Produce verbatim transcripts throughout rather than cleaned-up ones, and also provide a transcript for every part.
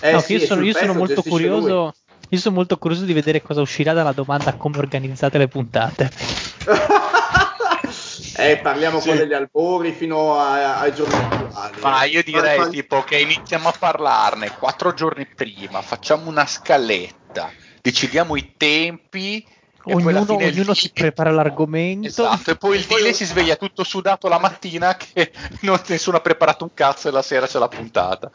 Eh no, sì, io, sono, io, sono molto curioso, io sono molto curioso di vedere cosa uscirà dalla domanda come organizzate le puntate. Eh, parliamo sì. con degli albori fino a, ai giorni attuali. Ma io direi ma... tipo che iniziamo a parlarne quattro giorni prima, facciamo una scaletta, decidiamo i tempi. E ognuno, poi ognuno si prepara l'argomento. Esatto, e poi il Dile si sveglia tutto sudato la mattina che non, nessuno ha preparato un cazzo e la sera c'è la puntata.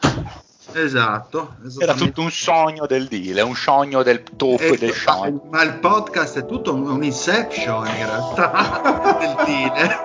Esatto. Era tutto un sogno del Dile, un sogno del top e del sogno. Ma il podcast è tutto un, un inception in realtà del Dile.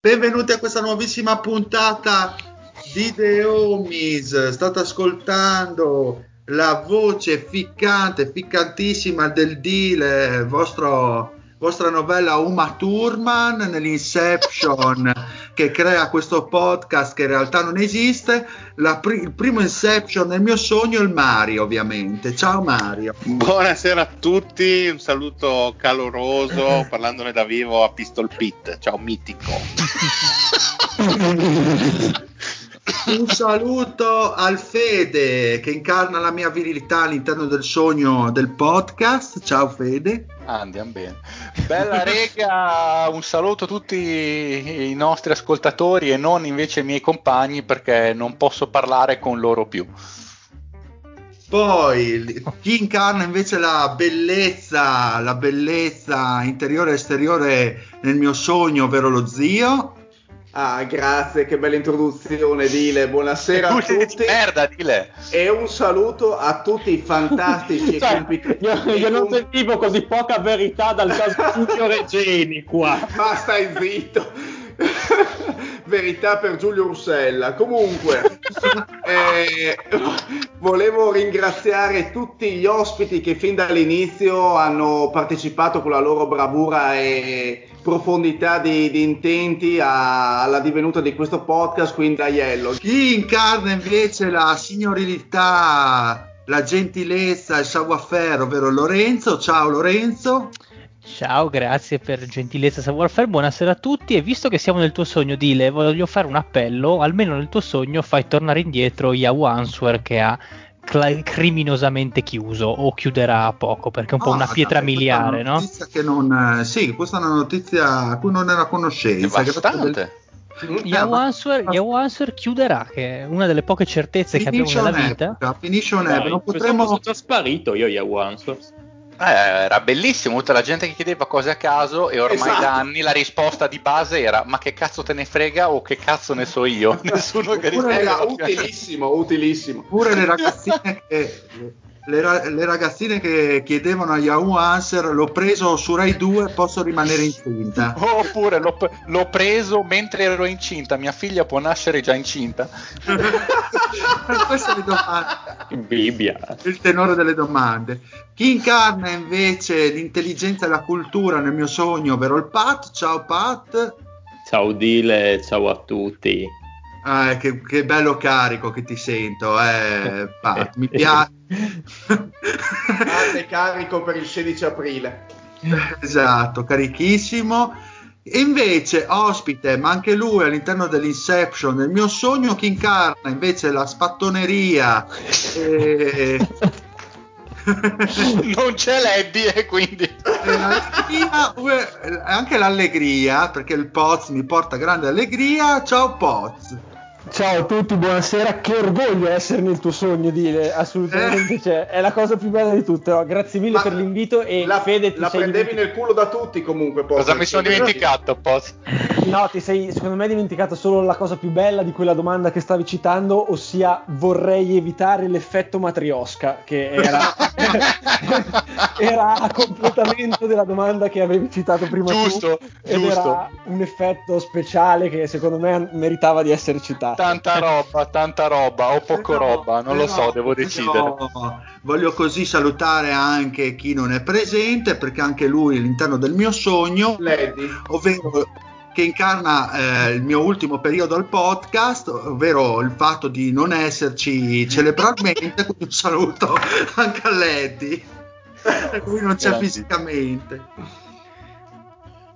Benvenuti a questa nuovissima puntata di The Homies. State ascoltando la voce ficcante, ficcantissima del Dile, vostro... vostra novella Uma Thurman nell'Inception che crea questo podcast che in realtà non esiste. La pr- il primo Inception nel mio sogno è il Mario, ovviamente. Ciao Mario. Buonasera a tutti, un saluto caloroso, parlandone da vivo a Pistol Pit. Ciao mitico. Un saluto al Fede che incarna la mia virilità all'interno del sogno del podcast. Ciao Fede. Andiamo bene. Bella rega, un saluto a tutti i nostri ascoltatori e non invece i miei compagni perché non posso parlare con loro più. Poi chi incarna invece la bellezza, la bellezza interiore e esteriore nel mio sogno, ovvero lo zio. Ah, grazie, che bella introduzione, Dile. Buonasera a tutti. Merda, Dile. E un saluto a tutti i fantastici. Cioè, io, io non sentivo così poca verità dal Giulio Regeni qua. Ma stai zitto. Verità per Giulio Rossella. Comunque, eh, volevo ringraziare tutti gli ospiti che fin dall'inizio hanno partecipato con la loro bravura e profondità di, di intenti a, alla divenuta di questo podcast. Quindi Aiello. Chi incarna invece la signorilità, la gentilezza, il savoir-faire, ovvero Lorenzo. Ciao Lorenzo. Ciao, grazie per gentilezza savoir-faire, buonasera a tutti. E visto che siamo nel tuo sogno, Dile, voglio fare un appello. Almeno nel tuo sogno fai tornare indietro Yahoo Answer che ha cl- criminosamente chiuso o chiuderà a poco, perché è un po' oh, una pietra no, miliare, una no? Che non, eh, sì, questa è una notizia a cui non era conoscenza. Bastante. Yahoo Answer, Yahoo Answer chiuderà, che è una delle poche certezze finisce che abbiamo nella vita. Finisce un'epoca, no, potremmo... sono già sparito io Yahoo Answer. Eh, era bellissimo, tutta la gente che chiedeva cose a caso e ormai esatto. Da anni la risposta di base era ma che cazzo te ne frega o che cazzo ne so io. Nessuno che rispondeva. Era utilissimo, utilissimo. Pure le ragazzine che le, ra- le ragazzine che chiedevano a Yahoo Answer l'ho preso su Rai due, posso rimanere incinta. Oppure l'ho, p- l'ho preso mentre ero incinta, mia figlia può nascere già incinta. Questa è la domanda. Il tenore delle domande. Chi incarna invece l'intelligenza e la cultura nel mio sogno, ovvero il Pat. Ciao Pat. Ciao Dile, ciao a tutti. Ah, che, che bello carico che ti sento, eh, Pat. Mi piace. Grande carico per il sedici aprile. Esatto, carichissimo. E invece ospite, ma anche lui all'interno dell'Inception, nel mio sogno, che incarna invece la spattoneria e... non c'è l'Eddie, e quindi anche l'allegria, perché il Poz mi porta grande allegria. Ciao Poz. Ciao a tutti, buonasera, che orgoglio essere nel tuo sogno, dire, assolutamente, eh. Cioè, è la cosa più bella di tutte, no? Grazie mille Ma per l'invito e la, Fede ti la sei prendevi dimenticato. Nel culo da tutti comunque. Posso, cosa mi sono dimenticato? Posso? No, ti sei secondo me dimenticato solo la cosa più bella di quella domanda che stavi citando, ossia vorrei evitare l'effetto matriosca, che era era a completamento della domanda che avevi citato prima, giusto, tu, ed giusto. Era un effetto speciale che secondo me meritava di essere citato. Tanta roba, tanta roba o poco no, roba, non no, lo so, devo decidere. No. Voglio così salutare anche chi non è presente, perché anche lui è all'interno del mio sogno, Lady, ovvero che incarna eh, il mio ultimo periodo al podcast, ovvero il fatto di non esserci cerebralmente, quindi un saluto anche a Lady, lui non c'è Grazie. Fisicamente.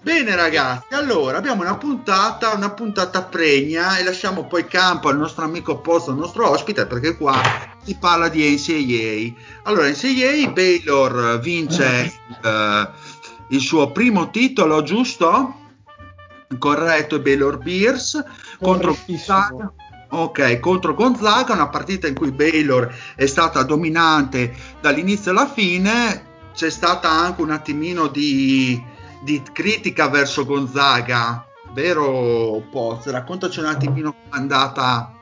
Bene ragazzi, allora abbiamo una puntata, una puntata pregna, e lasciamo poi campo al nostro amico Pozzo, al nostro ospite, perché qua si parla di N C A A. Allora, N C A A, Baylor vince eh, il suo primo titolo, giusto? Corretto, Baylor Bears contro Gonzaga. Ok, contro Gonzaga, una partita in cui Baylor è stata dominante dall'inizio alla fine. C'è stata anche un attimino di... di critica verso Gonzaga, vero Poz? Raccontaci un attimino come è andata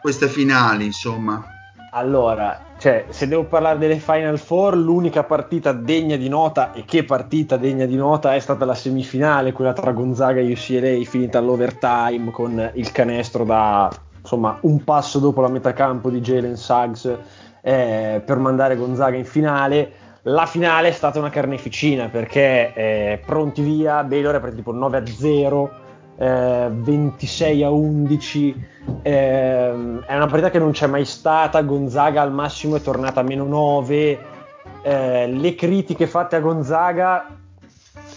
queste finali, insomma. Allora, cioè, se devo parlare delle Final Four, l'unica partita degna di nota, e che partita degna di nota, è stata la semifinale, quella tra Gonzaga e U C L A, finita all'overtime con il canestro da, insomma, un passo dopo la metà campo di Jalen Suggs eh, per mandare Gonzaga in finale. La finale è stata una carneficina, perché eh, pronti via, Baylor è per tipo nove a zero, eh, ventisei a undici, eh, è una partita che non c'è mai stata, Gonzaga al massimo è tornata a meno nove, eh, le critiche fatte a Gonzaga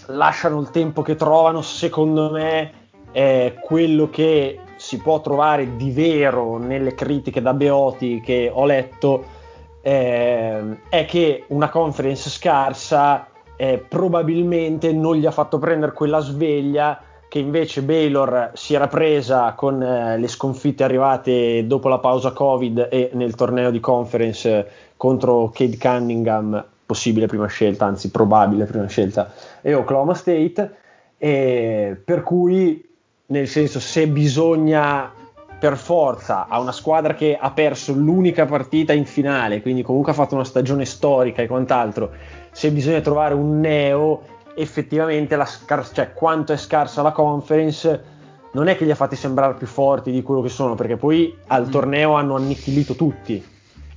lasciano il tempo che trovano, secondo me eh, quello che si può trovare di vero nelle critiche da Beoti che ho letto Eh, è che una conference scarsa eh, probabilmente non gli ha fatto prendere quella sveglia che invece Baylor si era presa con eh, le sconfitte arrivate dopo la pausa Covid e nel torneo di conference eh, contro Cade Cunningham, possibile prima scelta, anzi probabile prima scelta, e Oklahoma State, eh, per cui, nel senso, se bisogna per forza a una squadra che ha perso l'unica partita in finale, quindi comunque ha fatto una stagione storica e quant'altro, se bisogna trovare un neo, effettivamente la scar- cioè, quanto è scarsa la conference non è che li ha fatti sembrare più forti di quello che sono, perché poi al torneo hanno annichilito tutti,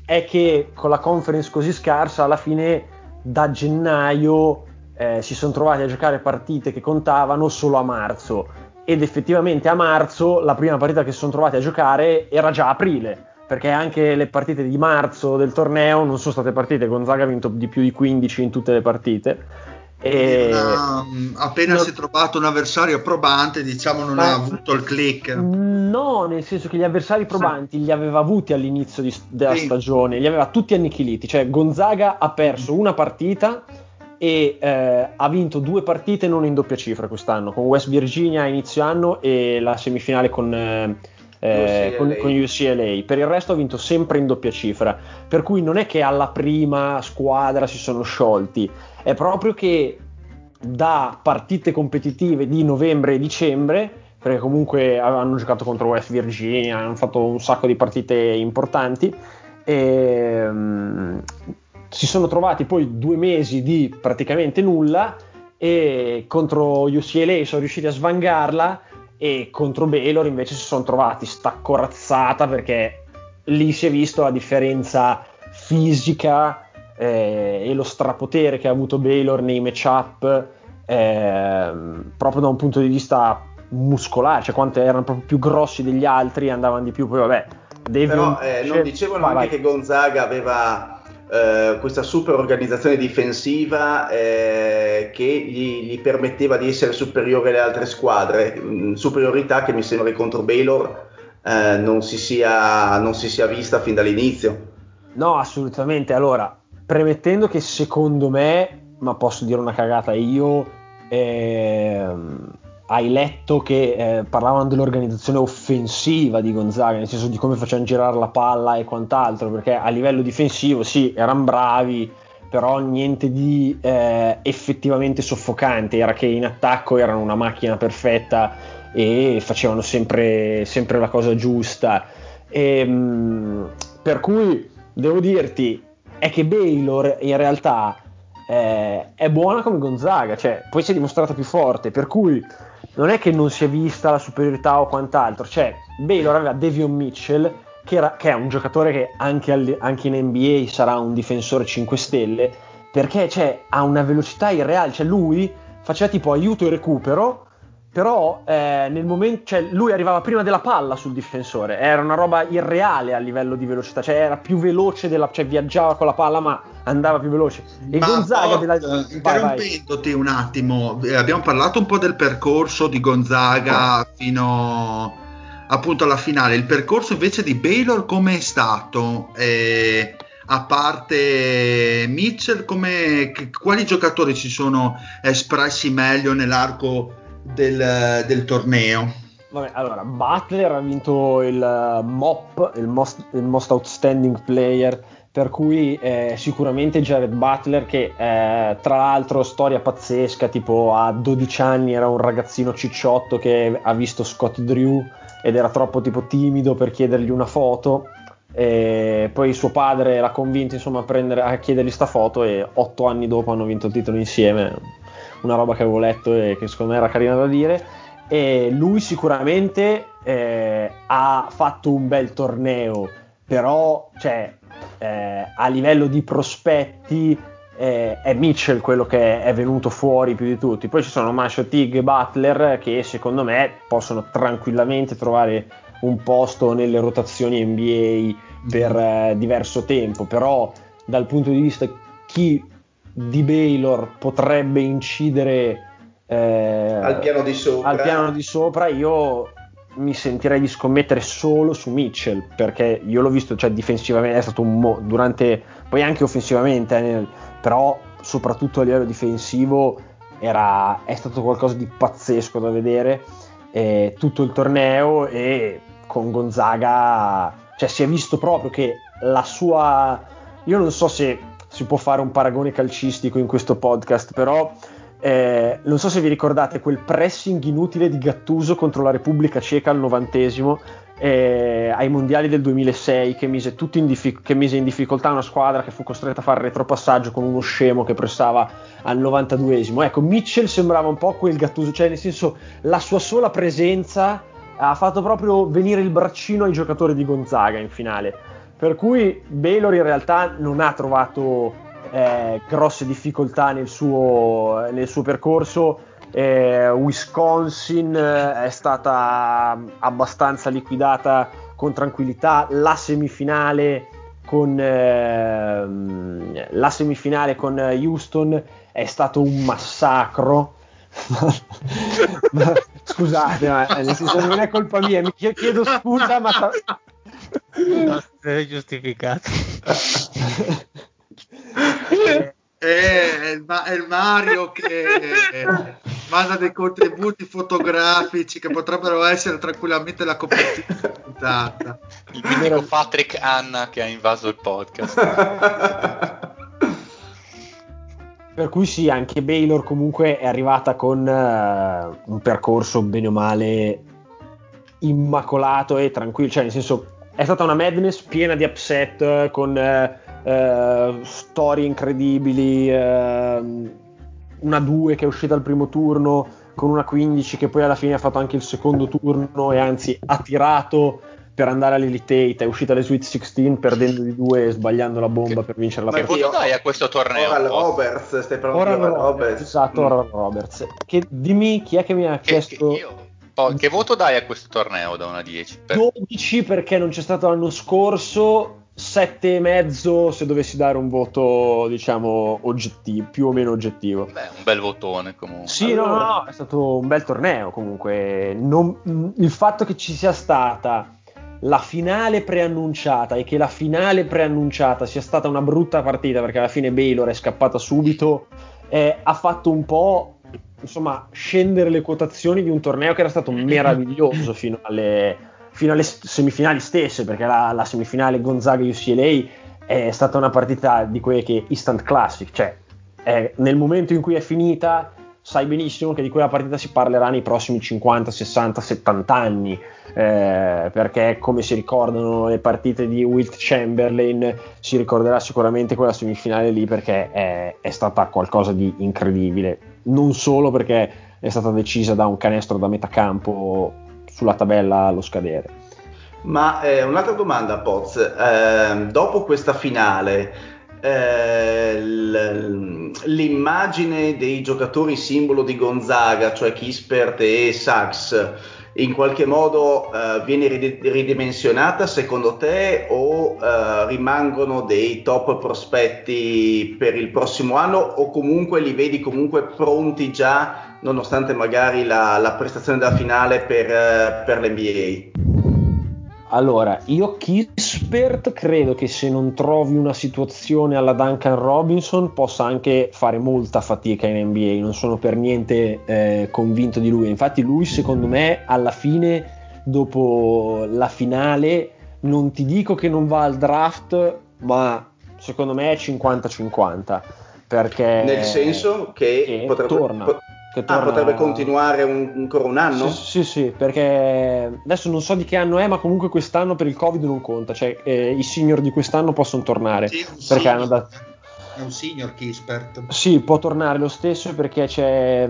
è che con la conference così scarsa alla fine da gennaio eh, si sono trovati a giocare partite che contavano solo a marzo, ed effettivamente a marzo la prima partita che si sono trovati a giocare era già aprile, perché anche le partite di marzo del torneo non sono state partite, Gonzaga ha vinto di più di quindici in tutte le partite e una, appena no, si è trovato un avversario probante, diciamo, non ma, ha avuto il click, no, nel senso che gli avversari probanti li aveva avuti all'inizio di, della sì. stagione, li aveva tutti annichiliti, cioè Gonzaga ha perso una partita e eh, ha vinto due partite non in doppia cifra quest'anno, con West Virginia a inizio anno e la semifinale con, eh, U C L A. Con, con U C L A, per il resto ha vinto sempre in doppia cifra, per cui non è che alla prima squadra si sono sciolti, è proprio che da partite competitive di novembre e dicembre, perché comunque hanno giocato contro West Virginia, hanno fatto un sacco di partite importanti e... Mh, si sono trovati poi due mesi di praticamente nulla, e contro U C L A sono riusciti a svangarla e contro Baylor invece si sono trovati sta corazzata, perché lì si è visto la differenza fisica eh, e lo strapotere che ha avuto Baylor nei matchup eh, proprio da un punto di vista muscolare, cioè quanto erano proprio più grossi degli altri, andavano di più, poi vabbè. Però eh, non dicevano vai, anche vai. Che Gonzaga aveva eh, questa super organizzazione difensiva eh, che gli, gli permetteva di essere superiore alle altre squadre, mh, superiorità che mi sembra che contro Baylor eh, non si sia, non si sia vista fin dall'inizio. No, assolutamente. Allora, premettendo che secondo me, ma posso dire una cagata io, eh, hai letto che eh, parlavano dell'organizzazione offensiva di Gonzaga, nel senso di come facevano girare la palla e quant'altro, perché a livello difensivo sì, erano bravi, però niente di eh, effettivamente soffocante. Era che in attacco erano una macchina perfetta e facevano sempre, sempre la cosa giusta, e, mh, per cui devo dirti è che Baylor in realtà eh, è buona come Gonzaga, cioè poi si è dimostrata più forte, per cui non è che non si è vista la superiorità o quant'altro. Cioè Baylor aveva Devion Mitchell che, era, che è un giocatore che anche, al, anche in N B A sarà un difensore cinque stelle, perché cioè, ha una velocità irreale, cioè lui faceva tipo aiuto e recupero, però eh, nel momento, cioè, lui arrivava prima della palla sul difensore, era una roba irreale a livello di velocità, cioè era più veloce della, cioè viaggiava con la palla ma andava più veloce. E ma Gonzaga della... interrompendoti un attimo, abbiamo parlato un po' del percorso di Gonzaga oh. fino appunto alla finale. Il percorso invece di Baylor come è stato? Eh... A parte Mitchell, come... quali giocatori si sono espressi meglio nell'arco Del, del torneo? Vabbè, allora Butler ha vinto il M O P, il Most, il most Outstanding Player, per cui eh, sicuramente Jared Butler, che eh, tra l'altro storia pazzesca, tipo a dodici anni era un ragazzino cicciotto che ha visto Scott Drew ed era troppo tipo timido per chiedergli una foto, e poi suo padre l'ha convinto insomma a, prendere, a chiedergli sta foto, e otto anni dopo hanno vinto il titolo insieme. Una roba che avevo letto e che secondo me era carina da dire. E lui sicuramente eh, ha fatto un bel torneo, però cioè, eh, a livello di prospetti eh, è Mitchell quello che è venuto fuori più di tutti. Poi ci sono Masho, Tig e Butler che secondo me possono tranquillamente trovare un posto nelle rotazioni N B A per eh, diverso tempo, però dal punto di vista chi di Baylor potrebbe incidere eh, al piano di sopra. Al piano di sopra io mi sentirei di scommettere solo su Mitchell, perché io l'ho visto, cioè difensivamente è stato un mo- durante poi anche offensivamente, eh, nel, però soprattutto a livello difensivo era è stato qualcosa di pazzesco da vedere eh, tutto il torneo. E con Gonzaga cioè si è visto proprio che la sua, io non so se si può fare un paragone calcistico in questo podcast, però eh, non so se vi ricordate quel pressing inutile di Gattuso contro la Repubblica Ceca al novantesimo eh, ai mondiali del duemilasei, che mise, tutti in diffic- che mise in difficoltà una squadra che fu costretta a fare retropassaggio con uno scemo che pressava al novantaduesimo. Ecco, Mitchell sembrava un po' quel Gattuso, cioè nel senso la sua sola presenza ha fatto proprio venire il braccino ai giocatori di Gonzaga in finale. Per cui Baylor in realtà non ha trovato eh, grosse difficoltà nel suo, nel suo percorso. Eh, Wisconsin è stata abbastanza liquidata con tranquillità. La semifinale con, eh, la semifinale con Houston è stato un massacro. Scusate, ma nel senso non è colpa mia, mi chiedo scusa, ma... No, sei giustificato. eh, è, il ma- è il Mario che manda dei contributi fotografici che potrebbero essere tranquillamente la copertina. Il mitico Patrick Anna che ha invaso il podcast. Per cui sì, anche Baylor comunque è arrivata con uh, un percorso bene o male immacolato e tranquillo, cioè nel senso è stata una madness piena di upset con eh, eh, storie incredibili, eh, una due che è uscita al primo turno con una quindici che poi alla fine ha fatto anche il secondo turno e anzi ha tirato per andare all'Elite Eight, è uscita alle Sweet sedici perdendo di due e sbagliando la bomba che, per vincere la partita. Ma che dai a questo torneo? Oral Roberts, stai parlando Oral Roberts. Esatto, Oral Roberts. Che, dimmi chi è che mi ha che, chiesto... Che io... Che voto dai a questo torneo da uno a dieci? Per... dodici perché non c'è stato l'anno scorso, sette e mezzo se dovessi dare un voto, diciamo, oggettivo, più o meno oggettivo. Beh, un bel votone comunque. Sì, allora... no, no, è stato un bel torneo comunque. Non, il fatto che ci sia stata la finale preannunciata e che la finale preannunciata sia stata una brutta partita, perché alla fine Baylor è scappata subito, eh, ha fatto un po', insomma, scendere le quotazioni di un torneo che era stato meraviglioso fino alle... fino alle semifinali stesse, perché la, la semifinale Gonzaga-U C L A è stata una partita di quelle che instant classic, cioè eh, nel momento in cui è finita sai benissimo che di quella partita si parlerà nei prossimi cinquanta, sessanta, settanta anni, eh, perché come si ricordano le partite di Wilt Chamberlain, si ricorderà sicuramente quella semifinale lì, perché è, è stata qualcosa di incredibile, non solo perché è stata decisa da un canestro da metà campo sulla tabella allo scadere. Ma eh, un'altra domanda, Poz, eh, dopo questa finale eh, l- l'immagine dei giocatori simbolo di Gonzaga, cioè Kispert e Suggs, in qualche modo eh, viene rid- ridimensionata secondo te, o eh, rimangono dei top prospetti per il prossimo anno, o comunque li vedi comunque pronti già nonostante magari la, la prestazione della finale per, per l'N B A? Allora, io Kispert credo che se non trovi una situazione alla Duncan Robinson possa anche fare molta fatica in N B A, non sono per niente eh, convinto di lui. Infatti lui secondo me alla fine, dopo la finale, non ti dico che non va al draft, ma secondo me è cinquanta cinquanta, perché nel senso che, che potrebbe, torna pot- Che torna... ah, potrebbe continuare un, ancora un anno? Sì, sì, sì, perché adesso non so di che anno è, ma comunque quest'anno per il Covid non conta, cioè eh, i senior di quest'anno possono tornare. Sì, perché hanno dato... È un senior Kispert. Sì, può tornare lo stesso, perché c'è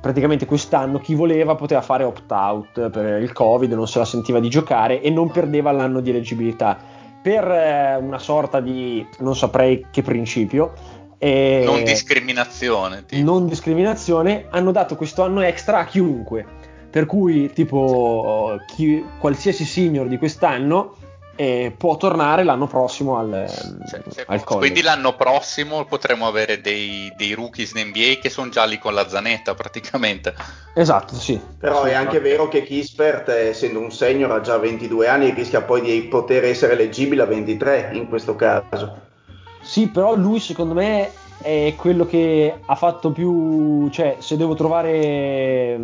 praticamente quest'anno chi voleva poteva fare opt-out per il Covid, non se la sentiva di giocare e non perdeva l'anno di eleggibilità. Per eh, una sorta di, non saprei che principio, E non discriminazione tipo. non discriminazione hanno dato questo anno extra a chiunque, per cui tipo chi, qualsiasi senior di quest'anno eh, può tornare l'anno prossimo al, cioè, al college. Quindi l'anno prossimo potremo avere dei, dei rookies in N B A che sono già lì con la zanetta praticamente. Esatto, sì. Però è anche vero che Kispert, essendo un senior, ha già ventidue anni e rischia poi di poter essere eleggibile a ventitré in questo caso. Sì, però lui secondo me è quello che ha fatto più, cioè se devo trovare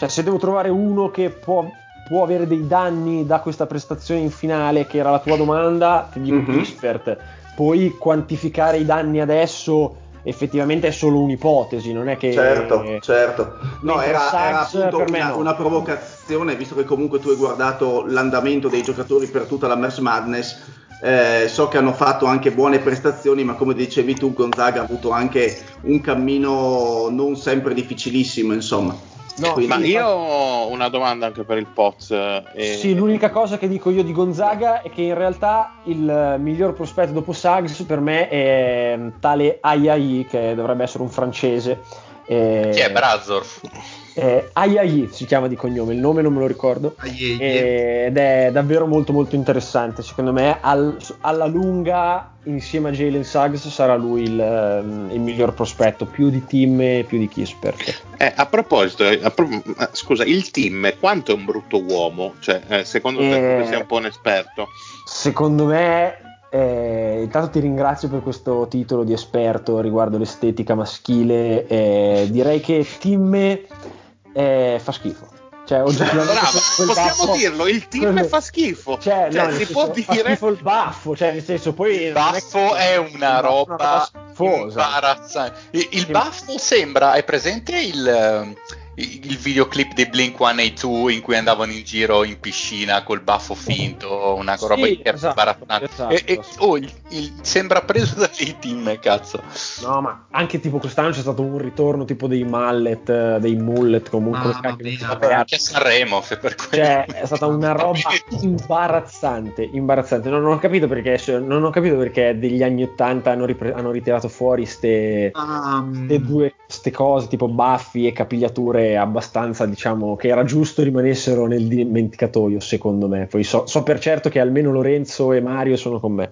cioè se devo trovare uno che può, può avere dei danni da questa prestazione in finale, che era la tua domanda, ti dico Kispert. Mm-hmm. Poi quantificare i danni adesso effettivamente è solo un'ipotesi, non è che... Certo, eh, certo. No, era, era appunto una, no. una provocazione, visto che comunque tu hai guardato l'andamento dei giocatori per tutta la March Madness. Eh, so che hanno fatto anche buone prestazioni, ma come dicevi tu, Gonzaga ha avuto anche un cammino non sempre difficilissimo, insomma. No, quindi... ma io ho una domanda anche per il Poz. E... Sì, l'unica cosa che dico io di Gonzaga è che in realtà il miglior prospetto dopo Suggs per me è tale Ayayi, che dovrebbe essere un francese. Eh, Chi è? Brazorf? Eh, Ayayi si chiama di cognome, il nome non me lo ricordo, eh, ed è davvero molto molto interessante. Secondo me al, alla lunga, insieme a Jalen Suggs, sarà lui il, il miglior prospetto, più di Timme, più di Kispert. Eh, a proposito, a pro- scusa, il Timme quanto è un brutto uomo? Cioè, eh, secondo te eh, sei un po' un esperto? Secondo me... Eh, intanto ti ringrazio per questo titolo di esperto riguardo l'estetica maschile. Eh, direi che Timme eh, fa schifo. Cioè, oggettivamente, brava, possiamo baffo, dirlo, il Timme fa schifo. Cioè, cioè no, si senso, può dire fa schifo il baffo, cioè nel senso, poi il baffo è, è una roba imbarazzante. Il, il baffo sembra, è presente il il videoclip di Blink centodue in cui andavano in giro in piscina col baffo finto, una sì, roba imbarazzante. Esatto, esatto, e, sì. e, oh, il, il, sembra preso da lì Timme, cazzo. No, ma anche tipo quest'anno c'è stato un ritorno tipo dei mallet, dei mullet, comunque ah, vabbè, anche a Sanremo se per quello. Cioè, è stata una roba imbarazzante, imbarazzante. No, non ho capito perché non ho capito perché degli anni ottanta hanno, ripre- hanno ritirato fuori ste, um. ste due ste cose tipo baffi e capigliature comunque abbastanza, diciamo, che era giusto rimanessero nel dimenticatoio, secondo me. Poi so, so per certo che almeno Lorenzo e Mario sono con me.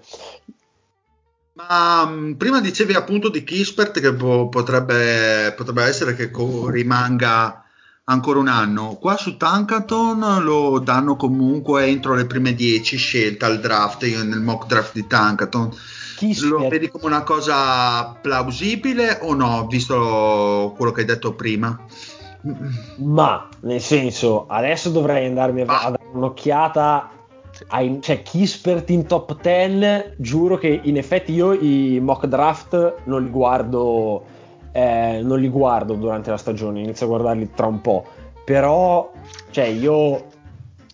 Ma um, prima dicevi appunto di Kispert che po- potrebbe, potrebbe essere che co- rimanga ancora un anno. Qua su Tankathon lo danno comunque entro le prime dieci scelte al draft, io nel mock draft di Tankathon. Kispert. Lo vedi come una cosa plausibile o no, visto quello che hai detto prima? Ma, nel senso, adesso dovrei andarmi a, a dare un'occhiata ai, cioè Kispert in top dieci, giuro che in effetti io i mock draft non li guardo, eh, non li guardo durante la stagione, inizio a guardarli tra un po', però cioè io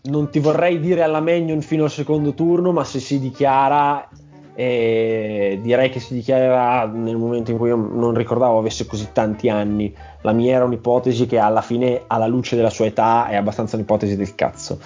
non ti vorrei dire alla Magnon fino al secondo turno, ma se si dichiara... E direi che si dichiarerà nel momento in cui io non ricordavo avesse così tanti anni. La mia era un'ipotesi che alla fine, alla luce della sua età, è abbastanza un'ipotesi del cazzo,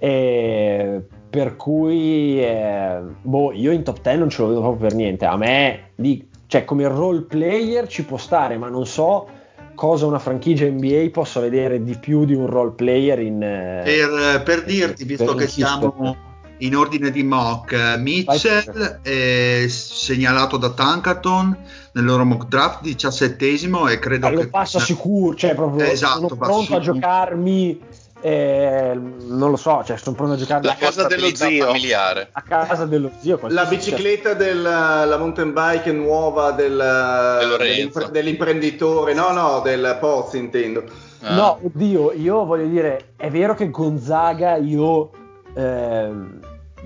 e per cui eh, boh, io in top dieci non ce lo vedo proprio per niente. A me di, cioè come role player ci può stare, ma non so cosa una franchigia N B A possa vedere di più di un role player in, per, per dirti, visto per che siamo in ordine di mock, Mitchell è segnalato da Tankathon nel loro mock draft diciassettesimo e credo lo che... Lo passa sicuro, cioè proprio esatto, sono pronto sicuro. A giocarmi, eh, non lo so, cioè sono pronto a giocarmi... La casa dello zio. Familiare. A casa dello zio. La bicicletta della la mountain bike nuova del, dell'impre, dell'imprenditore, no no, del Pozzi intendo. Ah. No, oddio, io voglio dire, è vero che Gonzaga io... Eh,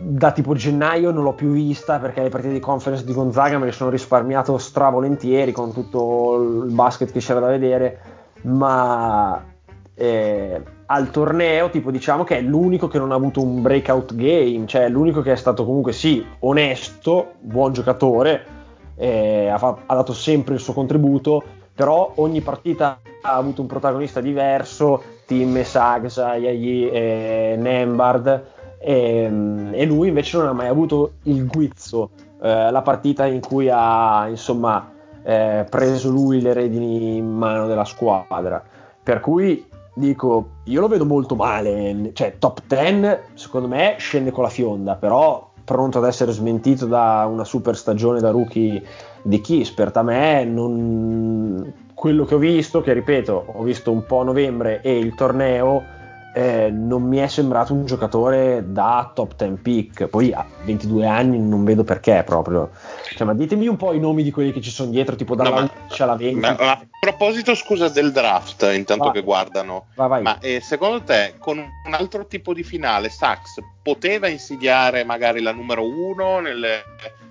da tipo gennaio non l'ho più vista perché le partite di conference di Gonzaga me le sono risparmiato stravolentieri con tutto il basket che c'era da vedere, ma eh, al torneo tipo diciamo che è l'unico che non ha avuto un breakout game, cioè è l'unico che è stato comunque sì onesto, buon giocatore, eh, ha, fatto, ha dato sempre il suo contributo, però ogni partita ha avuto un protagonista diverso, Timme, Suggs, Ayayi, eh, Nembhard, e lui invece non ha mai avuto il guizzo, eh, la partita in cui ha insomma eh, preso lui le redini in mano della squadra, per cui dico io lo vedo molto male, cioè top dieci secondo me scende con la fionda, però pronto ad essere smentito da una super stagione da rookie di Kispert. A me non... quello che ho visto, che ripeto ho visto un po' a novembre e il torneo, Eh, non mi è sembrato un giocatore da top dieci pick. Poi a ventidue anni non vedo perché proprio, cioè, ma ditemi un po' i nomi di quelli che ci sono dietro, tipo dalla no, ma, alla venti. Ma, ma a proposito scusa del draft, intanto vai, che guardano vai, vai. Ma eh, secondo te con un altro tipo di finale Sachs poteva insidiare magari la numero uno nelle,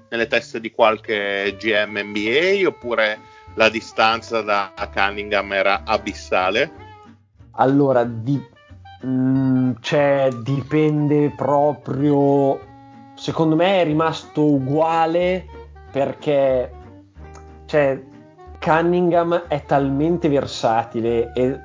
nelle teste di qualche G M N B A, oppure la distanza da Cunningham era abissale? Allora di Mm, cioè dipende proprio, secondo me è rimasto uguale perché cioè Cunningham è talmente versatile e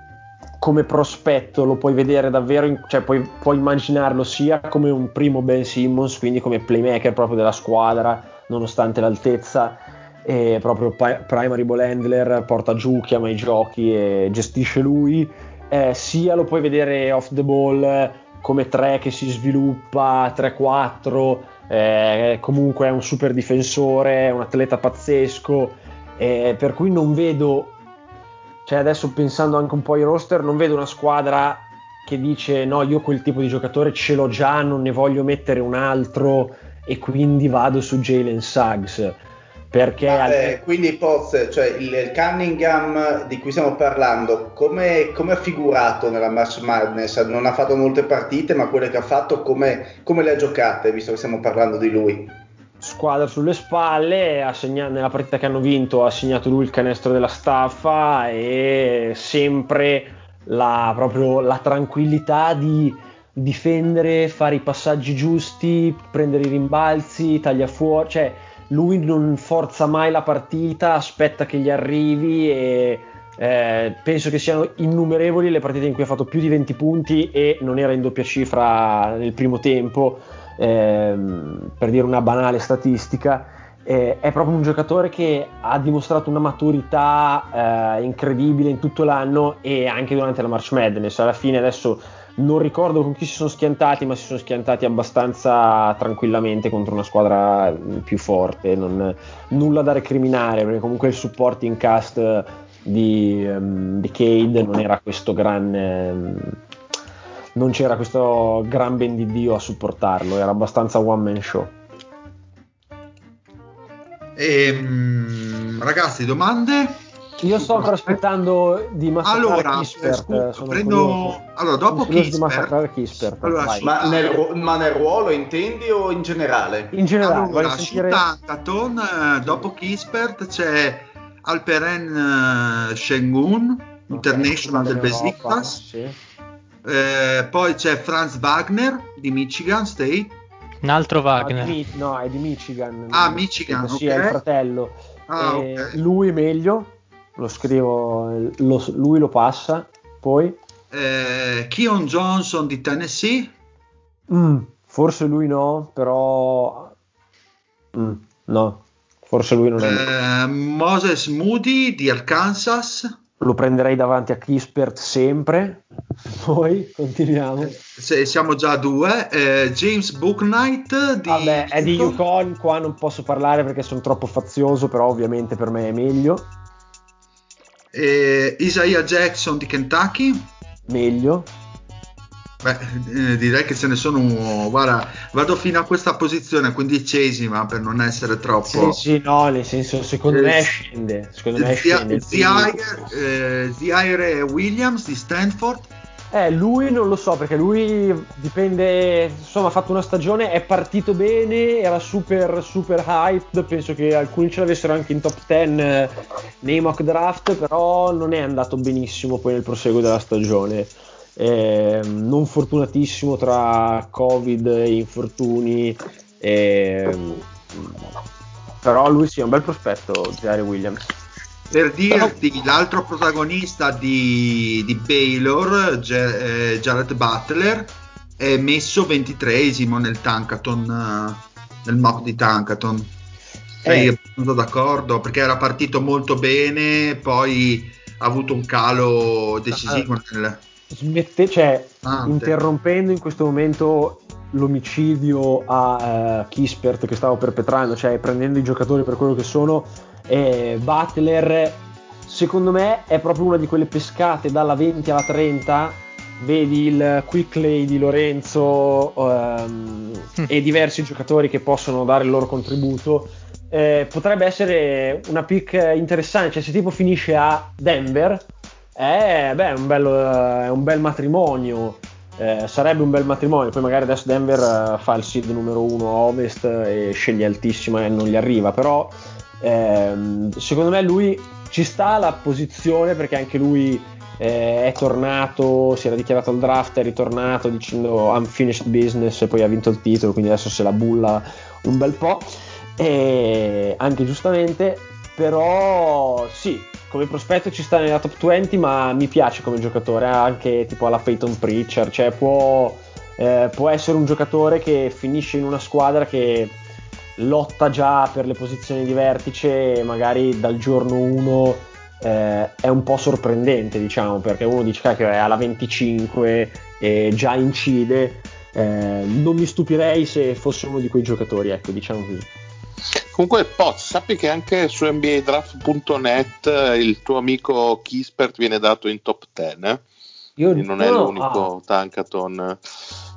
come prospetto lo puoi vedere davvero in, cioè puoi, puoi immaginarlo sia come un primo Ben Simmons, quindi come playmaker proprio della squadra nonostante l'altezza, è proprio pi- primary ball handler, porta giù, chiama i giochi e gestisce lui. Eh, sia lo puoi vedere off the ball come tre che si sviluppa, tre quattro, eh, comunque è un super difensore, è un atleta pazzesco, eh, per cui non vedo, cioè adesso pensando anche un po' ai roster, non vedo una squadra che dice no io quel tipo di giocatore ce l'ho già, non ne voglio mettere un altro e quindi vado su Jalen Suggs. Perché ah, al... eh, quindi Poz, cioè il, il Cunningham di cui stiamo parlando, come è figurato nella March Madness? Non ha fatto molte partite, ma quelle che ha fatto come, come le ha giocate, visto che stiamo parlando di lui? Squadra sulle spalle, ha segna... nella partita che hanno vinto ha segnato lui il canestro della staffa e sempre la, proprio la tranquillità di difendere, fare i passaggi giusti, prendere i rimbalzi, taglia fuori, cioè lui non forza mai la partita, aspetta che gli arrivi e eh, penso che siano innumerevoli le partite in cui ha fatto più di venti punti e non era in doppia cifra nel primo tempo, ehm, per dire una banale statistica, eh, è proprio un giocatore che ha dimostrato una maturità eh, incredibile in tutto l'anno e anche durante la March Madness. Alla fine adesso non ricordo con chi si sono schiantati, ma si sono schiantati abbastanza tranquillamente contro una squadra più forte, non, nulla da recriminare, perché comunque il supporting cast di, um, di Cade non era questo gran... Um, non c'era questo gran ben di Dio a supportarlo, era abbastanza one man show. Ehm, ragazzi, domande? Io sto ancora aspettando di massacrare allora, Kispert. Scusa, sono prendo... curioso. Allora, dopo sono Kispert, di massacrare Kispert allora, ma, nel, ma nel ruolo intendi o in generale? In generale. Allora, su sentire... Tankathon, dopo Kispert c'è Alperen uh, Şengün, international okay, del Besiktas. Sì. Eh, poi c'è Franz Wagner di Michigan State. Un altro Wagner. Ah, di, no, è di Michigan. Ah, Michigan, sì, okay. È il fratello. Ah, eh, okay. Lui meglio. Lo scrivo, lo, lui lo passa. Poi eh, Keon Johnson di Tennessee. Mm, forse lui no, però mm, no, forse lui non è. Eh, Moses Moody di Arkansas. Lo prenderei davanti a Kispert sempre. Poi continuiamo. Eh, se, siamo già a due. Eh, James Bouknight di Vabbè, è di UConn. Qua non posso parlare perché sono troppo fazioso, però ovviamente per me è meglio. Eh, Isaiah Jackson di Kentucky meglio. Beh, eh, direi che ce ne sono uno. Guarda, vado fino a questa posizione quindicesima per non essere troppo. Sì, sì, no, nel senso secondo eh, me scende. Secondo me scende. Zaire eh, Williams di Stanford. Eh, lui non lo so perché lui dipende, insomma ha fatto una stagione, è partito bene, era super super hyped, penso che alcuni ce l'avessero anche in top dieci eh, nei mock draft, però non è andato benissimo poi nel proseguo della stagione, eh, non fortunatissimo tra Covid e infortuni, eh, però lui sì è un bel prospetto Zaire Williams. Per dirti, l'altro protagonista di, di Baylor, Ger- eh, Jared Butler, è messo ventitreesimo nel Tankathon, nel mock di Tankathon. Eh. Io sono d'accordo, perché era partito molto bene, poi ha avuto un calo decisivo. Ah, nel... Smette, cioè, ah, interrompendo in questo momento l'omicidio a uh, Kispert che stavo perpetrando, cioè prendendo i giocatori per quello che sono... Eh, Butler secondo me è proprio una di quelle pescate dalla venti alla trenta, vedi il Quickley di Lorenzo um, mm. e diversi giocatori che possono dare il loro contributo, eh, potrebbe essere una pick interessante, cioè se tipo finisce a Denver eh, beh, è, un bello, è un bel matrimonio, eh, sarebbe un bel matrimonio, poi magari adesso Denver fa il seed numero uno a Ovest e sceglie altissima e non gli arriva, però secondo me lui ci sta la posizione perché anche lui eh, è tornato, si era dichiarato al draft, è ritornato dicendo unfinished business e poi ha vinto il titolo, quindi adesso se la bulla un bel po' e anche giustamente, però sì, come prospetto ci sta nella top venti, ma mi piace come giocatore anche tipo alla Peyton Pritchard, cioè può, eh, può essere un giocatore che finisce in una squadra che lotta già per le posizioni di vertice, magari dal giorno uno eh, è un po' sorprendente, diciamo, perché uno dice cacchio è alla venticinque e già incide, eh, non mi stupirei se fosse uno di quei giocatori, ecco, diciamo così. Comunque Poz, sappi che anche su N B A Draft punto net il tuo amico Kispert viene dato in top dieci, eh? Io non no, è l'unico ah. Tankathon,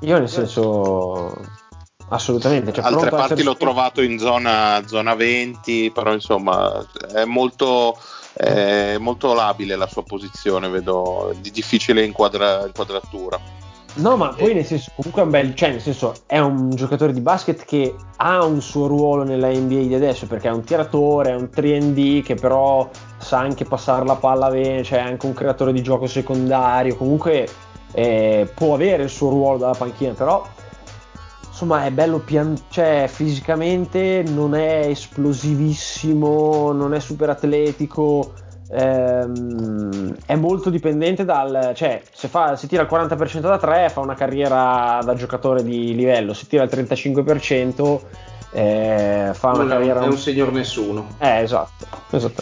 io nel senso... assolutamente, cioè, altre parti essere... l'ho trovato in zona, zona venti, però insomma è molto, è molto labile la sua posizione, vedo di difficile inquadra, inquadratura. No, ma poi nel senso comunque è un bel, cioè nel senso è un giocatore di basket che ha un suo ruolo nella N B A di adesso, perché è un tiratore, è un tre and D che però sa anche passare la palla bene, cioè è anche un creatore di gioco secondario, comunque eh, può avere il suo ruolo dalla panchina, però insomma è bello pian- cioè fisicamente non è esplosivissimo, non è super atletico, ehm, è molto dipendente dal, cioè se, fa, se tira il quaranta per cento da tre fa una carriera da giocatore di livello, se tira il trentacinque per cento eh, fa una non carriera... è un signor nessuno. Eh, esatto.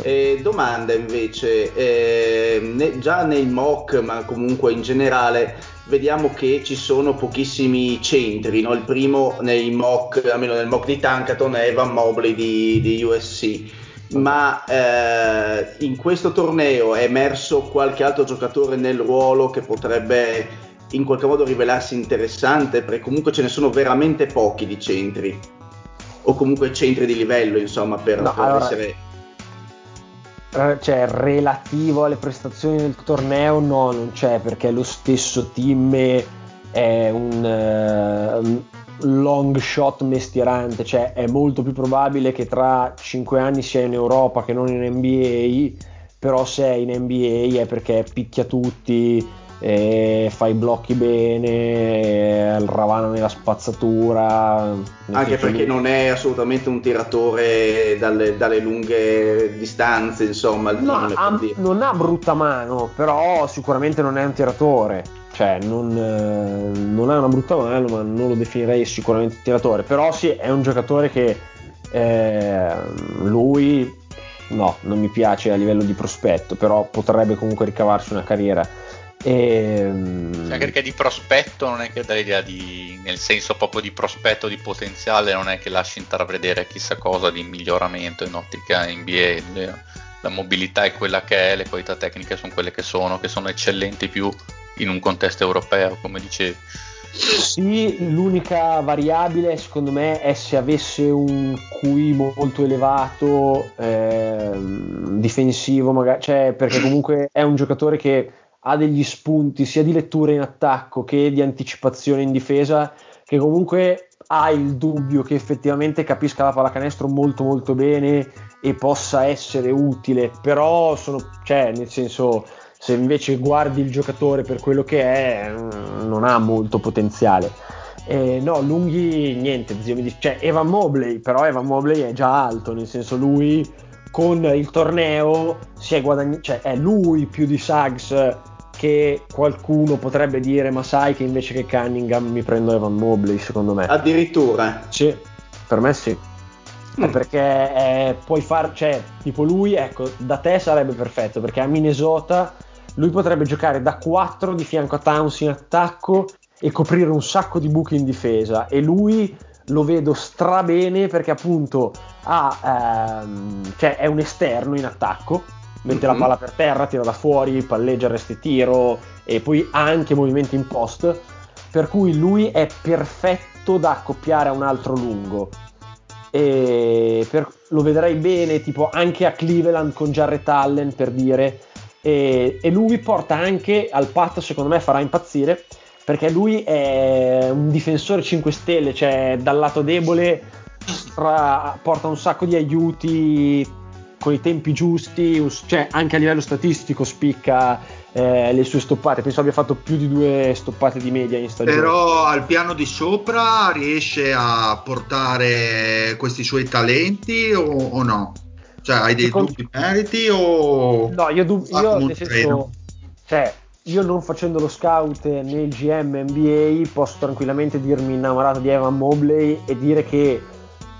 Eh, domanda invece, eh, ne, già nei mock, ma comunque in generale, vediamo che ci sono pochissimi centri, no? Il primo nei mock, almeno nel mock di Tankathon, è Evan Mobley di, di U S C. Ma eh, in questo torneo è emerso qualche altro giocatore nel ruolo che potrebbe in qualche modo rivelarsi interessante, perché comunque ce ne sono veramente pochi di centri, o comunque centri di livello, insomma, per, no, per allora, essere... Cioè, relativo alle prestazioni del torneo no, non c'è, perché lo stesso Timme è un... Uh, long shot mestierante, cioè è molto più probabile che tra cinque anni sia in Europa che non in N B A, però se è in N B A è perché picchia tutti, eh, fa i blocchi bene, eh, ravana nella spazzatura, anche perché non è assolutamente un tiratore dalle, dalle lunghe distanze, insomma no, ha, non ha brutta mano, però sicuramente non è un tiratore. Cioè non, eh, non ha una brutta mano, ma non lo definirei sicuramente tiratore. Però sì, è un giocatore che eh, lui no, non mi piace a livello di prospetto, però potrebbe comunque ricavarsi una carriera. E, cioè, perché di prospetto non è che dà l'idea di, nel senso proprio di prospetto, di potenziale, non è che lasci intravedere chissà cosa di miglioramento in ottica N B A. Le, la mobilità è quella che è, le qualità tecniche sono quelle che sono, che sono eccellenti più in un contesto europeo, come dicevi. Sì, l'unica variabile secondo me è se avesse un Q I molto elevato, eh, difensivo magari, cioè, perché comunque è un giocatore che ha degli spunti sia di lettura in attacco che di anticipazione in difesa, che comunque ha il dubbio che effettivamente capisca la pallacanestro molto molto bene e possa essere utile, però sono, cioè, nel senso, se invece guardi il giocatore per quello che è, non ha molto potenziale. Eh, no, lunghi niente, zio mi dice, cioè Evan Mobley, però Evan Mobley è già alto, nel senso lui con il torneo si è guadagnato, cioè è lui più di Suggs, che qualcuno potrebbe dire ma sai che invece che Cunningham mi prendo Evan Mobley, secondo me. Addirittura? Sì, per me sì. Mm. Perché eh, puoi far, cioè tipo lui, ecco, da te sarebbe perfetto, perché a Minnesota lui potrebbe giocare da quattro di fianco a Towns in attacco e coprire un sacco di buchi in difesa, e lui lo vedo strabene perché appunto ha, ehm, cioè è un esterno in attacco, mette mm-hmm. la palla per terra, tira da fuori, palleggia, resta e tiro, e poi ha anche movimenti in post, per cui lui è perfetto da accoppiare a un altro lungo. E per, lo vedrei bene tipo anche a Cleveland con Jarrett Allen, per dire. E, e lui porta anche al patto, secondo me farà impazzire, perché lui è un difensore cinque stelle, cioè dal lato debole tra, porta un sacco di aiuti con i tempi giusti, cioè anche a livello statistico spicca eh, le sue stoppate, penso abbia fatto più di due stoppate di media in stagione, però al piano di sopra riesce a portare questi suoi talenti o, o no? Cioè, hai dei Secondo... dubbi meriti o... No, io, dub... io nel senso, cioè, io non facendo lo scout né il G M N B A posso tranquillamente dirmi innamorato di Evan Mobley e dire che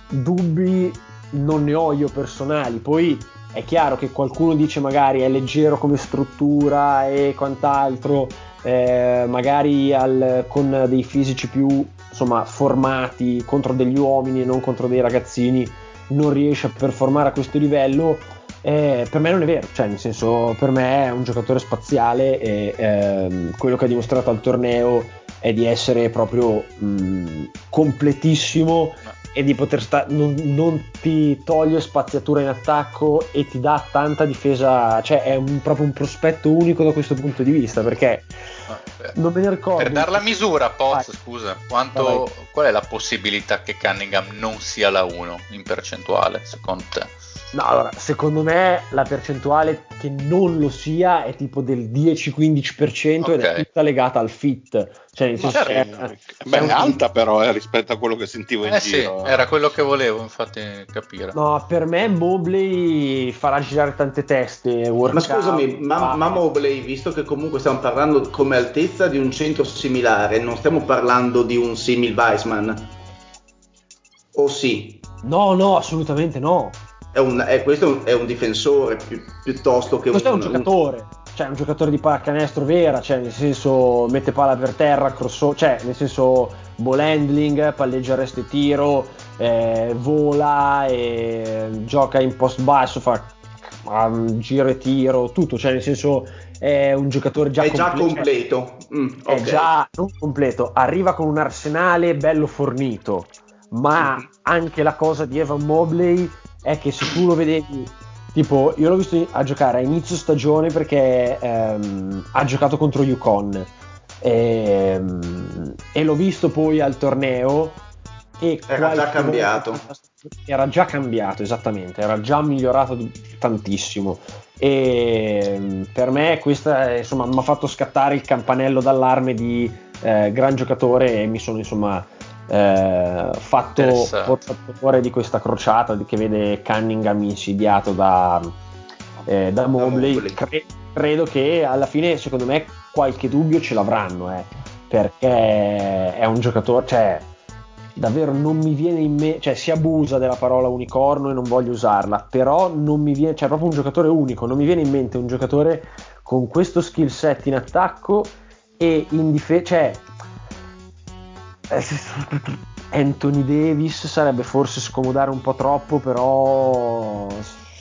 dubbi non ne ho io personali. Poi è chiaro che qualcuno dice magari è leggero come struttura e quant'altro, eh, magari al, con dei fisici più insomma formati contro degli uomini e non contro dei ragazzini non riesce a performare a questo livello, eh, per me non è vero, cioè nel senso, per me è un giocatore spaziale e ehm, quello che ha dimostrato al torneo è di essere proprio mh, completissimo e di poter sta- non, non ti toglie spaziatura in attacco e ti dà tanta difesa, cioè è un, proprio un prospetto unico da questo punto di vista, perché ah, per, non me ne ricordo per dar la misura posso, scusa quanto, vai, vai. Qual è la possibilità che Cunningham non sia la uno in percentuale secondo te? No, allora secondo me la percentuale che non lo sia è tipo del dieci-quindici percento, okay. Ed è tutta legata al fit, cioè nel senso è, è, beh, è un... alta però eh, rispetto a quello che sentivo in eh, giro. Sì. Era quello che volevo infatti capire. No, per me Mobley farà girare tante teste. Ma scusami, ma, ma Mobley, visto che comunque stiamo parlando come altezza di un centro similare, non stiamo parlando di un simil Weissman? O sì? No, no, assolutamente no. È un, è, questo è un, è un difensore più, piuttosto che questo un... Questo è un giocatore, un... cioè un giocatore di pallacanestro vera, cioè nel senso mette palla per terra, crosso, cioè nel senso ball handling, palleggia arresto e tiro, eh, vola, e gioca in post basso, fa um, giro e tiro, tutto, cioè nel senso è un giocatore già, è comple- già completo. Mm, okay. È già non completo, arriva con un arsenale bello fornito, ma mm-hmm. anche la cosa di Evan Mobley è che se tu lo vedevi, tipo io l'ho visto a giocare a inizio stagione perché ehm, ha giocato contro UConn e, e l'ho visto poi al torneo e era già cambiato, era già cambiato esattamente, era già migliorato tantissimo e per me questa insomma mi ha fatto scattare il campanello d'allarme di eh, gran giocatore e mi sono insomma Eh, fatto portatore di questa crociata che vede Cunningham insidiato da, eh, da Mobley. Cre- credo che alla fine secondo me qualche dubbio ce l'avranno eh, perché è un giocatore, cioè davvero non mi viene in me, cioè si abusa della parola unicorno e non voglio usarla, però non mi viene, cioè proprio un giocatore unico, non mi viene in mente un giocatore con questo skill set in attacco e in difesa, cioè Anthony Davis sarebbe forse scomodare un po' troppo, però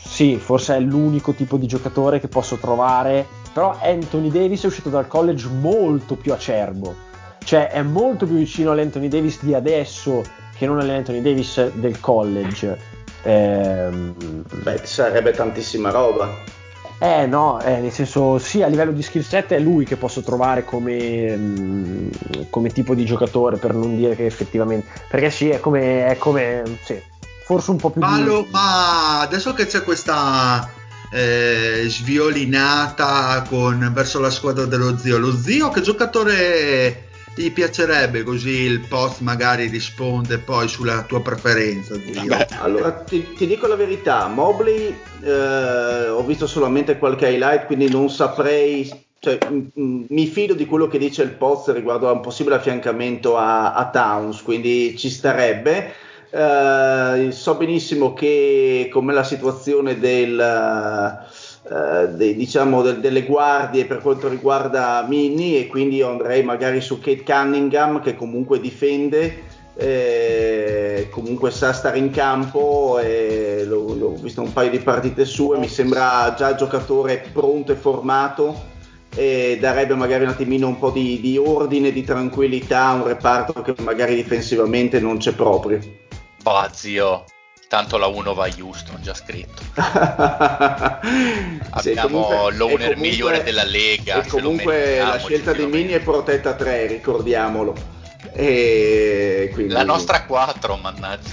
sì, forse è l'unico tipo di giocatore che posso trovare, però Anthony Davis è uscito dal college molto più acerbo, cioè è molto più vicino all'Anthony Davis di adesso che non all'Anthony Davis del college. ehm... Beh, sarebbe tantissima roba. Eh no, eh, nel senso sì, a livello di skill set è lui che posso trovare come, mh, come tipo di giocatore, per non dire che effettivamente, perché sì, è come, è come sì, forse un po' più Palo, di... Ma adesso che c'è questa eh, sviolinata con, verso la squadra dello zio, lo zio che giocatore ti piacerebbe? Così il post magari risponde poi sulla tua preferenza. Vabbè, allora ti, ti dico la verità, Mobley eh, ho visto solamente qualche highlight, quindi non saprei, cioè, m- m- mi fido di quello che dice il post riguardo a un possibile affiancamento a, a Towns, quindi ci starebbe. Eh, so benissimo che com'è la situazione del Uh, dei, diciamo del, delle guardie per quanto riguarda Minnie, e quindi io andrei magari su Cade Cunningham, che comunque difende, eh, comunque sa stare in campo, eh, l'ho, l'ho visto un paio di partite sue, mi sembra già giocatore pronto e formato, e eh, darebbe magari un attimino un po' di, di ordine, di tranquillità a un reparto che magari difensivamente non c'è proprio. Boh, zio, tanto la uno va a Houston, già scritto. Abbiamo comunque, l'owner comunque, migliore della Lega. E comunque la scelta di Mini è protetta a tre, ricordiamolo. E quindi... La nostra quattro, mannaggia.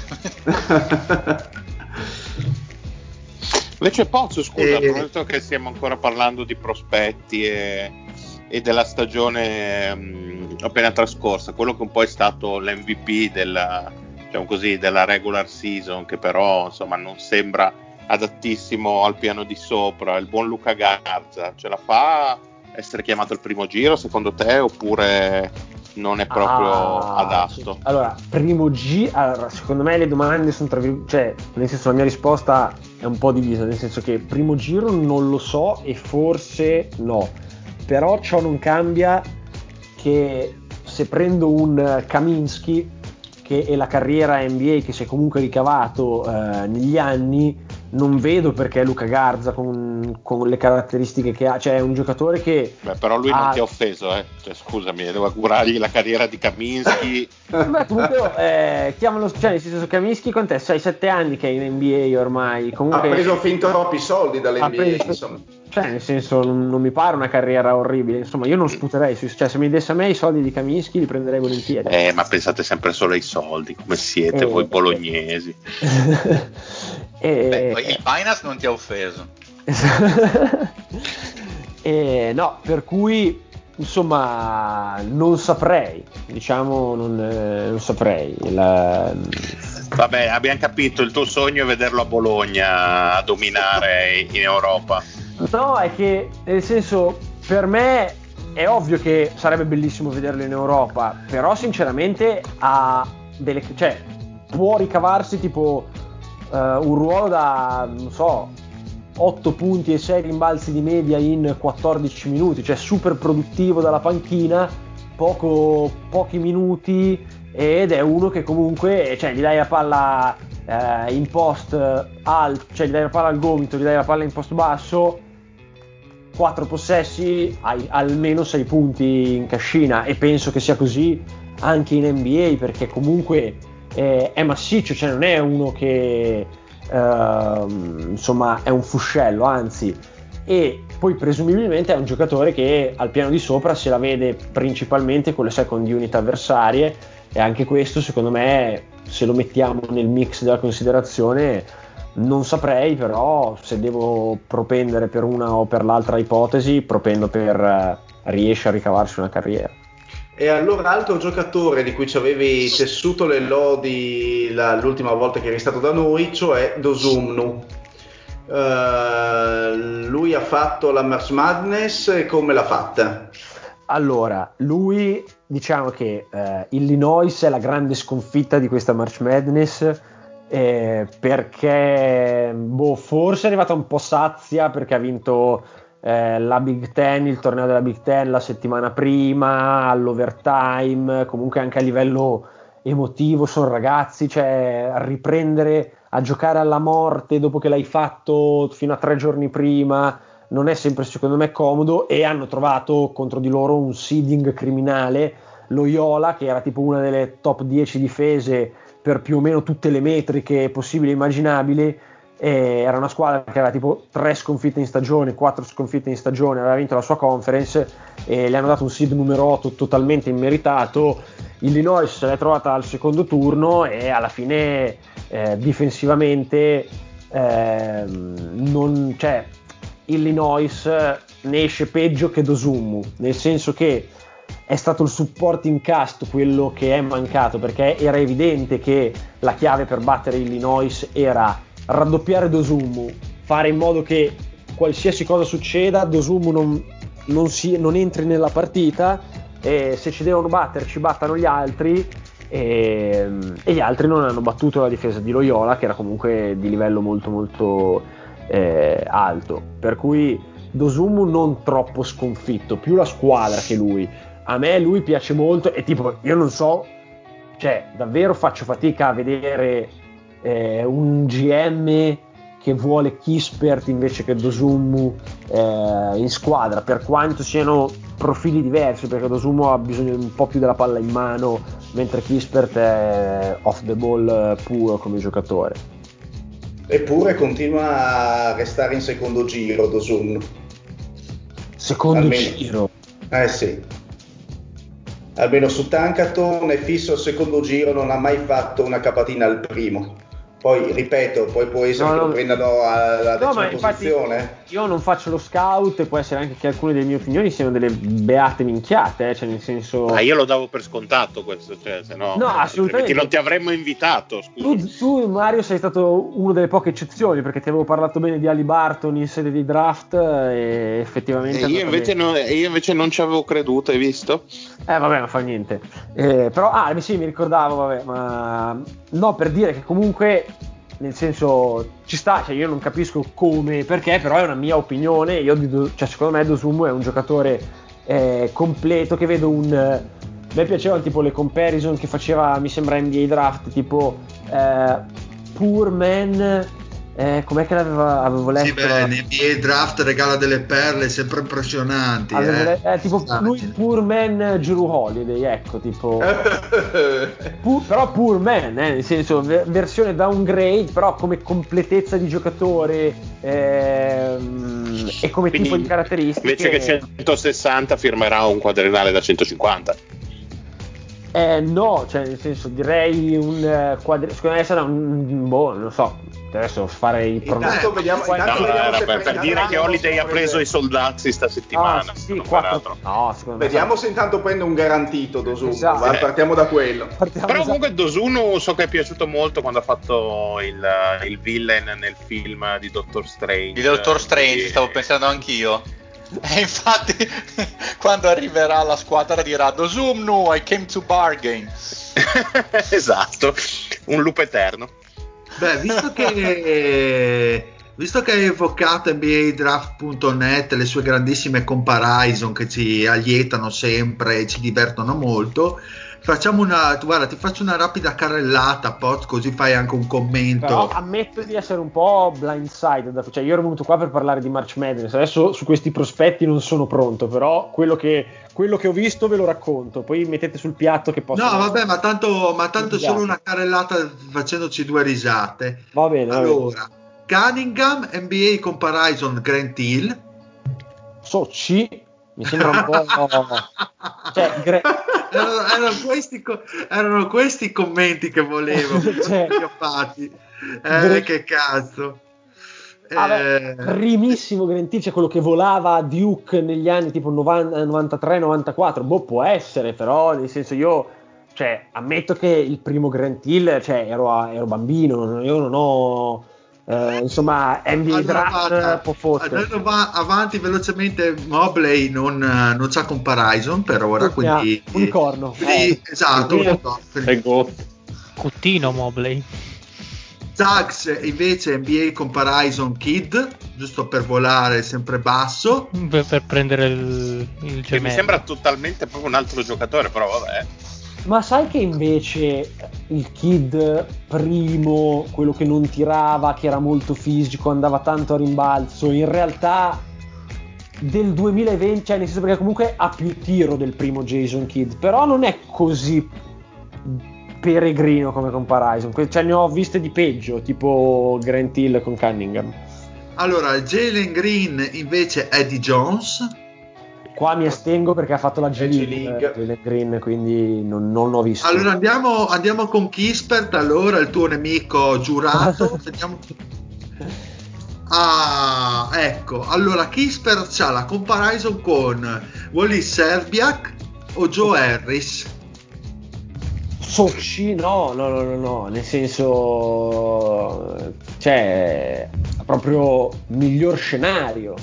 Invece Pozzo, scusa, e... pronto che stiamo ancora parlando di prospetti e, e della stagione mh, appena trascorsa, quello che un po' è stato l'M V P della... diciamo così, della regular season, che però insomma non sembra adattissimo al piano di sopra, il buon Luca Garza ce la fa essere chiamato al primo giro secondo te, oppure non è proprio ah, adatto? Sì. Allora, primo giro, allora, secondo me le domande sono tra virgolette, cioè nel senso la mia risposta è un po' divisa, nel senso che primo giro non lo so e forse no, però ciò non cambia che se prendo un Kaminsky e la carriera N B A che si è comunque ricavato eh, negli anni, non vedo perché Luca Garza con, con le caratteristiche che ha, cioè è un giocatore che... Beh, però lui ha... non ti ha offeso, eh? Cioè, scusami, devo augurargli la carriera di Kaminsky. Beh, comunque eh, chiamalo, cioè nel senso Kaminsky con te sei sette anni che è in N B A ormai, comunque ha preso fin troppi soldi dall'N B A, preso... insomma, cioè nel senso non, non mi pare una carriera orribile, insomma io non sputerei, cioè se mi desse a me i soldi di Kaminsky li prenderei volentieri. Eh, ma pensate sempre solo ai soldi, come siete eh, voi bolognesi. Eh, Beh, il Binance non ti ha offeso. eh, no, per cui insomma non saprei, diciamo non, eh, non saprei la... Vabbè, abbiamo capito, il tuo sogno è vederlo a Bologna a dominare in Europa. No, è che nel senso per me è ovvio che sarebbe bellissimo vederlo in Europa, però sinceramente ha delle, cioè può ricavarsi tipo uh, un ruolo da, non so, otto punti e sei rimbalzi di media in quattordici minuti, cioè super produttivo dalla panchina, poco, pochi minuti, ed è uno che comunque, cioè, gli dai la palla eh, in post alto, cioè gli dai la palla al gomito, gli dai la palla in post basso, quattro possessi, hai almeno sei punti in cascina, e penso che sia così anche in N B A, perché comunque eh, è massiccio, cioè non è uno che eh, insomma è un fuscello, anzi, e poi presumibilmente è un giocatore che al piano di sopra se la vede principalmente con le second unit avversarie, e anche questo secondo me, se lo mettiamo nel mix della considerazione, non saprei, però se devo propendere per una o per l'altra ipotesi, propendo per eh, riesce a ricavarsi una carriera. E allora, altro giocatore di cui ci avevi tessuto le lodi la, l'ultima volta che eri stato da noi, cioè Dosunmu. Uh, lui ha fatto la March Madness, e come l'ha fatta? Allora, lui, diciamo che eh, Illinois è la grande sconfitta di questa March Madness, eh, perché boh, forse è arrivata un po' sazia, perché ha vinto Eh, la Big Ten, il torneo della Big Ten la settimana prima, all'overtime, comunque anche a livello emotivo sono ragazzi, cioè riprendere a giocare alla morte dopo che l'hai fatto fino a tre giorni prima non è sempre secondo me comodo, e hanno trovato contro di loro un seeding criminale, Loyola, che era tipo una delle top dieci difese per più o meno tutte le metriche possibili e immaginabili. Era una squadra che aveva tipo tre sconfitte in stagione, quattro sconfitte in stagione, aveva vinto la sua conference e le hanno dato un seed numero otto totalmente immeritato. Illinois se l'è trovata al secondo turno e alla fine eh, difensivamente eh, non, cioè, Illinois ne esce peggio che Dosunmu, nel senso che è stato il supporting cast quello che è mancato, perché era evidente che la chiave per battere Illinois era raddoppiare Dosunmu, fare in modo che qualsiasi cosa succeda Dosunmu non, non, si, non entri nella partita, e se ci devono battere ci battano gli altri, e, e gli altri non hanno battuto la difesa di Loyola, che era comunque di livello molto molto eh, alto, per cui Dosunmu non troppo sconfitto, più la squadra che lui. A me lui piace molto, e tipo io non so, cioè davvero faccio fatica a vedere Eh, un G M che vuole Kispert invece che Dosunmu eh, in squadra, per quanto siano profili diversi, perché Dosunmu ha bisogno un po' più della palla in mano, mentre Kispert è off the ball puro come giocatore. Eppure continua a restare in secondo giro Dosunmu. Secondo almeno giro? Eh sì, almeno su Tankathon è fisso al secondo giro, non ha mai fatto una capatina al primo. Poi ripeto, poi può essere no, che lo prendano alla no, decima posizione. Infatti, io non faccio lo scout, e può essere anche che alcune delle mie opinioni siano delle beate minchiate, eh, cioè nel senso. Ma ah, io lo davo per scontato questo, cioè se no. No, assolutamente. Non ti avremmo invitato. Scusa. Tu, tu Mario sei stato una delle poche eccezioni, perché ti avevo parlato bene di Haliburton in sede di draft, e effettivamente. E io invece no, io invece non ci avevo creduto, hai visto? Eh vabbè, ma fa niente. Eh, però ah sì, mi ricordavo, vabbè, ma no, per dire che comunque, nel senso, ci sta, cioè io non capisco come, perché, però è una mia opinione. Io di, cioè secondo me Dosunmu è un giocatore eh, completo, che vedo un a me piacevano tipo le comparison che faceva, mi sembra, N B A Draft, tipo eh, Poor Man, eh, com'è che l'aveva avevo letto? Sì, beh, N B A Draft regala delle perle sempre impressionanti, avevo, eh. Eh, tipo lui Poor Man Jrue Holiday, ecco, tipo Pu- però Poor Man, eh, nel senso ver- versione downgrade, però come completezza di giocatore ehm, e come quindi, tipo di caratteristiche, invece che centosessanta firmerà un quadriennale da centocinquanta. Eh, no, cioè nel senso direi un uh, quadri- secondo me sarà un boh, non lo so, adesso fare i pronostici. Intanto vediamo, intanto no, vediamo se per, per dire che Holiday ha preso i soldazzi sta settimana. Ah, sì, sì, quattro, no, vediamo se intanto prende un garantito Dosunmu. Esatto. Va, partiamo da quello. Partiamo Però esatto. Comunque Dosunmu so che è piaciuto molto quando ha fatto il, il villain nel film di Doctor Strange. Di Doctor Strange, e... stavo pensando anch'io. E infatti quando arriverà la squadra dirà Dosunmu I came to bargain. Esatto, un loop eterno. Beh, visto che visto che hai evocato N B A Draft punto net, le sue grandissime comparison che ci allietano sempre e ci divertono molto, facciamo una, guarda, ti faccio una rapida carrellata, Pot, così fai anche un commento. Però ammetto di essere un po' blindsided, cioè io ero venuto qua per parlare di March Madness, adesso su questi prospetti non sono pronto, però quello che, quello che ho visto ve lo racconto, poi mettete sul piatto che posso. No, vabbè, ma tanto, ma tanto solo una carrellata facendoci due risate. Va bene. Allora, va bene. Cunningham, N B A comparison Grant Hill. Soci, mi sembra un po'... cioè, Grant... Erano, erano, questi, erano questi commenti che volevo, cioè, eh, che cazzo, eh, primissimo Grant Hill, cioè quello che volava a Duke negli anni tipo novantatré novantaquattro, boh, può essere, però nel senso io, cioè, ammetto che il primo Grant Hill, cioè ero, a, ero bambino, io non ho eh, insomma N B A allora, draft vada, po' forte. Adesso va avanti velocemente. Mobley non, non c'ha comparison per ora, quindi ah, unicorno eh, esatto, unicorno. Cuttino Mobley. Suggs invece N B A comparison Kid, giusto per volare sempre basso, per, per prendere il, il che mi sembra totalmente proprio un altro giocatore, però vabbè. Ma sai che invece il Kid primo, quello che non tirava, che era molto fisico, andava tanto a rimbalzo, in realtà del duemilaventi, cioè nel senso, perché comunque ha più tiro del primo Jason Kidd, però non è così peregrino come comparison, cioè ne ho viste di peggio, tipo Grant Hill con Cunningham. Allora, Jalen Green invece Eddie Jones. Qua mi astengo perché ha fatto la G-League, Jalen Green, quindi non, non l'ho visto. Allora andiamo, andiamo con Kispert, allora il tuo nemico giurato. Vediamo. Ah, ecco, allora Kispert c'ha la comparison con Wally Szczerbiak o Joe Harris. Soci, no, no, no, no, no, nel senso, cioè, proprio miglior scenario.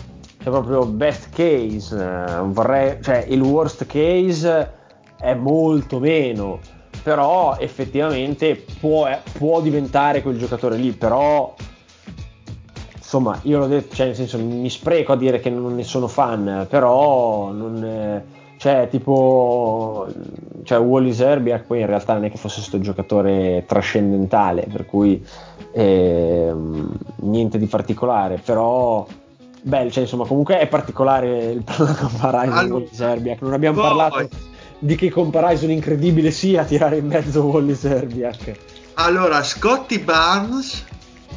Proprio best case, vorrei, cioè il worst case è molto meno, però effettivamente può, può diventare quel giocatore lì, però insomma io l'ho detto, cioè nel senso mi spreco a dire che non ne sono fan, però non, cioè tipo, cioè Wally Szczerbiak poi in realtà non è che fosse questo giocatore trascendentale, per cui eh, niente di particolare, però beh, cioè, insomma, comunque è particolare il comparison allora, con Wally Szczerbiak. Non abbiamo poi parlato di che comparison incredibile sia tirare in mezzo Wally Szczerbiak. Allora, Scotty Barnes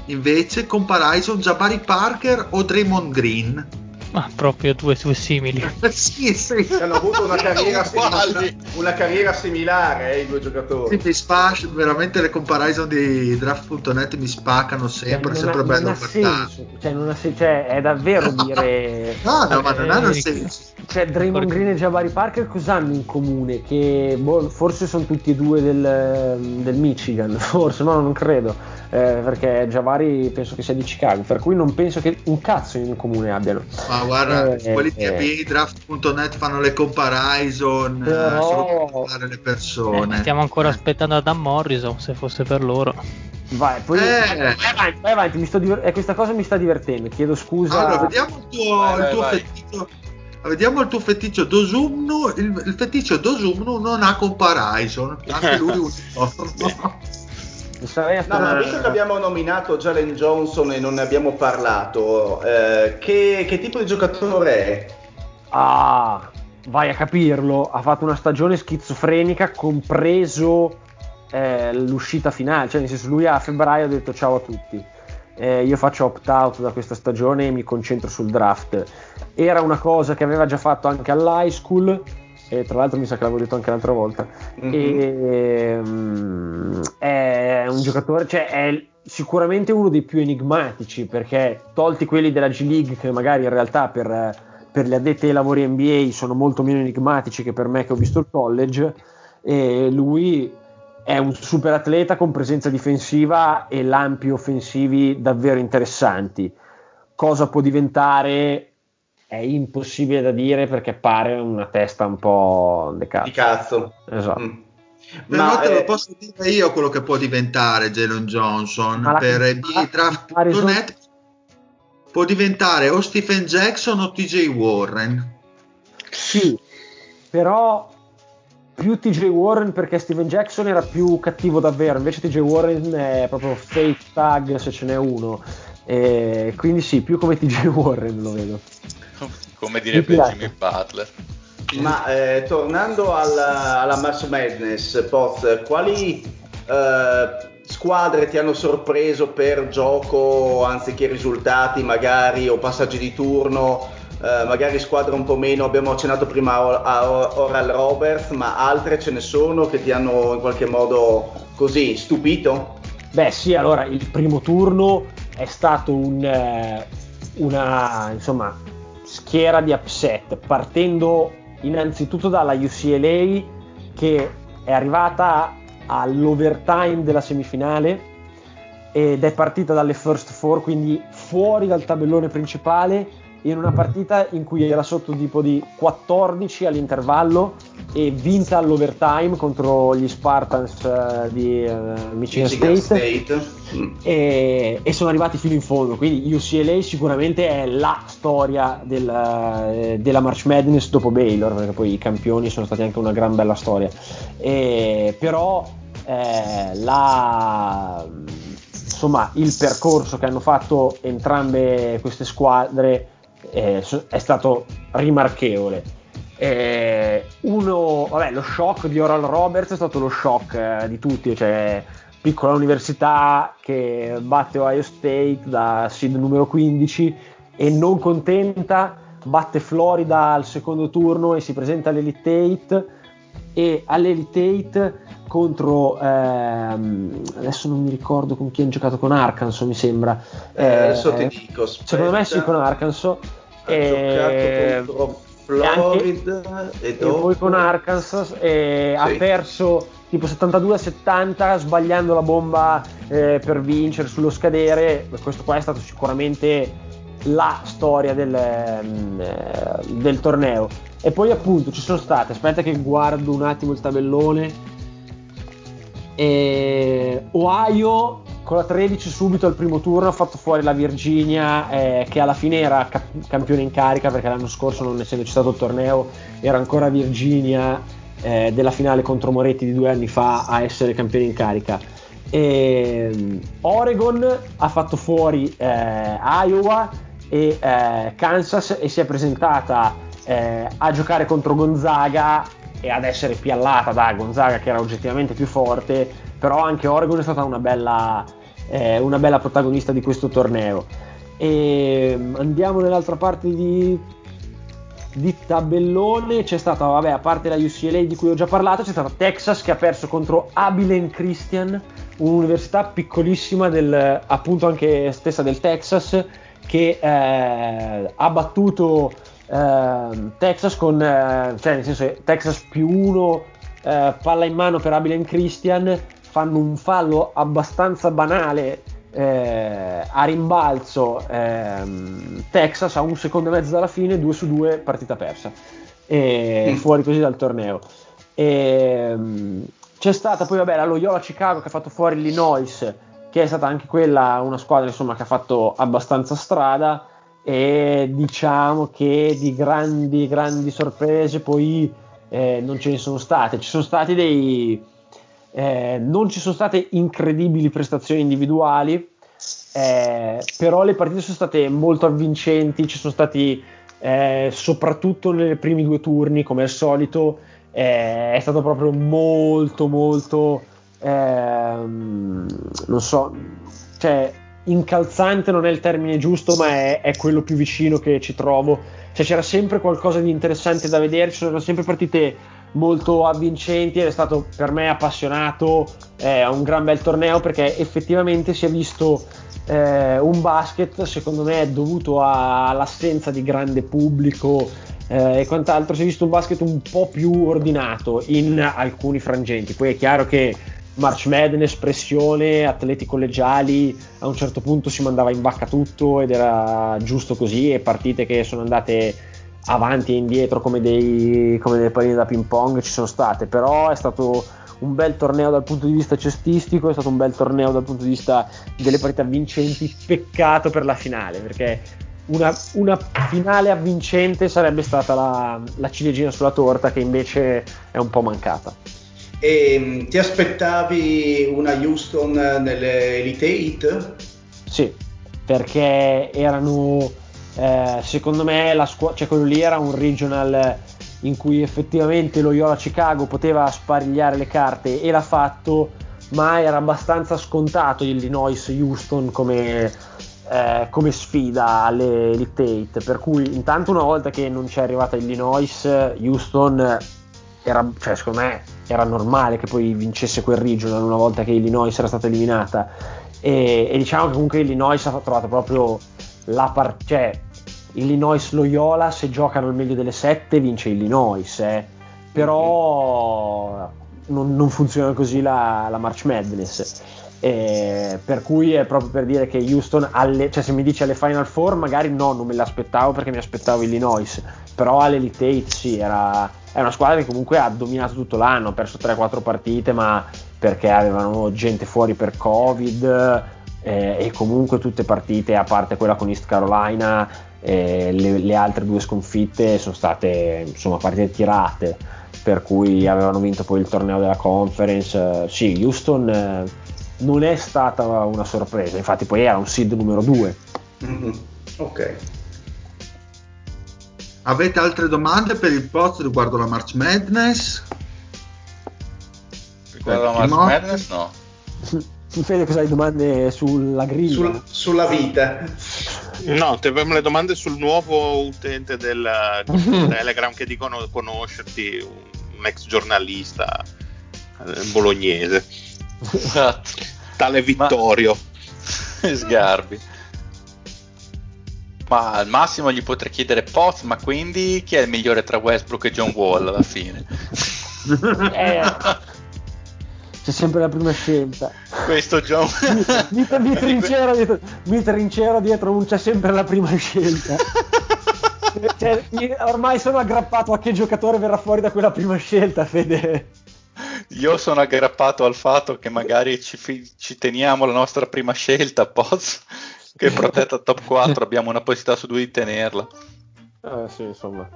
invece comparison Jabari Parker o Draymond Green. Ma proprio due due simili. Sì, sì, hanno avuto una carriera similare, una carriera similare eh, i due giocatori. Sì, mi spaccia, veramente le comparison di draft punto net mi spaccano sempre, cioè, sempre ha, bello guardare. Cioè non ha senso, cioè è davvero dire no, no, eh, ma non hanno senso. Cioè Draymond Green e Jabari Parker cos'hanno in comune? Che boh, forse sono tutti e due del, del Michigan, forse, no, non credo, eh, perché Jabari penso che sia di Chicago, per cui non penso che un cazzo in comune abbiano. Ma guarda, eh, quelli eh, di draft punto net fanno le comparison però... solo per fare le persone. Eh, stiamo ancora eh. aspettando Adam Morrison, se fosse per loro. Vai, poi eh. vai, vai, vai avanti, mi sto diver- eh, questa cosa mi sta divertendo, chiedo scusa. Allora, vediamo il tuo, vai, il vai, tuo vai. feticcio. Vediamo il tuo feticcio Dosunmu. Il, il feticcio Dosunmu non ha comparison, anche lui un no, ma visto che abbiamo nominato Jalen Johnson e non ne abbiamo parlato, eh, che, che tipo di giocatore è? Ah, vai a capirlo, ha fatto una stagione schizofrenica, compreso eh, l'uscita finale, cioè nel senso lui a febbraio ha detto ciao a tutti, eh, io faccio opt out da questa stagione e mi concentro sul draft. Era una cosa che aveva già fatto anche all'high school, e tra l'altro mi sa che l'avevo detto anche l'altra volta. Mm-hmm. e, um, è un giocatore, cioè è sicuramente uno dei più enigmatici, perché tolti quelli della G League che magari in realtà per, per gli addetti ai lavori N B A sono molto meno enigmatici che per me che ho visto il college, e lui è un super atleta con presenza difensiva e lampi offensivi davvero interessanti. Cosa può diventare è impossibile da dire perché pare una testa un po' de cazzo. Di cazzo. Esatto. Mm. Però te lo eh, posso dire io quello che può diventare Jalen Johnson la, per N B A Draft Net, può diventare o Stephen Jackson o T J. Warren. Sì, però più T J. Warren, perché Stephen Jackson era più cattivo davvero, invece T J. Warren è proprio fake tag se ce n'è uno, e quindi sì, più come T J. Warren lo vedo. Come direbbe Jimmy Butler. Ma eh, tornando alla, alla March Madness, Pot, quali eh, squadre ti hanno sorpreso per gioco anziché risultati magari, o passaggi di turno, eh, magari squadre un po' meno? Abbiamo accennato prima a, a Oral Roberts, ma altre ce ne sono che ti hanno in qualche modo così stupito? Beh sì, allora il primo turno è stato un, eh, una insomma schiera di upset, partendo innanzitutto dalla U C L A, che è arrivata all'overtime della semifinale ed è partita dalle first four, quindi fuori dal tabellone principale, in una partita in cui era sotto tipo di quattordici all'intervallo e vinta all'overtime contro gli Spartans uh, di uh, Michigan State, State. E, e sono arrivati fino in fondo, quindi U C L A sicuramente è la storia della, eh, della March Madness dopo Baylor, perché poi i campioni sono stati anche una gran bella storia, e, però eh, la... insomma il percorso che hanno fatto entrambe queste squadre eh, è stato rimarchevole. Eh, uno, vabbè, lo shock di Oral Roberts è stato lo shock eh, di tutti, cioè piccola università che batte Ohio State da seed numero quindici e non contenta batte Florida al secondo turno e si presenta all'Elite otto, e all'Elite otto contro ehm, adesso non mi ricordo con chi hanno giocato, con Arkansas mi sembra, eh, adesso ti dico, secondo me sì, con Arkansas ha e, giocato contro Florida e, anche, e, e poi con Arkansas e sì. Ha perso tipo settantadue a settanta sbagliando la bomba eh, per vincere sullo scadere. Questo qua è stato sicuramente la storia del, eh, del torneo. E poi appunto ci sono state, aspetta che guardo un attimo il tabellone, e Ohio con la tredici subito al primo turno ha fatto fuori la Virginia eh, che alla fine era cap- campione in carica, perché l'anno scorso, non essendoci stato il torneo, era ancora Virginia eh, della finale contro Moretti di due anni fa a essere campione in carica. E Oregon ha fatto fuori eh, Iowa e eh, Kansas, e si è presentata eh, a giocare contro Gonzaga e ad essere piallata da Gonzaga, che era oggettivamente più forte, però anche Oregon è stata una bella eh, una bella protagonista di questo torneo. E andiamo nell'altra parte di, di tabellone, c'è stata, vabbè, a parte la U C L A di cui ho già parlato, c'è stata Texas che ha perso contro Abilene Christian, un'università piccolissima del, appunto anche stessa del Texas, che eh, ha battuto Texas con cioè nel senso Texas più uno eh, palla in mano per Abilene Christian, fanno un fallo abbastanza banale eh, a rimbalzo eh, Texas a un secondo e mezzo dalla fine, due su due, partita persa e mm. fuori così dal torneo. E c'è stata poi, vabbè, la Loyola Chicago che ha fatto fuori l'Illinois, che è stata anche quella una squadra insomma che ha fatto abbastanza strada, e diciamo che di grandi grandi sorprese poi eh, non ce ne sono state. Ci sono stati dei eh, non ci sono state incredibili prestazioni individuali, eh, però le partite sono state molto avvincenti, ci sono stati eh, soprattutto nei primi due turni, come al solito eh, è stato proprio molto molto eh, non so, cioè incalzante non è il termine giusto, ma è, è quello più vicino che ci trovo, cioè c'era sempre qualcosa di interessante da vedere, ci sono sempre partite molto avvincenti ed è stato per me appassionato eh, un gran bel torneo, perché effettivamente si è visto eh, un basket, secondo me dovuto a, all'assenza di grande pubblico eh, e quant'altro, si è visto un basket un po' più ordinato in alcuni frangenti. Poi è chiaro che March Madness, pressione, atleti collegiali, a un certo punto si mandava in vacca tutto ed era giusto così, e partite che sono andate avanti e indietro come, dei, come delle palline da ping pong ci sono state, però è stato un bel torneo dal punto di vista cestistico, è stato un bel torneo dal punto di vista delle partite vincenti. Peccato per la finale, perché una, una finale avvincente sarebbe stata la, la ciliegina sulla torta, che invece è un po' mancata. E ti aspettavi una Houston nell'Elite otto? Sì, perché erano, eh, secondo me la scu- cioè quello lì era un regional in cui effettivamente lo Loyola Chicago poteva sparigliare le carte, e l'ha fatto, ma era abbastanza scontato Illinois-Houston come, eh, come sfida alle Elite otto, per cui intanto una volta che non c'è arrivata Illinois, Houston era, cioè secondo me era normale che poi vincesse quel regional una volta che Illinois era stata eliminata, e, e diciamo che comunque Illinois ha trovato proprio la parte, cioè Illinois Loyola, se giocano al meglio delle sette vince Illinois, eh. Però non, non funziona così la, la March Madness, eh, per cui è proprio per dire che Houston alle, cioè se mi dici alle Final Four magari no, non me l'aspettavo perché mi aspettavo Illinois, però all'Elite otto sì, era, è una squadra che comunque ha dominato tutto l'anno, ha perso tre quattro partite, ma perché avevano gente fuori per Covid, eh, e comunque tutte partite, a parte quella con East Carolina, Eh, le, le altre due sconfitte sono state insomma partite tirate, per cui avevano vinto poi il torneo della conference. Eh, sì, Houston eh, non è stata una sorpresa, infatti poi era un seed numero due. Mm-hmm. Ok, avete altre domande per il post riguardo la March Madness? Riguardo la March Madness no. Fede, cosa hai domande sulla griglia? Sul, sulla vita? No, ti avevamo le domande sul nuovo utente del Telegram che dicono conoscerti, un ex giornalista bolognese, esatto, tale Vittorio. Ma... Sgarbi. Ma al massimo gli potrei chiedere Poz, ma quindi chi è il migliore tra Westbrook e John Wall alla fine? Eh, c'è sempre la prima scelta. Questo John mi, mi, mi, trincero dietro, mi trincero dietro un c'è sempre la prima scelta. Cioè, ormai sono aggrappato a che giocatore verrà fuori da quella prima scelta, Fede. Io sono aggrappato al fatto che magari ci, ci teniamo la nostra prima scelta, Poz, che è protetta top quattro, abbiamo una possibilità su due di tenerla. Eh sì, insomma.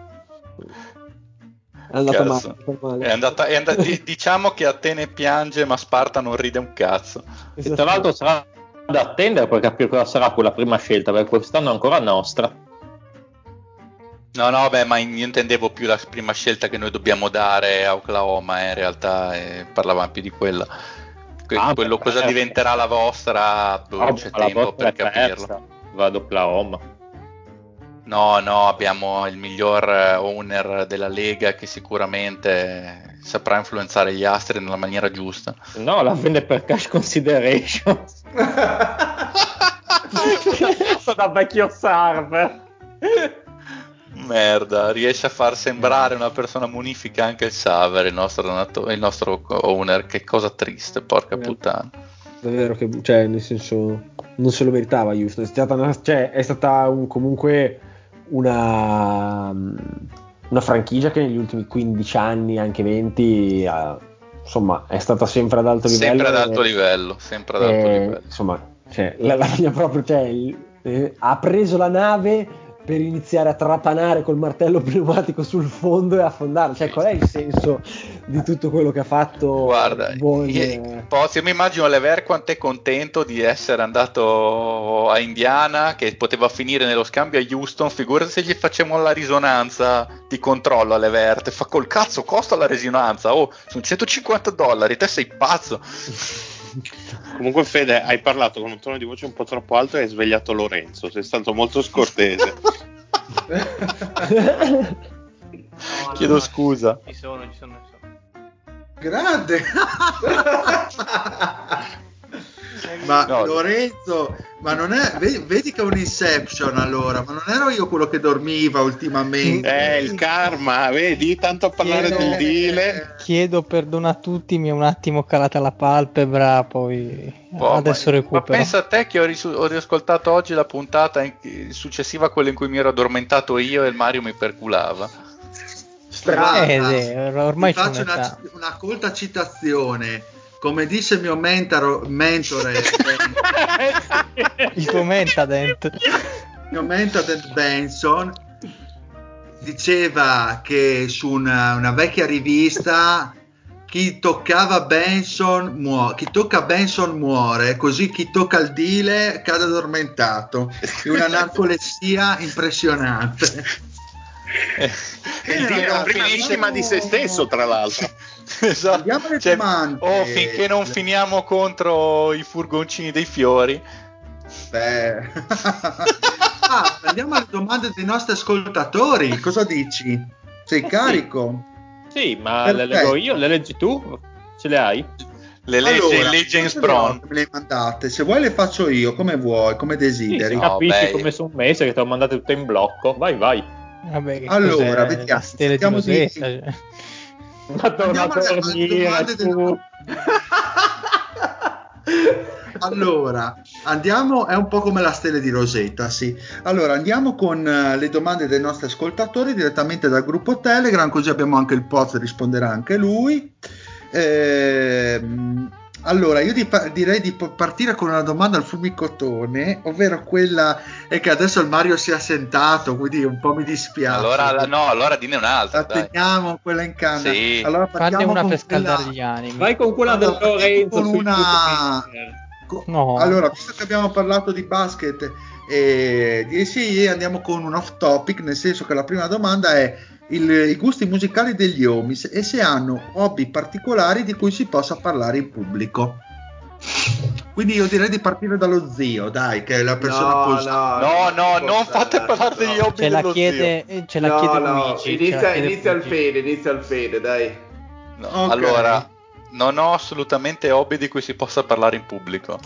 È andata male, male. È andata, è andata, diciamo che Atene piange ma Sparta non ride un cazzo. E tra l'altro sarà da attendere per capire cosa sarà quella prima scelta, perché quest'anno è ancora nostra. No no, beh, ma io intendevo più la prima scelta che noi dobbiamo dare a Oklahoma, eh, in realtà eh, parlavamo più di quella. Que- ah, quello cosa perso. Diventerà la vostra, non oh, c'è tempo per capirlo persa. Vado Oklahoma. No, no, abbiamo il miglior owner della Lega che sicuramente saprà influenzare gli astri nella maniera giusta. No, la vende per cash consideration. Da vecchio server. Merda, riesce a far sembrare una persona munifica anche il Saver, il nostro donato, il nostro owner. Che cosa triste, porca puttana. Davvero che, cioè, nel senso, non se lo meritava Houston. È stata una, cioè, è stata un, comunque... Una, una franchigia che negli ultimi quindici anni, anche venti, eh, insomma, è stata sempre ad alto livello. Sempre ad alto e, livello, sempre ad alto e, livello. Insomma, cioè, la, la linea proprio, cioè, il, eh, ha preso la nave per iniziare a trapanare col martello pneumatico sul fondo e affondarla. Cioè, qual è il senso di tutto quello che ha fatto? Guarda, buone... io, posso, io mi immagino Lever quanto è contento di essere andato a Indiana, che poteva finire nello scambio a Houston. Figurati se gli facciamo la risonanza di controllo a Lever, te fa col cazzo, costa la risonanza, oh, sono centocinquanta dollari, te sei pazzo. Comunque Fede, hai parlato con un tono di voce un po' troppo alto e hai svegliato Lorenzo, sei stato molto scortese. No, chiedo no, scusa. Ci sono, ci sono, ci sono. Grande. Ma no, Lorenzo, ma non è, vedi, vedi che è un inception allora, ma non ero io quello che dormiva ultimamente? Eh, il karma, vedi, tanto a parlare chiedo, del deal. Chiedo perdono a tutti, mi è un attimo calata la palpebra, poi oh, adesso ma, recupero. Ma pensa a te che ho, risu- ho riascoltato oggi la puntata in- successiva a quella in cui mi ero addormentato io e il Mario mi perculava. strana. Eh, sì, ormai faccio una, una colta citazione. Come dice il mio mentaro, mentore il tuo mentadent il mio mentadent Benson diceva che su una, una vecchia rivista chi toccava Benson muore, chi tocca Benson muore, così chi tocca il dile cade addormentato in una narcolessia impressionante. E il dile è primissima di se stesso, tra l'altro. Esatto. Cioè, oh, finché non finiamo contro i furgoncini dei fiori. Beh. Ah, andiamo alle domande dei nostri ascoltatori. Cosa dici? Sei carico? Sì, ma perfetto. Le leggo io, le leggi tu? Ce le hai? Le legge allora, le James Brown. Me le mandate, se vuoi le faccio io, come vuoi, come desideri. Sì, sì, capisci oh, come sono messe, che te le ho mandate tutte in blocco. Vai, vai. Vabbè, allora, vediamo. Stiamo di Madonna, tornia, tu. Allora, andiamo, è un po' come la stella di Rosetta, sì. Allora, andiamo con uh, le domande dei nostri ascoltatori direttamente dal gruppo Telegram, così abbiamo anche il post, risponderà anche lui. Ehm, allora, io di pa- direi di partire con una domanda al fulmicotone, ovvero quella è che adesso il Mario si è assentato, quindi un po' mi dispiace. Allora, no, allora dine un'altra. Teniamo quella in canna. Sì. Allora, partiamo una con per scaldare quella... gli animi. Vai con quella allora, del Lorenzo. Con una... No. Allora, visto che abbiamo parlato di basket e di S I E, andiamo con un off topic, nel senso che la prima domanda è il, i gusti musicali degli Homies e se hanno hobby particolari di cui si possa parlare in pubblico. Quindi io direi di partire dallo zio, dai, che è la persona no, così. No, no, no, non, non fate parlare degli hobby ce dello la chiede, zio. Ce la no, chiede no, Luigi. Inizia, la chiede inizia il fede, inizia il fede, dai. No, okay. Allora... non ho assolutamente hobby di cui si possa parlare in pubblico.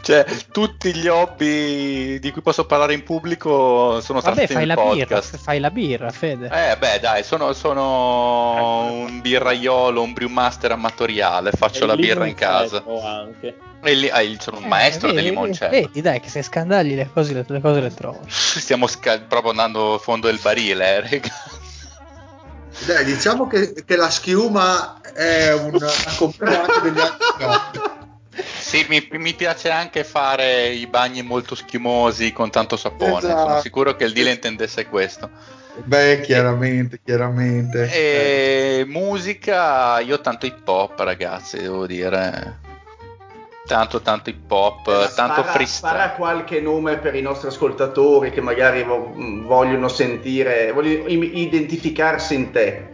Cioè, tutti gli hobby di cui posso parlare in pubblico sono stati nel podcast. Vabbè, fai la birra, fai la birra, Fede. Eh, beh, dai, sono, sono un birraiolo, un brewmaster amatoriale, faccio e la birra in casa. Anche. E lì, ah, sono un eh, maestro vedi, del limoncello. Vedi, dai, che se scandagli le cose le, le, cose le trovo. Stiamo sca- proprio andando a fondo del barile, eh, raga. Dai, diciamo che, che la schiuma è una componente degli anni novanta. Sì, mi, mi piace anche fare i bagni molto schiumosi con tanto sapone. Esatto. Sono sicuro che il deal intendesse questo. Beh, chiaramente, chiaramente. E eh. musica, io tanto hip hop, ragazzi, devo dire. Tanto, tanto hip hop, tanto freestyle. Spara qualche nome per i nostri ascoltatori che magari vo- vogliono sentire, vogliono identificarsi in te.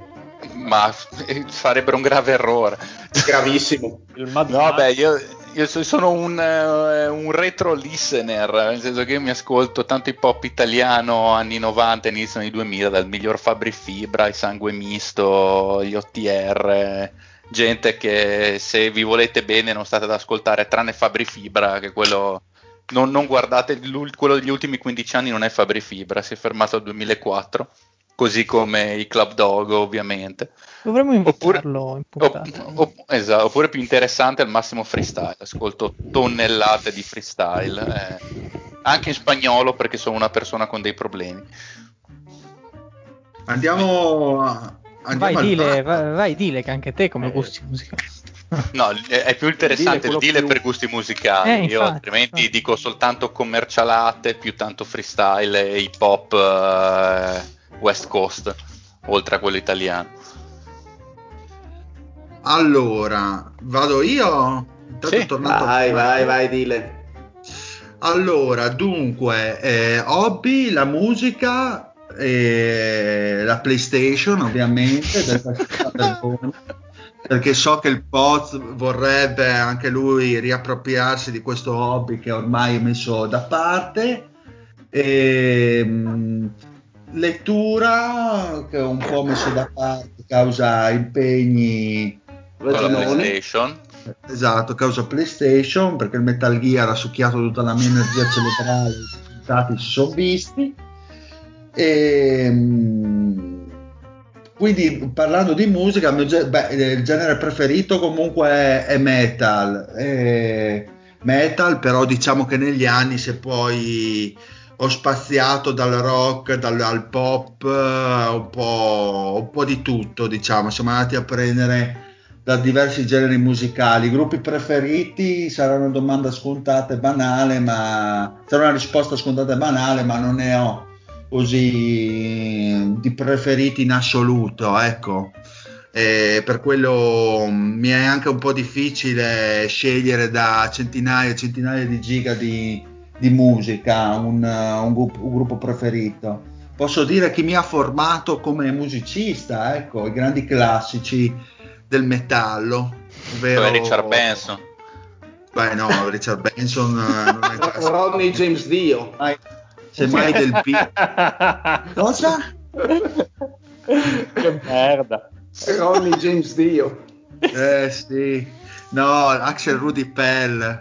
Ma eh, sarebbe un grave errore. Gravissimo. No, beh, io, io sono un, eh, un retro listener, nel senso che io mi ascolto tanto hip hop italiano anni novanta, inizio anni duemila, dal miglior Fabri Fibra, il Sangue Misto, gli O T R... gente che se vi volete bene non state ad ascoltare, tranne Fabri Fibra, che quello non, non guardate, quello degli ultimi quindici anni non è Fabri Fibra, si è fermato al duemilaquattro, così come i Club Dog ovviamente. Dovremmo invitarlo in puntata. Opp- opp- esatto, oppure più interessante al massimo freestyle, ascolto tonnellate di freestyle, eh. Anche in spagnolo perché sono una persona con dei problemi. Andiamo a... Andiamo vai dile, vai, vai dile che anche te come eh. gusti musicali. No, è più interessante il dile, il dile più... per gusti musicali, eh, io infatti, altrimenti infatti. dico soltanto commercialate, più tanto freestyle e hip hop uh, West Coast, oltre a quello italiano. Allora, vado io? Intanto sì, tornato vai, vai, vai, dile. Allora, dunque, eh, hobby, la musica... E la PlayStation ovviamente perché so che il Poz vorrebbe anche lui riappropriarsi di questo hobby che ormai è messo da parte. E, mh, lettura che ho un po' messo da parte causa impegni con la PlayStation, esatto, causa PlayStation perché il Metal Gear ha succhiato tutta la mia energia cerebrale, i risultati si sono visti. E quindi parlando di musica, il, mio, beh, il genere preferito comunque è, è metal, è metal, però diciamo che negli anni si è poi ho spaziato dal rock dal, al pop, un po', un po' di tutto, diciamo. Siamo andati a prendere da diversi generi musicali. I gruppi preferiti sarà una domanda scontata e banale, ma sarà una risposta scontata e banale, ma non ne ho così di preferiti in assoluto, ecco. E per quello mi è anche un po' difficile scegliere da centinaia e centinaia di giga di, di musica un, un, gruppo, un gruppo preferito. Posso dire chi mi ha formato come musicista, ecco, i grandi classici del metallo, ovvero Beh, Richard Benson. Beh no, Richard Benson non è classico. Ronnie James Dio. Semmai del P. Cosa? Che merda. Ronnie James Dio. Eh sì. No, Axel Rudy Pell.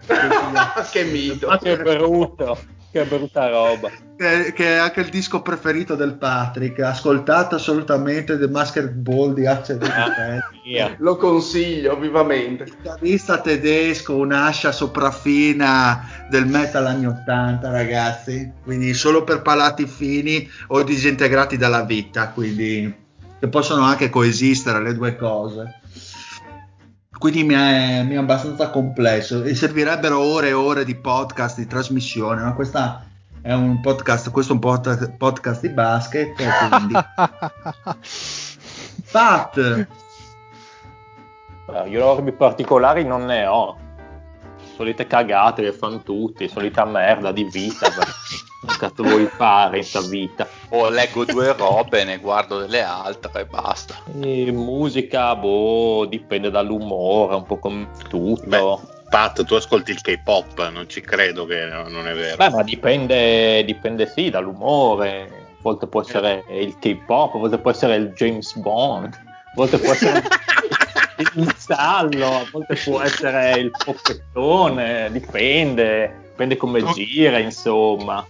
Che mito. Ma che brutto. Che brutta roba. Che, che è anche il disco preferito del Patrick. Ascoltate assolutamente The Masked Ball di Axel Rudy ah, Pell. Yeah. Lo consiglio vivamente. Chitarrista tedesco, un'ascia sopraffina del metal anni ottanta, ragazzi. Quindi solo per palati fini o disintegrati dalla vita, quindi che possono anche coesistere le due cose, quindi mi è, mi è abbastanza complesso e servirebbero ore e ore di podcast, di trasmissione, ma questa è un podcast, questo è un pod- podcast di basket, quindi Pat. Io orbi particolari non ne ho, solite cagate che fanno tutti, solita merda di vita. Che cazzo vuoi fare in sta vita? O oh, leggo due robe, ne guardo delle altre e basta. E musica, boh, dipende dall'umore, un po' come tutto. Beh, Pat, tu ascolti il K-pop, non ci credo che no, non è vero. Beh, ma dipende, dipende sì, dall'umore. A volte può essere il K-pop, a volte può essere il James Bond, a volte può essere il giallo, a volte può essere il poppettone, dipende, dipende come gira, insomma.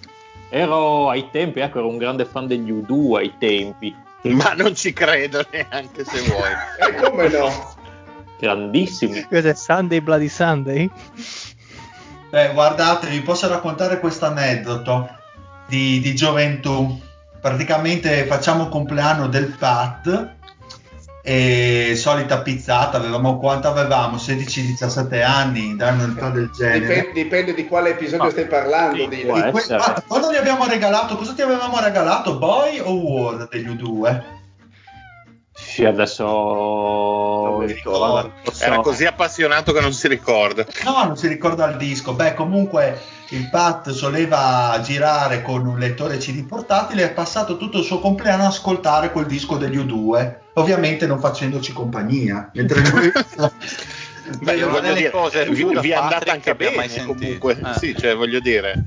Ero ai tempi, ecco, ero un grande fan degli U due ai tempi. Ma non ci credo neanche se vuoi. E come no? Grandissimi. Cos'è, Sunday Bloody Sunday? Beh, guardate, vi posso raccontare questo aneddoto di, di gioventù. Praticamente facciamo il compleanno del Pat, e solita pizzata, avevamo quanto avevamo sedici diciassette anni, da un'età del genere. Dipende, dipende di quale episodio, ma stai parlando di, di que- ah, cosa gli abbiamo regalato? Cosa ti avevamo regalato? Boy o Ward degli U due? Sì, adesso non mi ricordo. Era così appassionato che non si ricorda. No, non si ricorda il disco. Beh, comunque il Pat soleva girare con un lettore C D portatile e ha passato tutto il suo compleanno a ascoltare quel disco degli U due. Ovviamente non facendoci compagnia, mentre noi Beh, io voglio dire, cose vi, vi è andata anche bene comunque, ah. sì, cioè voglio dire,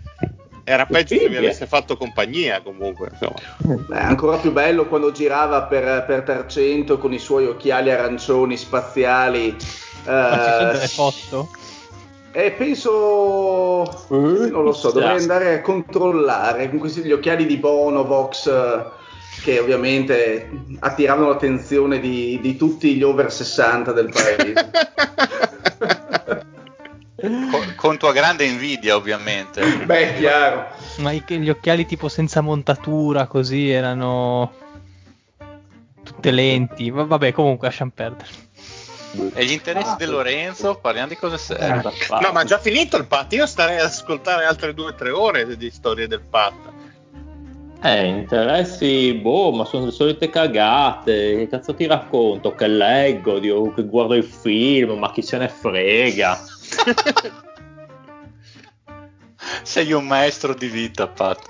era peggio se vi avesse fatto compagnia comunque. Beh, ancora più bello quando girava per, per Tarcento con i suoi occhiali arancioni spaziali. Ma ci sono delle foto? Eh, penso, eh, non lo so, dovrei andare a controllare con questi gli occhiali di Bono, Vox, che ovviamente attiravano l'attenzione di, di tutti gli over sessanta del paese. Con, con tua grande invidia, ovviamente. Beh, chiaro. Ma i, gli occhiali tipo senza montatura, così, erano tutte lenti. Vabbè, comunque, lasciamo perdere. E gli interessi ah, di Lorenzo? Parliamo di cose serie. No, ma già finito il Pat. Io starei ad ascoltare altre due o tre ore di storie del Pat. Eh, interessi, boh, ma sono le solite cagate. Che cazzo ti racconto? Che leggo, dio, che guardo i film, ma chi se ne frega. Sei un maestro di vita, Pat.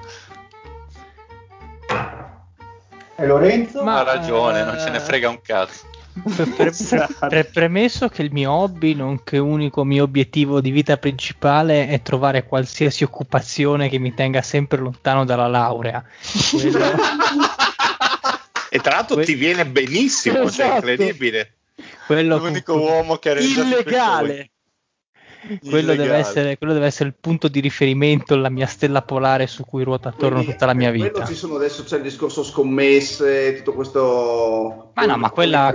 E Lorenzo? Ma ha ragione, eh... non se ne frega un cazzo. Pre- pre- pre- premesso che il mio hobby, nonché unico mio obiettivo di vita principale, è trovare qualsiasi occupazione che mi tenga sempre lontano dalla laurea. Quello... e tra l'altro que- ti viene benissimo, esatto. Cioè incredibile. Quello l'unico con... uomo che ha realizzato illegale. quello deve essere, quello deve essere il punto di riferimento, la mia stella polare su cui ruota attorno quindi, tutta la mia vita. Ci sono adesso, c'è il discorso scommesse, tutto questo. Ma no, ma quella,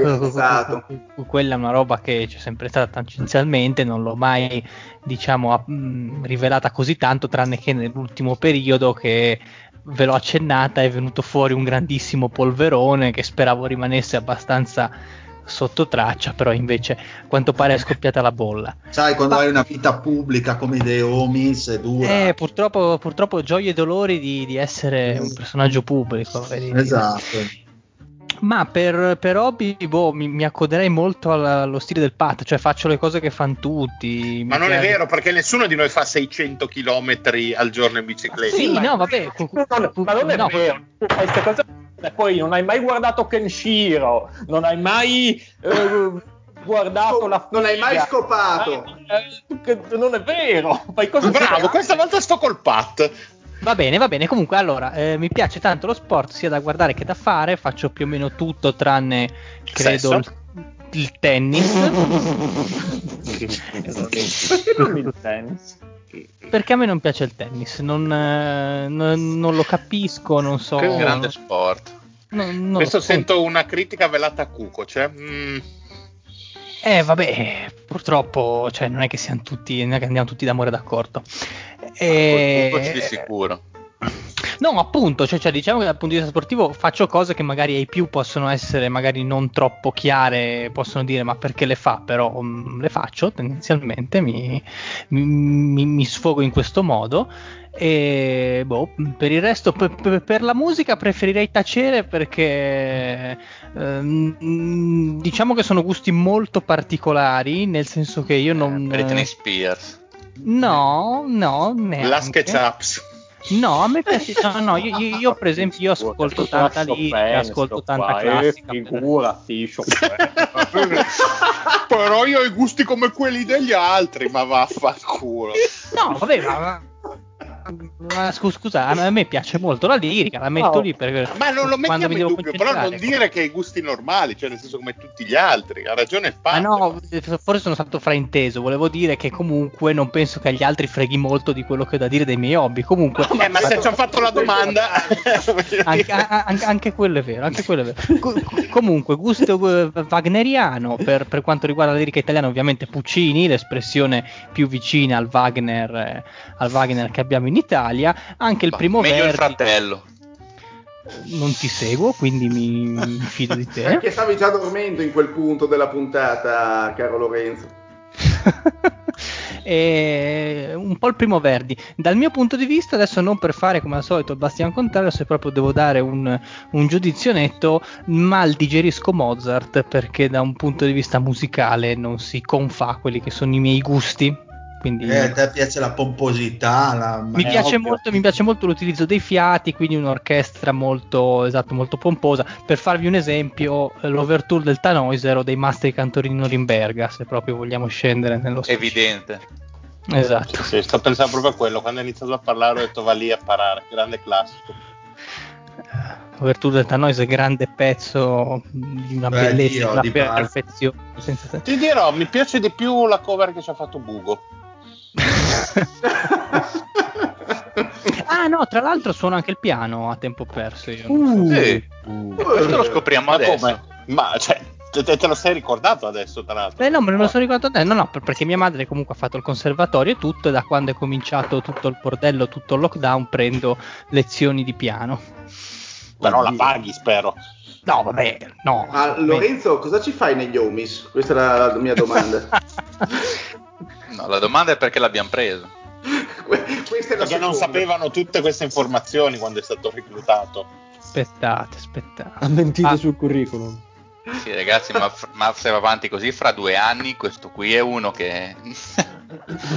quella è una roba che c'è sempre stata tangenzialmente, non l'ho mai diciamo rivelata così tanto, tranne che nell'ultimo periodo che ve l'ho accennata, è venuto fuori un grandissimo polverone che speravo rimanesse abbastanza sotto traccia, però invece a quanto pare è scoppiata la bolla. Sai, quando Ma... hai una vita pubblica come The Homies è dura. Eh, purtroppo, purtroppo gioie e dolori di, di essere un personaggio pubblico. Esatto. Ma per, per hobby boh, mi, mi accoderei molto alla, allo stile del Pat, cioè faccio le cose che fanno tutti. Ma non piace. È vero, perché nessuno di noi fa seicento chilometri al giorno in bicicletta. Sì, ma no, vabbè. Cu- cu- cu- ma non è no. vero, tu fai queste cose e poi non hai mai guardato Kenshiro, non hai mai... Eh, guardato oh, la non hai mai scopato. Non è vero, fai cose bravo, questa volta sto col Pat. Va bene, va bene, comunque allora eh, mi piace tanto lo sport sia da guardare che da fare, faccio più o meno tutto tranne credo il, il tennis. il tennis. Perché a me non piace il tennis, non, eh, non, non lo capisco, non so. Che grande sport. Non, non Questo sento punto. Una critica velata a cuco, cioè mm. Eh vabbè, purtroppo cioè, non è che siamo tutti, non è che andiamo tutti d'amore d'accordo. E... Ah, di sicuro. No, appunto, cioè, cioè diciamo che dal punto di vista sportivo faccio cose che magari ai più possono essere magari non troppo chiare, possono dire ma perché le fa, però um, le faccio tendenzialmente, mi, mi, mi sfogo in questo modo. E boh, per il resto per, per la musica preferirei tacere perché ehm, diciamo che sono gusti molto particolari, nel senso che io non eh, Britney Spears no no neanche. La Sketchups no, a me piace no, no, io, io, io per esempio io ascolto tanta lirica, ascolto tanta classica, figurati, però io ho i gusti come quelli degli altri, ma vaffanculo. No vabbè, ma Ma scu- scusa, a me piace molto la lirica, la metto oh. lì per, ma non lo mettiamo in dubbio, però non dire che hai gusti normali, cioè nel senso come tutti gli altri, ha ragione il padre. Ma no, forse sono stato frainteso, volevo dire che comunque non penso che agli altri freghi molto di quello che ho da dire dei miei hobby, comunque no, ma, eh, ma se ci hanno fatto la domanda anche, anche, anche quello è vero, anche quello è vero. Com- comunque gusto wagneriano per, per quanto riguarda la lirica italiana, ovviamente Puccini, l'espressione più vicina al Wagner, eh, al Wagner che abbiamo in Italia, anche il Ma primo meglio Verdi. Il fratello. Non ti seguo, quindi mi, mi fido di te. Perché stavi già dormendo in quel punto della puntata, caro Lorenzo. E un po' il primo Verdi. Dal mio punto di vista, adesso non per fare come al solito il Bastian Contrario, se proprio devo dare un, un giudizio netto, mal digerisco Mozart perché da un punto di vista musicale non si confà quelli che sono i miei gusti. Quindi, eh, a te piace la pomposità, la... Mi, piace molto, mi piace molto l'utilizzo dei fiati, quindi un'orchestra molto, esatto, molto pomposa. Per farvi un esempio, l'overture del Tannhäuser o dei Master di Cantorini Norimberga, se proprio vogliamo scendere nello specifico. Evidente. Esatto. Sì, sto pensando proprio a quello, quando ha iniziato a parlare ho detto va lì a parare, grande classico. L'overture del Tannhäuser, grande pezzo di una Beh, bellezza, Dio, una di una perfezione. Senza... Ti dirò, mi piace di più la cover che ci ha fatto Bugo. Ah no, tra l'altro suono anche il piano a tempo perso. Io non so. uh, sì. uh, Questo lo scopriamo ma adesso. Come? Ma cioè, te, te lo sei ricordato adesso, tra l'altro? Beh, no, me lo sono ricordato adesso. No, no, perché mia madre comunque ha fatto il conservatorio e tutto, e da quando è cominciato tutto il bordello, tutto il lockdown, prendo lezioni di piano. Però oh, la paghi, spero. No, vabbè, no. Ma vabbè. Lorenzo, cosa ci fai negli Homies? Questa era la mia domanda. No, la domanda è perché l'abbiamo preso. Perché la non sapevano tutte queste informazioni quando è stato reclutato. Aspettate, aspettate. Ha mentito ah. sul curriculum. Sì, ragazzi, ma, ma se va avanti così, fra due anni questo qui è uno che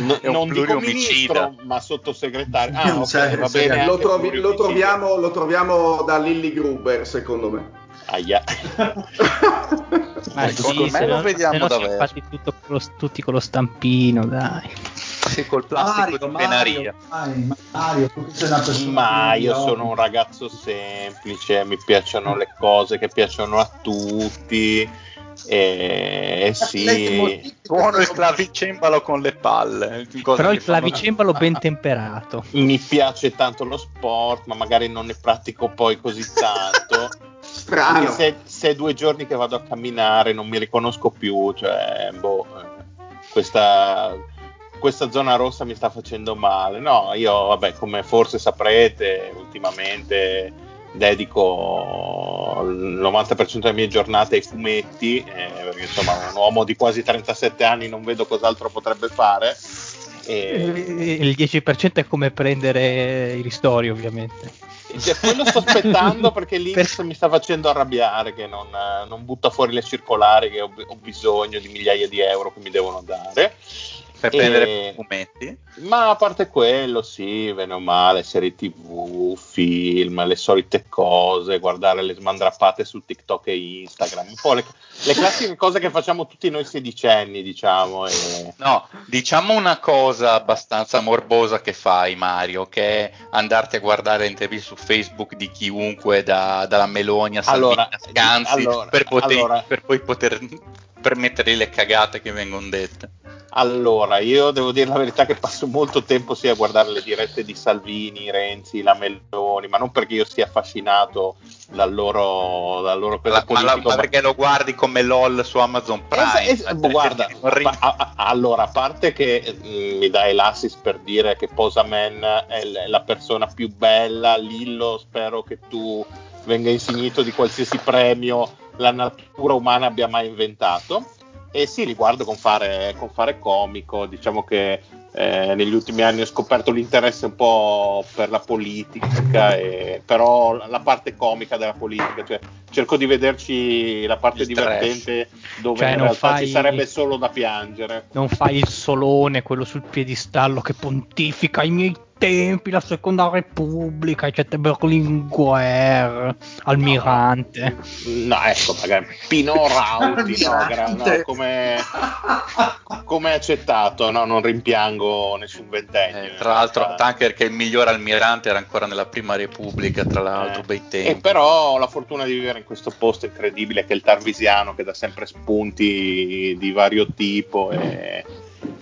no, è un non pluriomicida. Ministro, ma sottosegretario. Ah, okay, cioè, va bene, sì, lo, trovi, lo, troviamo, lo troviamo da Lilly Gruber, secondo me. Aia. Ma secondo sì, me lo vediamo davvero. Fatti tutto lo, tutti con lo stampino, dai. Sì, col plastico di penaria. Mario, Mario, Mario, ma io sono un ragazzo semplice, mi piacciono le cose che piacciono a tutti. Eh, sì, suono il clavicembalo con le palle, però il clavicembalo fanno... ben temperato. Mi piace tanto lo sport, ma magari non ne pratico poi così tanto. Strano. Se, se è due giorni che vado a camminare non mi riconosco più, cioè, boh, questa, questa zona rossa mi sta facendo male. No, io, vabbè, come forse saprete, ultimamente dedico il novanta per cento delle mie giornate ai fumetti, eh, perché insomma un uomo di quasi trentasette anni non vedo cos'altro potrebbe fare. E... il dieci per cento è come prendere i ristori, ovviamente. Cioè, quello sto aspettando perché l'Inps per... mi sta facendo arrabbiare che non, non butta fuori le circolari che ho, ho bisogno di migliaia di euro che mi devono dare. Per prendere e... fumetti, ma a parte quello, sì, bene o male, serie tv, film, le solite cose, guardare le smandrappate su TikTok e Instagram, un po' le, le classiche cose che facciamo tutti noi sedicenni, diciamo. E... no, diciamo una cosa abbastanza morbosa che fai, Mario, che è andarti a guardare interviste su Facebook di chiunque, da, dalla Meloni a Salvini, allora, a Scanzi, allora, per, poter, allora. per poi poter permettere le cagate che vengono dette. Allora, io devo dire la verità che passo molto tempo sia a guardare le dirette di Salvini, Renzi, la Meloni, ma non perché io sia affascinato dal loro, dal loro la, ma, la, ma perché lo guardi come LOL su Amazon Prime. Es, es, guarda, a, a, allora, a parte che mh, mi dai l'assist per dire che Posaman è l- la persona più bella, Lillo, spero che tu venga insignito di qualsiasi premio la natura umana abbia mai inventato. E sì, li guardo con fare, con fare comico, diciamo che eh, negli ultimi anni ho scoperto l'interesse un po' per la politica, e, però la parte comica della politica, cioè cerco di vederci la parte divertente dove cioè, in realtà fai, ci sarebbe solo da piangere. Non fai il solone, quello sul piedistallo che pontifica i miei tempi, la seconda repubblica, c'è Berlinguer, Almirante, no, ecco, magari Pino Rauti, no, no, come, come accettato, no, non rimpiango nessun ventennio, eh, tra l'altro realtà. Anche perché il miglior Almirante era ancora nella prima repubblica, tra l'altro, eh, bei tempi. E però ho la fortuna di vivere in questo posto incredibile che è il Tarvisiano, che dà sempre spunti di vario tipo e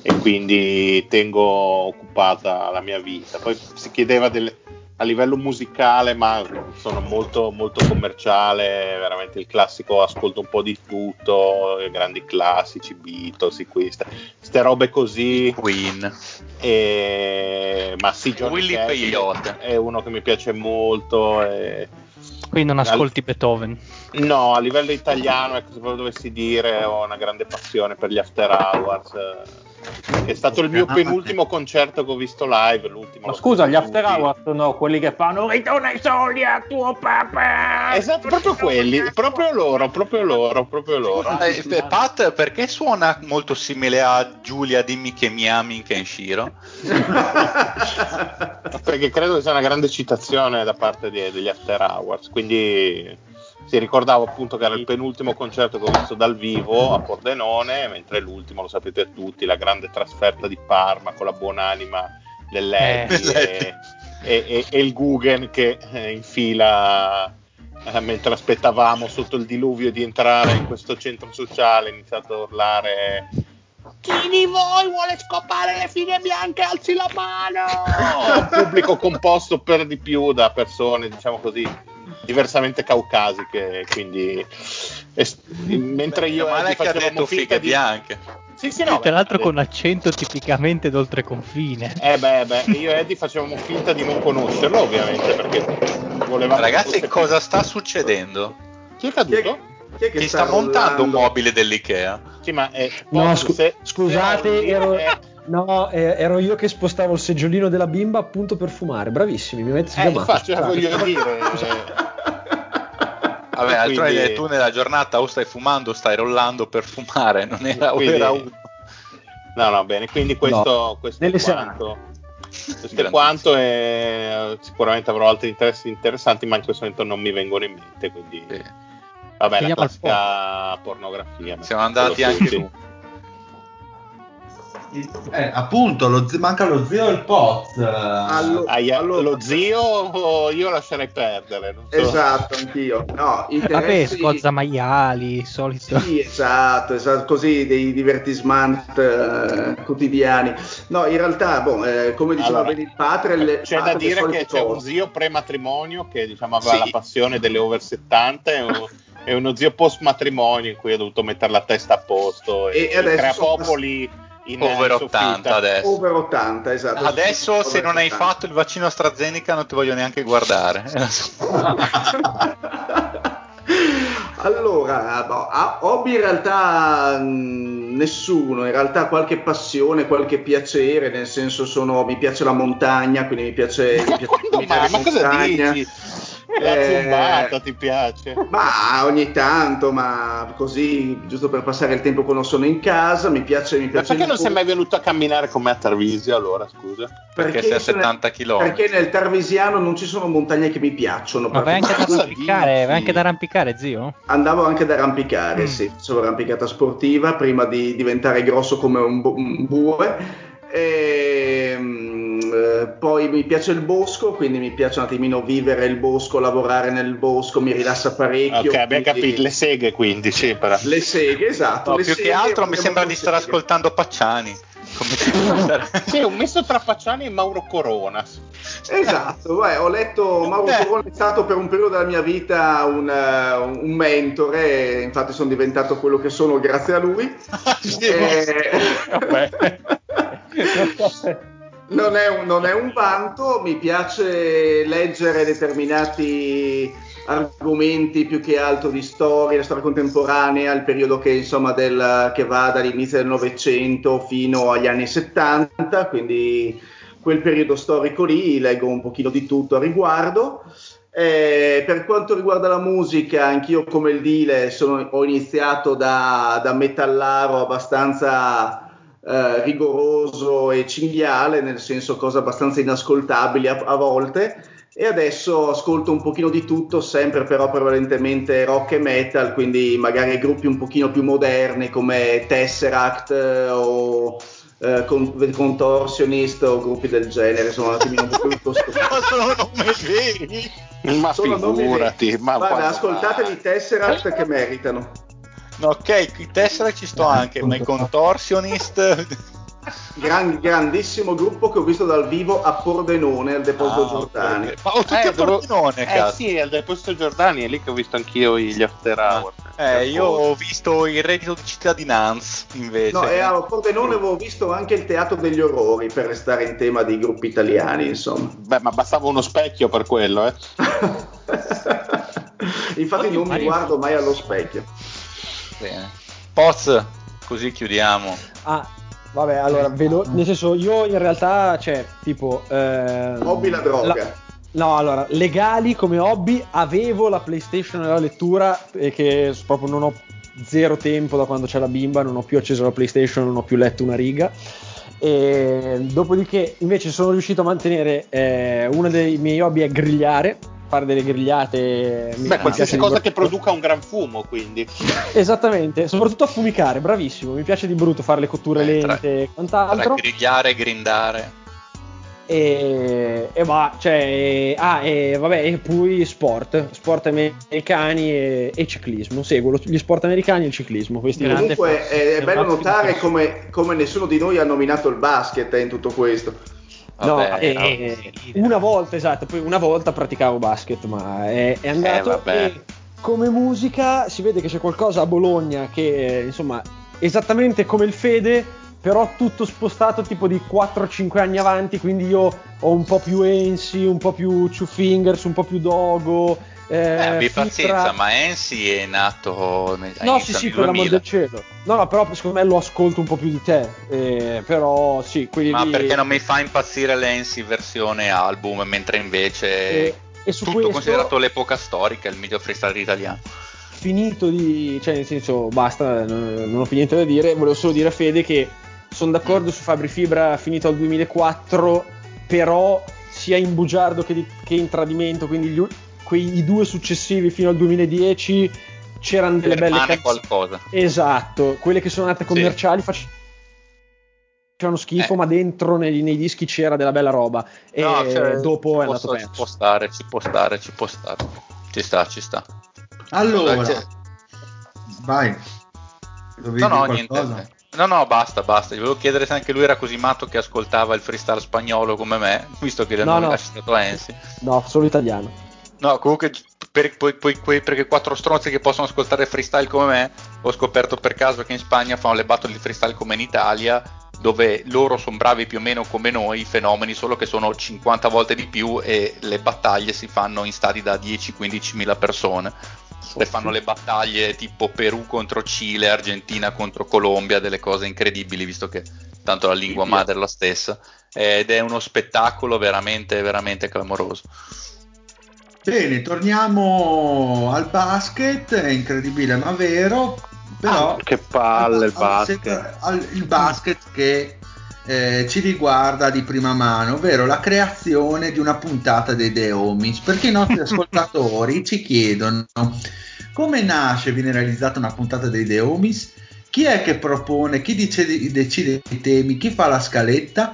e quindi tengo occupata la mia vita. Poi si chiedeva del, a livello musicale, ma sono molto molto commerciale, veramente il classico, ascolto un po' di tutto, grandi classici, Beatles, questa, ste robe così, Queen, e, ma sì, Willy Peyote è uno che mi piace molto. E, quindi non ascolti al... Beethoven? No, a livello italiano, ecco, se proprio dovessi dire, ho una grande passione per gli After Hours. È stato il mio penultimo concerto che ho visto live, l'ultimo. Ma scusa, gli After Hours sono quelli che fanno "Ritorna i soldi a tuo papà". Esatto, proprio quelli, proprio loro, proprio loro, proprio loro. Eh, Pat, perché suona molto simile a Giulia Dimmi che mi ami in Kenshiro? Perché credo che sia una grande citazione da parte di, degli After Hours, quindi... Sì, ricordavo appunto che era il penultimo concerto che ho visto dal vivo a Pordenone, mentre l'ultimo, lo sapete tutti, la grande trasferta di Parma con la buonanima dell'Edi eh, e, e, e il Guggen che eh, in fila, eh, mentre aspettavamo sotto il diluvio di entrare in questo centro sociale, ha iniziato a urlare: "Chi di voi vuole scopare le fighe bianche alzi la mano!" Un pubblico composto per di più da persone, diciamo così, diversamente caucasiche, quindi es- mentre io eh, che ha detto fiche di... bianche, sì, sì, no, tra l'altro con accento tipicamente d'oltreconfine. Eh beh, beh, io e Eddie facevamo finta di non conoscerlo, ovviamente, perché volevamo. Ragazzi, cosa più. sta succedendo? Chi è caduto? Chi è... Chi, Chi sta, sta montando un mobile dell'Ikea? Sì, ma è... no, scu- se... scusate, se ero... è... no, eh, ero io che spostavo il seggiolino della bimba appunto per fumare. Bravissimi, mi metti eh, faccio, la voglio dire. Vabbè, altro quindi... è, tu nella giornata o stai fumando o stai rollando per fumare, non era, quindi... era uno. No, no, bene, quindi questo, no. questo è quanto. Questo è quanto e sicuramente avrò altri interessi interessanti, ma in questo momento non mi vengono in mente, quindi... Sì. Vabbè, la classica pornografia. Siamo andati anche su. Eh, appunto, lo z- manca lo zio e il Poz. Allo- Aia, allora. Lo zio oh, io lascerei perdere. Non so. Esatto, anch'io. No, i interessi... Vabbè, scozza maiali, solito. Sì, esatto, esatto, così dei divertisement eh, quotidiani. No, in realtà, boh, eh, come diceva allora, bene il padre... Le... C'è da dire che c'è un zio pre-matrimonio che diciamo aveva sì. la passione delle over settanta e... Un... È uno zio post matrimonio in cui ha dovuto mettere la testa a posto e, e crea popoli in over ottanta adesso. Over ottanta, esatto. Adesso over se non ottanta. Hai fatto il vaccino AstraZeneca non ti voglio neanche guardare. Allora, no, hobby in realtà mh, nessuno, in realtà qualche passione, qualche piacere, nel senso sono mi piace la montagna, quindi mi piace, mi piace camminare in montagna. Cosa dici? La zumbata eh, ti piace? Ma ogni tanto, ma così giusto per passare il tempo quando sono in casa, mi piace. Mi piace ma perché non sei mai venuto a camminare come a Tarvisio? Allora scusa, perché, perché sei a settanta chilometri? Perché nel Tarvisiano non ci sono montagne che mi piacciono. Ma vai anche ad arrampicare, vai anche ad arrampicare, zio? Andavo anche ad arrampicare, mm. sì, sono arrampicata sportiva prima di diventare grosso come un, bu- un bue. E, mh, poi mi piace il bosco, quindi mi piace un attimino vivere il bosco, lavorare nel bosco, mi rilassa parecchio. Ok, abbiamo capito, le seghe quindi, sì, però. Le seghe, esatto. No, le più seghe, che altro mi sembra di stare ascoltando Pacciani. Come sì, un messo tra Pacciani e Mauro Corona. Esatto, beh, ho letto Mauro Beh. Corona è stato per un periodo della mia vita un, uh, un mentore, infatti sono diventato quello che sono grazie a lui. Sì, e... non, è un, non è un vanto, mi piace leggere determinati argomenti più che altro di storia, la storia contemporanea, il periodo che insomma del, che va dall'inizio del Novecento fino agli anni settanta, quindi quel periodo storico lì leggo un pochino di tutto a riguardo. Eh, per quanto riguarda la musica, anch'io come il Dile sono, ho iniziato da, da metallaro abbastanza eh, rigoroso e cinghiale, nel senso cose abbastanza inascoltabili a, a volte. E adesso ascolto un pochino di tutto, sempre però prevalentemente rock e metal, quindi magari gruppi un pochino più moderni come Tesseract o eh, Contortionist o gruppi del genere, sono un attimino un po' più costosi. Ma sono nomi veri! Ma sono figurati! Ma guarda, ascoltatevi Tesseract che meritano. No, ok, Tesseract ci sto anche, ma i Contortionist... Gran, grandissimo gruppo che ho visto dal vivo a Pordenone al deposito ah, Giordani okay. Ma ho tutti eh, a Pordenone eh cazzo. Sì, al deposito Giordani è lì che ho visto anch'io gli after hour eh, io Pordenone. Ho visto il reddito di cittadinanza invece no, e a Pordenone avevo visto anche il teatro degli orrori per restare in tema di gruppi italiani insomma. Beh, ma bastava uno specchio per quello eh. Infatti non mi guardo mai allo specchio. Bene Poz, così chiudiamo. Ah vabbè, allora, velo- nel senso, io in realtà, cioè, tipo... Ehm, hobby la droga. La- no, allora, legali come hobby, avevo la PlayStation e la lettura, e che proprio non ho zero tempo da quando c'è la bimba, non ho più acceso la PlayStation, non ho più letto una riga. E dopodiché, invece, sono riuscito a mantenere, eh, uno dei miei hobby è grigliare. Fare delle grigliate. Beh, qualsiasi cosa che produca un gran fumo, quindi. Esattamente, soprattutto affumicare, bravissimo. Mi piace di brutto fare le cotture eh, lente e quant'altro. Tra grigliare, grindare. E, e va, cioè, ah, e vabbè, e poi sport, sport americani e, e ciclismo. Seguo gli sport americani e il ciclismo. Questi comunque è, è bello notare come, come nessuno di noi ha nominato il basket eh, in tutto questo. No, vabbè, eh, eh, una volta esatto, poi una volta praticavo basket, ma è, è andato eh, e come musica si vede che c'è qualcosa a Bologna che insomma esattamente come il Fede, però tutto spostato tipo di quattro cinque anni avanti, quindi io ho un po' più Ensi, un po' più Two Fingers, un po' più Dogo. Eh, abbi pazienza, ma Ensi è nato nel No, sì, sì, per l'amor del cielo. No, no, però secondo me lo ascolto un po' più di te. Eh, però sì, quindi Ma lì... perché non mi fa impazzire l'Ensi versione album, mentre invece eh, e su tutto questo... considerato l'epoca storica, il medio freestyle italiano. Finito di, cioè nel senso basta, non ho più niente da dire, volevo solo dire a Fede che sono d'accordo mm. su Fabri Fibra finito al duemilaquattro, però sia in bugiardo che, di... che in tradimento, quindi gli i due successivi fino al duemiladieci c'erano delle belle canzoni, qualcosa esatto, quelle che sono nate commerciali sì. facevano schifo, eh. ma dentro nei, nei dischi c'era della bella roba. E no, cioè, dopo è andato perso. Ci può stare, ci può stare, ci può stare. Ci sta, ci sta. Allora, allora vai. Dovevi no, no, qualcosa? Niente. No, no, basta, basta. Gli volevo chiedere se anche lui era così matto che ascoltava il freestyle spagnolo come me, visto che no, non no. è stato Ensi. No, solo italiano. No, comunque, per, poi, poi, perché quattro stronzi che possono ascoltare freestyle come me, ho scoperto per caso che in Spagna fanno le battle di freestyle come in Italia, dove loro sono bravi più o meno come noi, i fenomeni, solo che sono cinquanta volte di più e le battaglie si fanno in stadi da dieci quindici mila persone. Le fanno le battaglie tipo Perù contro Cile, Argentina contro Colombia, delle cose incredibili, visto che tanto la lingua madre è la stessa, ed è uno spettacolo veramente veramente clamoroso. Bene, torniamo al basket, è incredibile ma vero, però ah, che palle il basket, al, il basket che eh, ci riguarda di prima mano, ovvero la creazione di una puntata dei The Homies, perché i nostri ascoltatori ci chiedono come nasce e viene realizzata una puntata dei The Homies, chi è che propone, chi dice, decide i temi, chi fa la scaletta,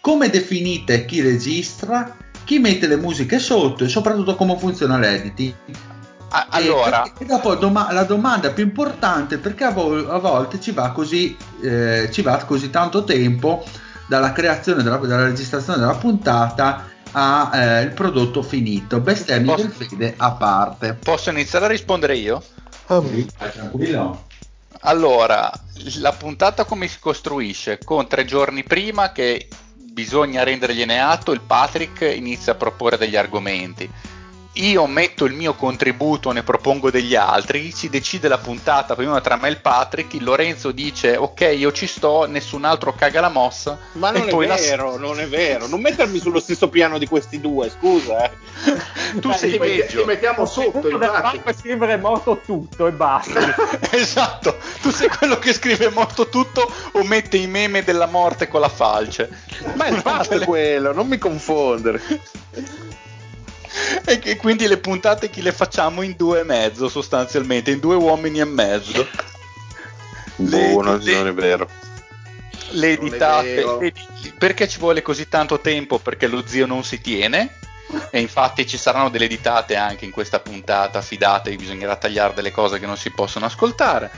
come definite chi registra, chi mette le musiche sotto e soprattutto come funziona l'editing. Ah, allora, e, e dopo doma- la domanda più importante, perché a, vo- a volte ci va così eh, ci va così tanto tempo dalla creazione della, dalla registrazione della puntata al eh, il prodotto finito. Bestemmie del Fede a parte. Posso iniziare a rispondere io? Oh, sì, tranquillo. Allora, la puntata come si costruisce? Con tre giorni prima che bisogna rendergliene atto, il Patrick inizia a proporre degli argomenti. Io metto il mio contributo, ne propongo degli altri, si decide la puntata prima tra me e il Patrick, il Lorenzo dice ok io ci sto, nessun altro caga la mossa. Ma non è vero, la... non è vero, non mettermi sullo stesso piano di questi due, scusa. Eh. Tu Dai, sei ti peggio. Ti mettiamo sotto, infatti. Per scrivere morto tutto e basta. Esatto, tu sei quello che scrive morto tutto o mette i meme della morte con la falce. Ma è fatto quello, non mi confondere. E che quindi le puntate chi le facciamo in due e mezzo sostanzialmente, in due uomini e mezzo. Buono, le, non è vero. Le editate, le, perché ci vuole così tanto tempo? Perché lo zio non si tiene, e infatti ci saranno delle editate anche in questa puntata, fidatevi, bisognerà tagliare delle cose che non si possono ascoltare.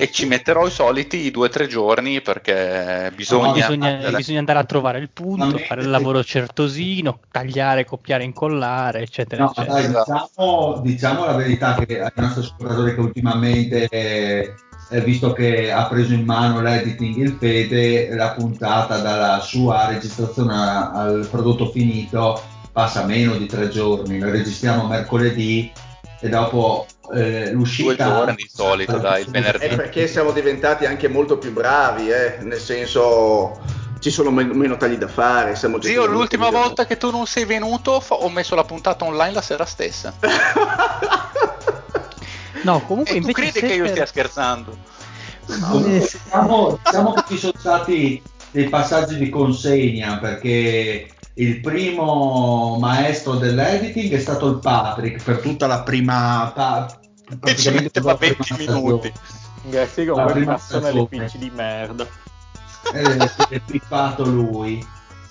E ci metterò i soliti due o tre giorni perché bisogna... No, bisogna, andare... bisogna andare a trovare il punto, no, fare il lavoro certosino, tagliare, copiare, incollare, eccetera. No, eccetera. Dai, diciamo, diciamo la verità che ai nostri ascoltatori che ultimamente, eh, visto che ha preso in mano l'editing il Fede, la puntata dalla sua registrazione al prodotto finito passa meno di tre giorni, la registriamo mercoledì e dopo... Eh, l'uscita due giorni di solito, eh, dai, il venerdì. È perché siamo diventati anche molto più bravi, eh? Nel senso ci sono men- meno tagli da fare. Siamo Zio, l'ultima volta che tu non sei venuto fa- ho messo la puntata online la sera stessa. No, comunque e tu credi che io stia scherzando? No, diciamo, diciamo che ci sono stati dei passaggi di consegna, perché il primo maestro dell'editing è stato il Patrick per tutta la prima pa- e ci metteva venti minuti. Grazie, con quelle persone le picci di merda eh, si è pippato lui.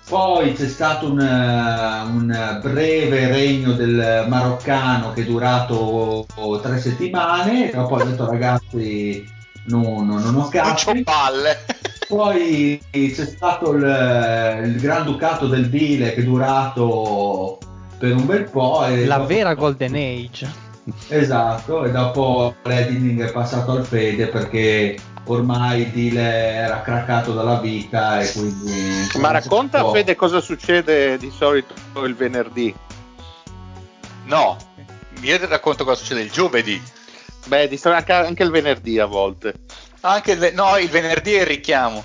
Poi c'è stato un, un breve regno del maroccano che è durato tre settimane, però poi ho detto ragazzi no, no, non ho cazzo, non c'ho palle. Poi c'è stato il, il Gran Ducato del Bile che è durato per un bel po'. E la dopo... vera Golden Age. Esatto, e dopo l'editing è passato al Fede perché ormai Dile era craccato dalla vita e quindi... Ma racconta a Fede cosa succede di solito il venerdì. No, io ti racconto cosa succede il giovedì. Beh, di solito anche il venerdì a volte. Anche il, no, il venerdì è il richiamo.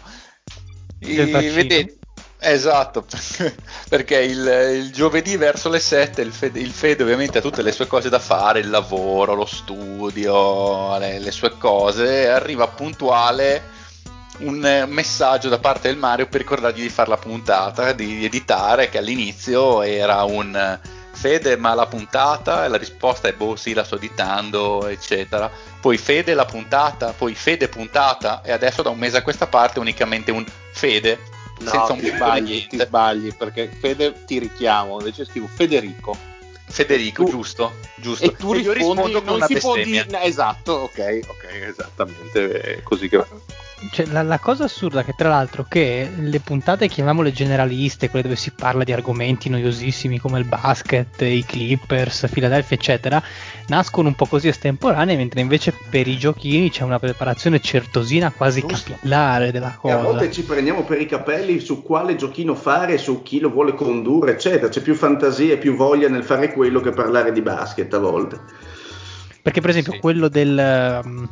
Il vedete, esatto, perché il, il giovedì verso le sette il Fede, il Fede ovviamente ha tutte le sue cose da fare, il lavoro, lo studio, le, le sue cose, arriva puntuale un messaggio da parte del Mario per ricordargli di fare la puntata, di editare, che all'inizio era un... Fede ma la puntata, e la risposta è boh sì, la sto editando eccetera, poi Fede la puntata, poi Fede puntata, e adesso da un mese a questa parte unicamente un Fede, no, senza un ti sbagli, ti sbagli perché Fede ti richiamo, invece scrivo Federico Federico, tu, giusto, giusto. E tu e rispondi, io rispondo con una bestemmia. Di... Esatto, ok, ok, esattamente, è così che... Cioè, la, la cosa assurda che tra l'altro che le puntate, chiamiamole generaliste, quelle dove si parla di argomenti noiosissimi come il basket, i Clippers, Philadelphia eccetera, nascono un po' così estemporanee, mentre invece per i giochini c'è una preparazione certosina, quasi capillare della cosa, e a volte ci prendiamo per i capelli su quale giochino fare, su chi lo vuole condurre eccetera, c'è più fantasia e più voglia nel fare quello che parlare di basket a volte, perché per esempio sì. quello del... Um,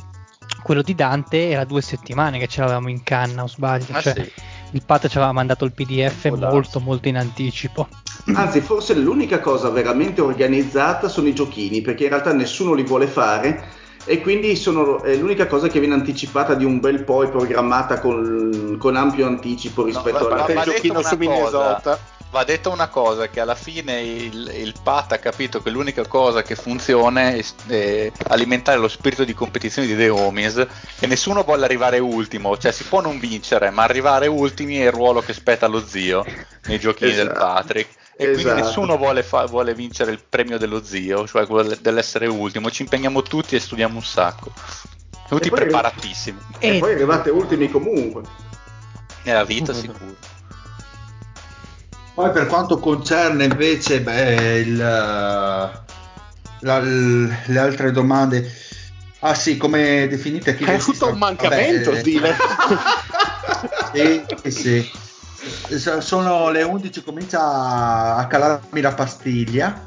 quello di Dante era due settimane che ce l'avevamo in canna, o sbaglio, ah, cioè, sì. il Pat ci aveva mandato il P D F oh, molto sì. molto in anticipo. Anzi, forse l'unica cosa veramente organizzata sono i giochini, perché in realtà nessuno li vuole fare e quindi sono, è l'unica cosa che viene anticipata di un bel po' e programmata con, con ampio anticipo rispetto no, al giochino su Minnesota. Va detto una cosa, che alla fine il, il Pat ha capito che l'unica cosa che funziona è, è alimentare lo spirito di competizione di The Homies, e nessuno vuole arrivare ultimo, cioè si può non vincere, ma arrivare ultimi è il ruolo che spetta allo zio nei giochini esatto. del Patrick, e esatto. quindi nessuno vuole, fa- vuole vincere il premio dello zio, cioè quello dell'essere ultimo, ci impegniamo tutti e studiamo un sacco, tutti e preparatissimi. E, e poi arrivate ultimi comunque. Nella vita sicuro. Poi per quanto concerne invece beh, il, la, le altre domande, ah sì, come definite chi è tutto sta... un mancamento dire sì, sì. Sono le undici, comincia a calarmi la pastiglia.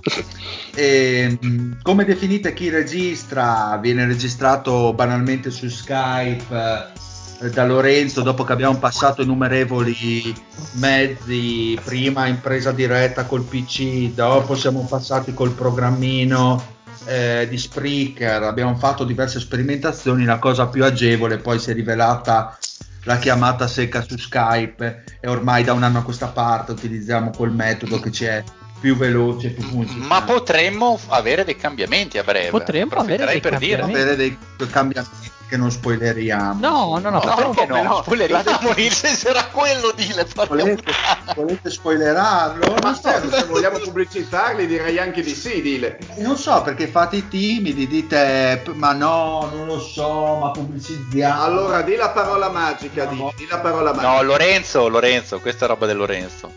E, come definite chi registra? Viene registrato banalmente su Skype da Lorenzo, dopo che abbiamo passato innumerevoli mezzi, prima in presa diretta col P C, dopo siamo passati col programmino eh, di Spreaker, abbiamo fatto diverse sperimentazioni, la cosa più agevole poi si è rivelata la chiamata secca su Skype, e ormai da un anno a questa parte utilizziamo quel metodo che ci è più veloce, più funzionale. Ma potremmo avere dei cambiamenti a breve. Potremmo avere dei, per dire. avere dei cambiamenti che non spoileriamo. No, no, no, no, perché no? no. Spoileriamo il senso era quello di le volete, volete spoilerarlo? Ma so, se vogliamo pubblicitarli direi anche di sì, dile. Non so, perché fate i timidi, dite ma no, non lo so, ma pubblicizziamo. Allora di la parola magica, no, di, di la parola magica. No, Lorenzo, Lorenzo, questa è roba del Lorenzo.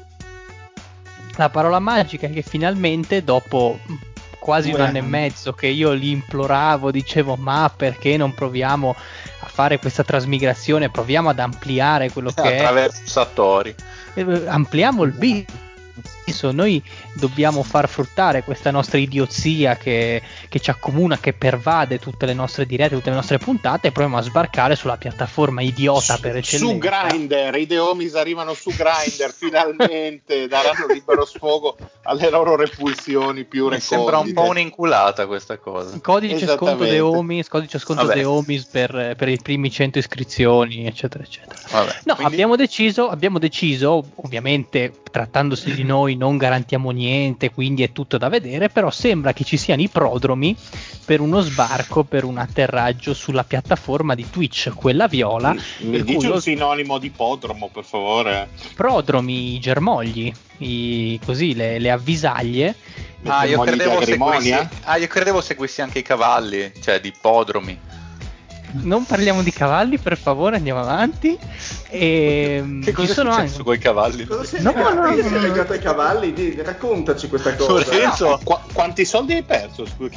La parola magica è che finalmente, dopo quasi un anno e mezzo che io li imploravo, dicevo ma perché non proviamo a fare questa trasmigrazione, proviamo ad ampliare quello eh, che attraversatori. è ampliamo il viso, noi dobbiamo far fruttare questa nostra idiozia che, che ci accomuna, che pervade tutte le nostre dirette, tutte le nostre puntate, e proviamo a sbarcare sulla piattaforma idiota su, per eccellenza. Su Grindr, i The Homies arrivano su Grindr finalmente, daranno libero sfogo alle loro repulsioni più recondite. Mi sembra un po' un'inculata questa cosa. Codice sconto The Homies, codice sconto The Homies per, per i primi cento iscrizioni, eccetera, eccetera. Vabbè, no, quindi... abbiamo deciso, abbiamo deciso, ovviamente trattandosi di noi non garantiamo niente, quindi è tutto da vedere, però sembra che ci siano i prodromi per uno sbarco, per un atterraggio sulla piattaforma di Twitch, quella viola. Mi dici un sinonimo di podromo, per favore? Prodromi, i germogli, i, così le, le avvisaglie. Ah io, credevo seguissi, ah, io credevo seguissi anche i cavalli, cioè di podromi. Non parliamo di cavalli, per favore, andiamo avanti. E che cosa ci sono anche con i cavalli? Cosa no, no, no, no, sei legato ai cavalli? Di, raccontaci questa cosa. Lorenzo, no. Qu- quanti soldi hai perso? Scusa,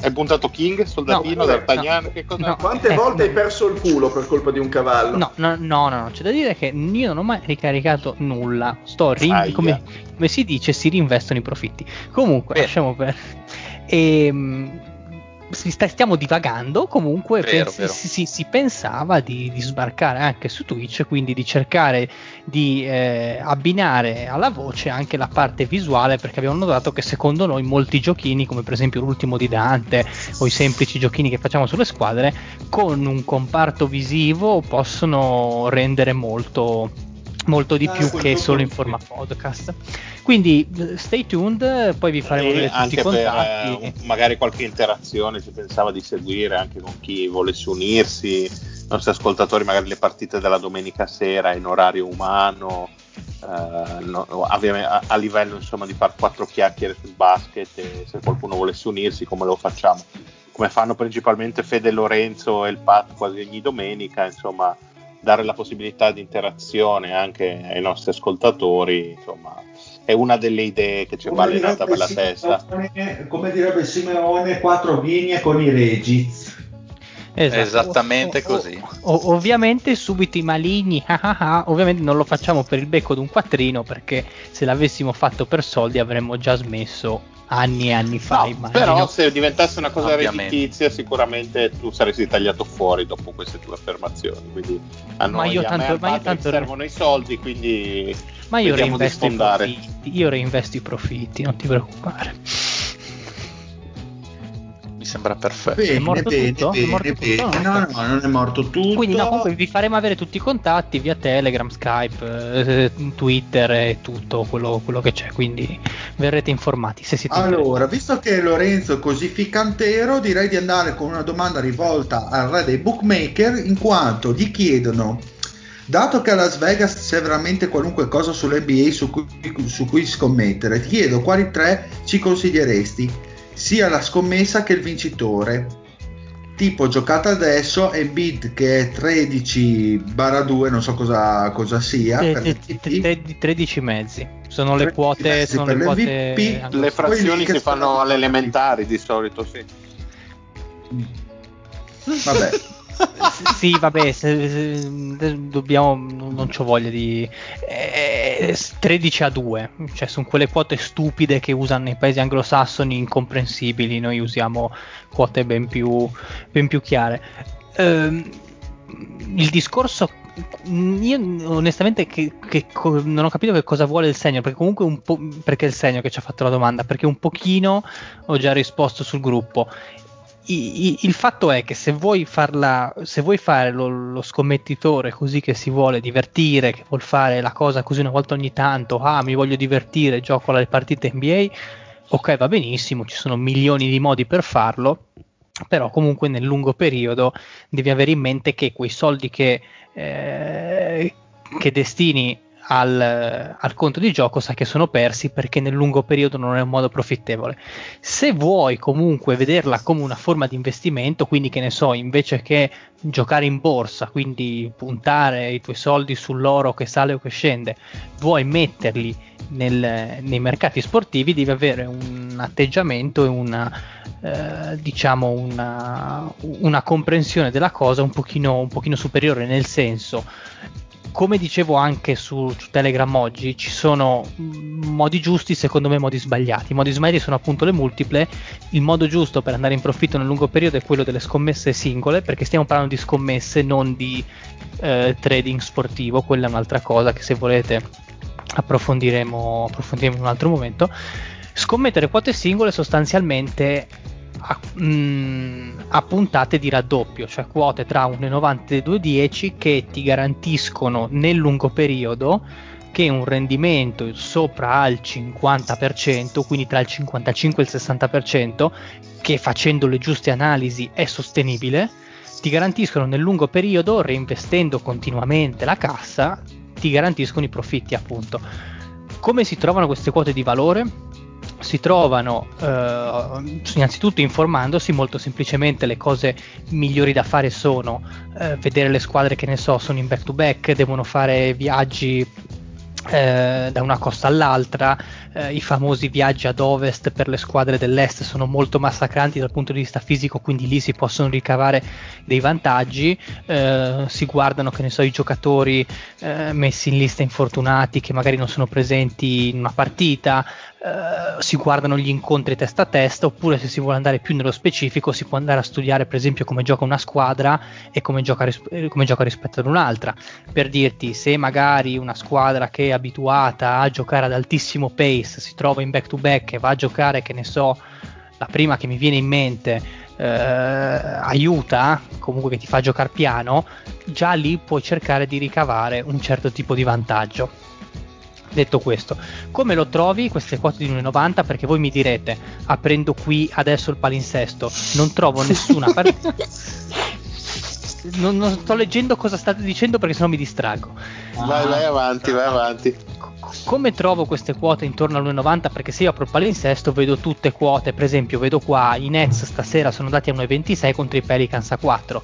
hai puntato King, soldatino, no, D'Artagnan? No, che cosa? No, Quante eh, volte no. hai perso il culo per colpa di un cavallo? No, no, no, no, no. C'è da dire che io non ho mai ricaricato nulla. Sto rin- come, come si dice, si rinvestono i profitti. Comunque, Beh. lasciamo per. Ehm. Stiamo divagando, comunque vero, pensi, vero. Si, si, si pensava di, di sbarcare anche su Twitch, quindi di cercare di eh, abbinare alla voce anche la parte visuale, perché abbiamo notato che secondo noi molti giochini, come per esempio l'ultimo di Dante o i semplici giochini che facciamo sulle squadre, con un comparto visivo possono rendere molto... molto di più che solo in forma podcast, quindi stay tuned, poi vi faremo vedere tutti i contatti, eh, magari qualche interazione, ci pensava di seguire anche con chi volesse unirsi, i nostri ascoltatori, magari le partite della domenica sera in orario umano, eh, no, a, a livello insomma di far quattro chiacchiere sul basket, e se qualcuno volesse unirsi come lo facciamo, come fanno principalmente Fede, Lorenzo e il Pat quasi ogni domenica, insomma dare la possibilità di interazione anche ai nostri ascoltatori, insomma è una delle idee che ci è balenata per la testa, come direbbe Simeone, quattro vigne con i regi. Esatto. Esattamente o, così o, o, ovviamente subito i maligni, ah ah ah, ovviamente non lo facciamo per il becco d'un quattrino, perché se l'avessimo fatto per soldi avremmo già smesso anni e anni fa, no, però se diventasse una cosa redditizia sicuramente tu saresti tagliato fuori dopo queste tue affermazioni, quindi a noi, ma io tanto, a me, a ma io tanto servono re... i soldi, quindi ma io reinvesto i profitti, io reinvesto i profitti, non ti preoccupare, mi sembra perfetto. Bene, è morto bene, tutto? Bene, è morto bene. tutto? No, no, no, non è morto tutto. Quindi no, comunque vi faremo avere tutti i contatti via Telegram, Skype, eh, Twitter e tutto quello, quello che c'è, quindi verrete informati se siete Allora, interessi. Visto che Lorenzo è così ficcantero, direi di andare con una domanda rivolta al re dei bookmaker, in quanto gli chiedono: dato che a Las Vegas c'è veramente qualunque cosa sull'N B A su cui, su cui scommettere, ti chiedo quali tre ci consiglieresti, sia la scommessa che il vincitore, tipo giocata adesso Embiid che è tredici barra due, non so cosa, cosa sia, tredici mezzi sono le quote, sono le quote, le frazioni si fanno alle elementari di solito, sì vabbè sì vabbè se, se, se, dobbiamo, non c'ho voglia di eh, tredici a due, cioè sono quelle quote stupide che usano nei paesi anglosassoni, incomprensibili, noi usiamo quote ben più, ben più chiare. Ehm, il discorso, io onestamente che, che co- non ho capito che cosa vuole il segno, perché comunque un po', perché il segno che ci ha fatto la domanda, perché un pochino ho già risposto sul gruppo. I, i, il fatto è che se vuoi farla, se vuoi fare lo, lo scommettitore così che si vuole divertire, che vuol fare la cosa così una volta ogni tanto, ah mi voglio divertire, gioco alle partite N B A, ok, va benissimo, ci sono milioni di modi per farlo, però comunque nel lungo periodo devi avere in mente che quei soldi che, eh, che destini Al, al conto di gioco sai che sono persi, perché nel lungo periodo non è un modo profittevole. Se vuoi comunque vederla come una forma di investimento, quindi che ne so, invece che giocare in borsa, quindi puntare i tuoi soldi sull'oro che sale o che scende, vuoi metterli nel, nei mercati sportivi, devi avere un atteggiamento e una eh, diciamo una, una comprensione della cosa un pochino, un pochino superiore, nel senso, come dicevo anche su, su Telegram oggi, ci sono modi giusti, secondo me modi sbagliati. I modi sbagliati sono appunto le multiple. Il modo giusto per andare in profitto nel lungo periodo è quello delle scommesse singole, perché stiamo parlando di scommesse, non di eh, trading sportivo. Quella è un'altra cosa che se volete approfondiremo, approfondiremo in un altro momento. Scommettere quote singole sostanzialmente A, mh, a puntate di raddoppio, cioè quote tra uno virgola novanta e due virgola dieci che ti garantiscono nel lungo periodo che un rendimento sopra al cinquanta per cento, quindi tra il cinquantacinque e il sessanta per cento, che facendo le giuste analisi è sostenibile, ti garantiscono nel lungo periodo, reinvestendo continuamente la cassa, ti garantiscono i profitti, appunto. Come si trovano queste quote di valore? Si trovano eh, innanzitutto informandosi, molto semplicemente le cose migliori da fare sono eh, vedere le squadre che ne so sono in back to back, devono fare viaggi eh, da una costa all'altra, eh, i famosi viaggi ad ovest per le squadre dell'est sono molto massacranti dal punto di vista fisico, quindi lì si possono ricavare dei vantaggi, eh, si guardano che ne so i giocatori eh, messi in lista infortunati che magari non sono presenti in una partita, Uh, si guardano gli incontri testa a testa, oppure se si vuole andare più nello specifico si può andare a studiare per esempio come gioca una squadra e come gioca, ris- come gioca rispetto ad un'altra, per dirti, se magari una squadra che è abituata a giocare ad altissimo pace si trova in back to back e va a giocare, che ne so, la prima che mi viene in mente eh, aiuta, comunque che ti fa giocare piano, già lì puoi cercare di ricavare un certo tipo di vantaggio. Detto questo, come lo trovi queste quote di uno virgola novanta? Perché voi mi direte, aprendo qui adesso il palinsesto, non trovo nessuna partita. non, non sto leggendo cosa state dicendo perché sennò mi distraggo. Vai, ah, vai avanti, vai avanti. Come trovo queste quote intorno all'uno virgola novanta? Perché se io apro il palinsesto vedo tutte quote, per esempio vedo qua i Nets stasera sono andati a uno virgola ventisei contro i Pelicans a quattro.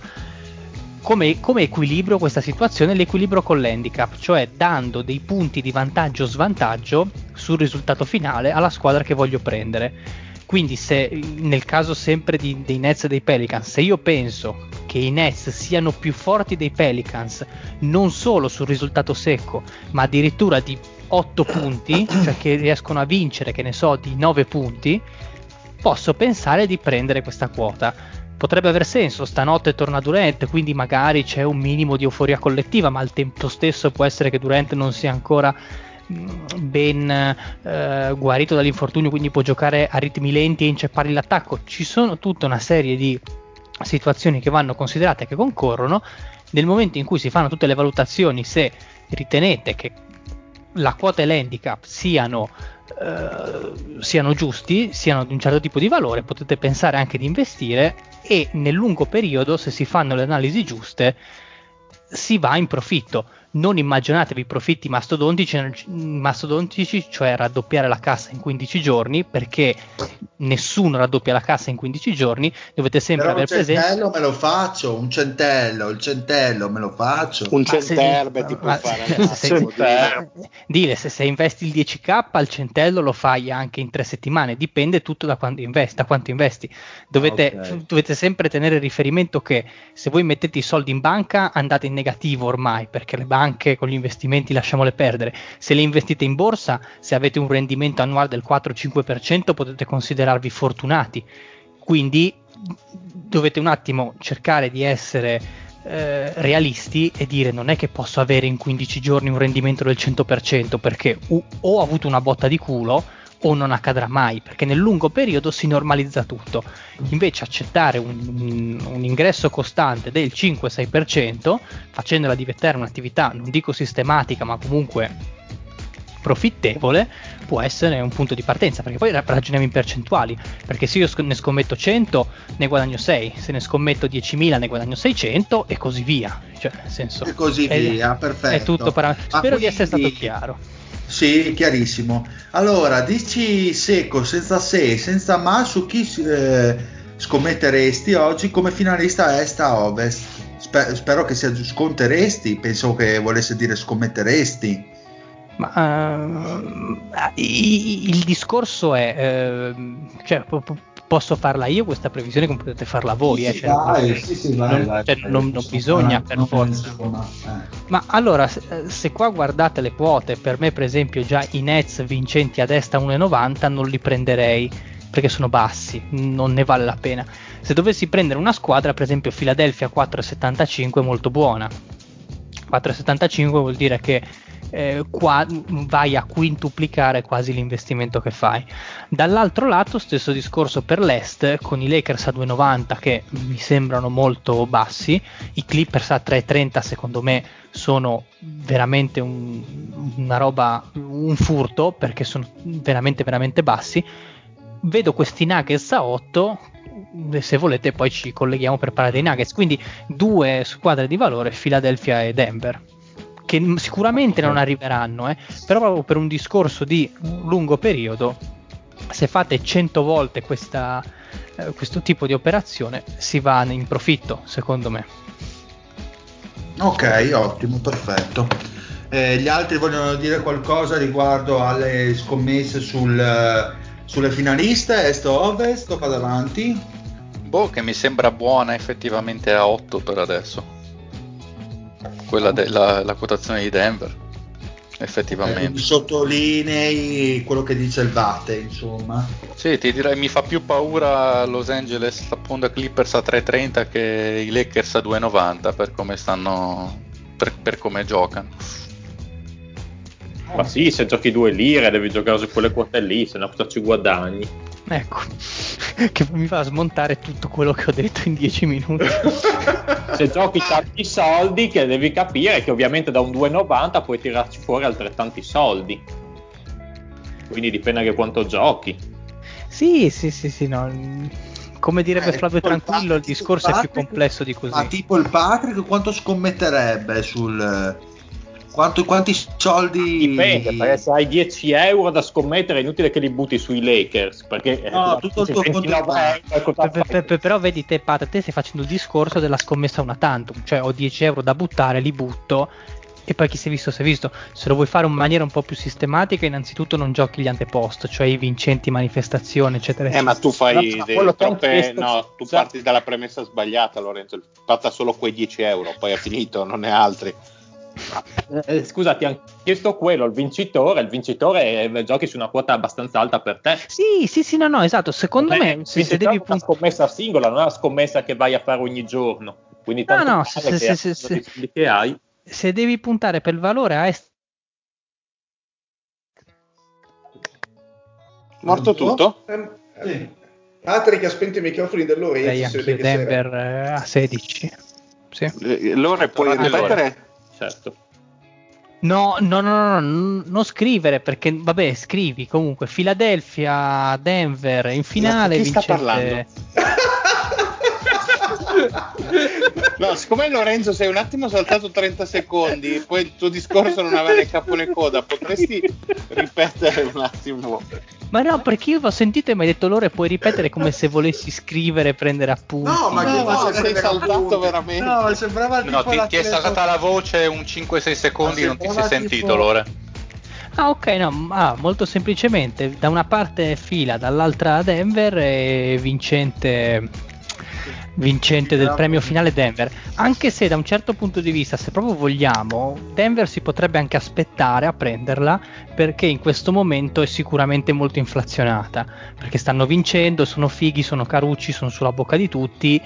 Come, come equilibro questa situazione? L'equilibrio con l'handicap, cioè dando dei punti di vantaggio o svantaggio sul risultato finale alla squadra che voglio prendere. Quindi se nel caso sempre di, dei Nets e dei Pelicans, se io penso che i Nets siano più forti dei Pelicans non solo sul risultato secco ma addirittura di otto punti, cioè che riescono a vincere, che ne so, di nove punti, posso pensare di prendere questa quota. Potrebbe aver senso, stanotte torna Durant, quindi magari c'è un minimo di euforia collettiva, ma al tempo stesso può essere che Durant non sia ancora ben eh, guarito dall'infortunio, quindi può giocare a ritmi lenti e inceppargli l'attacco. Ci sono tutta una serie di situazioni che vanno considerate e che concorrono. Nel momento in cui si fanno tutte le valutazioni, se ritenete che la quota e l'handicap siano Uh, siano giusti, siano di un certo tipo di valore, potete pensare anche di investire e nel lungo periodo, se si fanno le analisi giuste, si va in profitto. Non immaginatevi profitti mastodontici, mastodontici, cioè raddoppiare la cassa in quindici giorni, perché nessuno raddoppia la cassa in quindici giorni, dovete sempre avere presente. Un centello me lo faccio, un centello, il centello me lo faccio. Un centerbe ti puoi fare. Dire, se, se investi il dieci k al centello lo fai anche in tre settimane, dipende tutto da quanto investi. Da quanto investi. Dovete, okay. dovete sempre tenere riferimento che se voi mettete i soldi in banca andate in negativo ormai, perché le banche anche con gli investimenti lasciamole perdere. Se le investite in borsa, se avete un rendimento annuale del quattro cinque per cento potete considerarvi fortunati, quindi dovete un attimo cercare di essere eh, realisti e dire non è che posso avere in quindici giorni un rendimento del cento per cento perché o, o ho avuto una botta di culo o non accadrà mai, perché nel lungo periodo si normalizza tutto. Invece accettare un, un, un ingresso costante del cinque sei per cento facendola diventare un'attività, non dico sistematica, ma comunque profittevole, può essere un punto di partenza, perché poi ragioniamo in percentuali, perché se io ne scommetto cento ne guadagno sei, se ne scommetto diecimila ne guadagno seicento e così via, cioè nel senso e così è, via, perfetto. È tutto para- spero quindi di essere stato chiaro. Sì, chiarissimo. Allora, dici secco, senza se, senza ma, su chi eh, scommetteresti oggi come finalista a est a ovest? Sper- spero che sia sconteresti, penso che volesse dire scommetteresti. Ma uh, il, il discorso è, uh, cioè, p- p- posso farla io questa previsione, come potete farla voi, non bisogna per forza. Ma allora, se, se qua guardate le quote, per me per esempio già i Nets vincenti a destra uno virgola novanta non li prenderei perché sono bassi, non ne vale la pena. Se dovessi prendere una squadra, per esempio Philadelphia quattro virgola settantacinque è molto buona, quattro virgola settantacinque vuol dire che Eh, qua vai a quintuplicare quasi l'investimento che fai. Dall'altro lato stesso discorso per l'est, con i Lakers a due virgola novanta che mi sembrano molto bassi, i Clippers a tre virgola trenta secondo me sono veramente un, una roba, un furto, perché sono veramente veramente bassi. Vedo questi Nuggets a otto, se volete poi ci colleghiamo per parlare dei Nuggets, quindi due squadre di valore, Philadelphia e Denver, che sicuramente non arriveranno, eh, però proprio per un discorso di lungo periodo, se fate cento volte questa, eh, questo tipo di operazione si va in profitto, secondo me. Ok, ottimo, perfetto. Eh, gli altri vogliono dire qualcosa riguardo alle scommesse sul, sulle finaliste est o ovest? O vado avanti? Boh, che mi sembra buona effettivamente a otto per adesso. Quella della quotazione di Denver, effettivamente. Eh, sottolinei quello che dice il Vate, insomma. Sì, ti direi mi fa più paura Los Angeles, appunto, Clippers a tre virgola trenta che i Lakers a due virgola novanta per come stanno, per, per come giocano. Ma sì, se giochi due lire devi giocare su quelle quote lì, se no cosa ci guadagni. Ecco, che mi fa smontare tutto quello che ho detto in dieci minuti. Se giochi tanti soldi, che devi capire che ovviamente da un due virgola novanta puoi tirarci fuori altrettanti soldi, quindi dipende anche quanto giochi. Sì, sì, sì, sì, no. Come direbbe eh, Flavio Tranquillo, il, Patrick, il discorso Patrick, è più complesso di così. Ma tipo il Patrick quanto scommetterebbe sul... Quanto, quanti soldi? Dipende, perché se hai dieci euro da scommettere è inutile che li butti sui Lakers, perché no, eh, tutto il tuo conto. Per, per, però vedi te, Pat, te stai facendo il discorso della scommessa una tantum, cioè ho dieci euro da buttare, li butto e poi chi si è visto si è visto. Se lo vuoi fare in maniera un po' più sistematica, innanzitutto non giochi gli antepost, cioè i vincenti, manifestazione, eccetera, eccetera. Eh, ma tu fai no, troppe, no, tu parti dalla premessa sbagliata, Lorenzo. Fatta solo quei dieci euro, poi è finito, non è altri. Eh, scusati, hanno chiesto quello, il vincitore, il vincitore è, giochi su una quota abbastanza alta per te. Sì, sì, sì, no, no, esatto. Secondo eh, me se, se devi è una scommessa singola, non è una scommessa che vai a fare ogni giorno. Quindi no, tanto no, se, se, che se, se, se, che hai. Se devi puntare per il valore a est- morto tutto? tutto? Eh, Patrick ha spento i microfoni dell'ora. Denver eh, a sedici. Sì. L'ora puoi ripetere? Certo. No, no, no, no, no, non scrivere perché vabbè, scrivi comunque Philadelphia, Denver in finale. No, chi sta parlando? No, siccome Lorenzo sei un attimo saltato trenta secondi, poi il tuo discorso non aveva né capo né coda, potresti ripetere un attimo? Ma no, perché io l'ho sentito e mi hai detto l'ora e puoi ripetere come se volessi scrivere e prendere appunti. No, ma, no, ma se sei saltato appunti. Veramente. No, sembrava tipo no, ti, ti è saltata la voce un cinque sei secondi e non ti sei sentito tipo... l'ora. Ah ok, no, ah, molto semplicemente, da una parte Fila, dall'altra Denver e vincente... vincente del premio finale Denver, anche se da un certo punto di vista, se proprio vogliamo, Denver si potrebbe anche aspettare a prenderla, perché in questo momento è sicuramente molto inflazionata, perché stanno vincendo, sono fighi, sono carucci, sono sulla bocca di tutti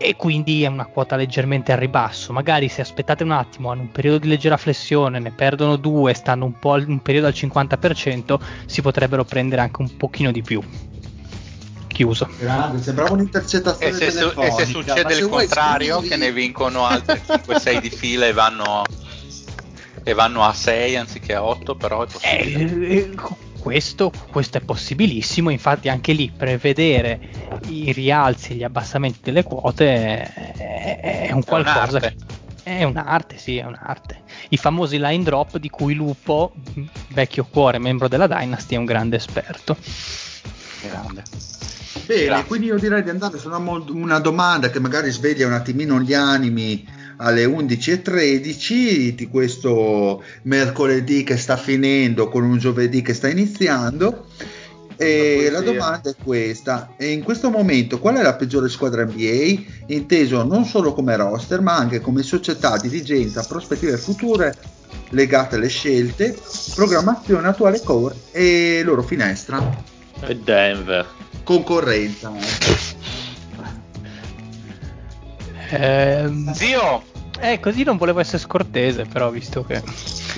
e quindi è una quota leggermente al ribasso. Magari se aspettate un attimo, hanno un periodo di leggera flessione, ne perdono due, stanno un po' un periodo al cinquanta per cento, si potrebbero prendere anche un pochino di più. Chiuso. Grande, sembrava un'intercettazione. E se, su, e se succede se il contrario, scrivi... che ne vincono altre cinque sei di fila e vanno, e vanno a sei anziché a otto, però è possibile. Eh, questo, questo è possibilissimo. Infatti, anche lì prevedere i rialzi e gli abbassamenti delle quote è, è un qualcosa. È un'arte. Che, è un'arte, sì, è un'arte. I famosi line drop di cui Lupo, vecchio cuore, membro della Dynasty, è un grande esperto. Grande. Bene, grazie. Quindi io direi di andare su una, una domanda che magari sveglia un attimino gli animi alle undici e tredici di questo mercoledì che sta finendo con un giovedì che sta iniziando. E la domanda è questa: e in questo momento qual è la peggiore squadra N B A, inteso non solo come roster ma anche come società, dirigenza, prospettive future legate alle scelte, programmazione attuale core e loro finestra? E Denver concorrenza eh, zio eh così non volevo essere scortese, però visto che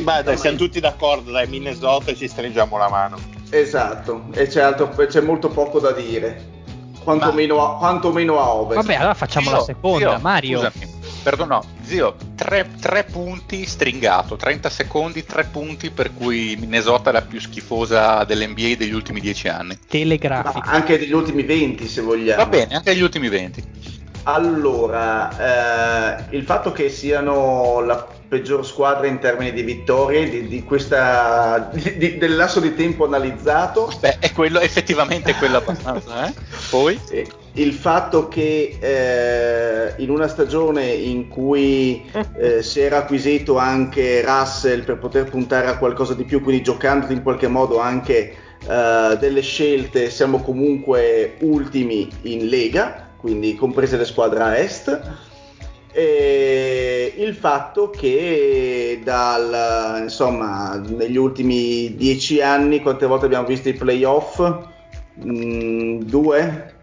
beh dai, siamo tutti d'accordo, dai, Minnesota, ci stringiamo la mano, esatto, e c'è, altro, c'è molto poco da dire quanto meno a, quanto meno a ovest. Vabbè, allora facciamo zio, la seconda zio, Mario scusami, perdono zio, tre, tre punti stringato, trenta secondi, tre punti, per cui Minnesota è la più schifosa dell'N B A degli ultimi dieci anni telegrafico, anche degli ultimi venti se vogliamo, va bene, anche degli ultimi venti. Allora eh, il fatto che siano la peggior squadra in termini di vittorie di, di questa di, di, del lasso di tempo analizzato, beh è quello effettivamente è quello abbastanza eh? Poi sì. Il fatto che eh, in una stagione in cui eh, si era acquisito anche Russell per poter puntare a qualcosa di più, quindi giocando in qualche modo anche eh, delle scelte, siamo comunque ultimi in Lega, quindi comprese le squadre a est, e il fatto che dal, insomma, negli ultimi dieci anni quante volte abbiamo visto i playoff? Mm, due?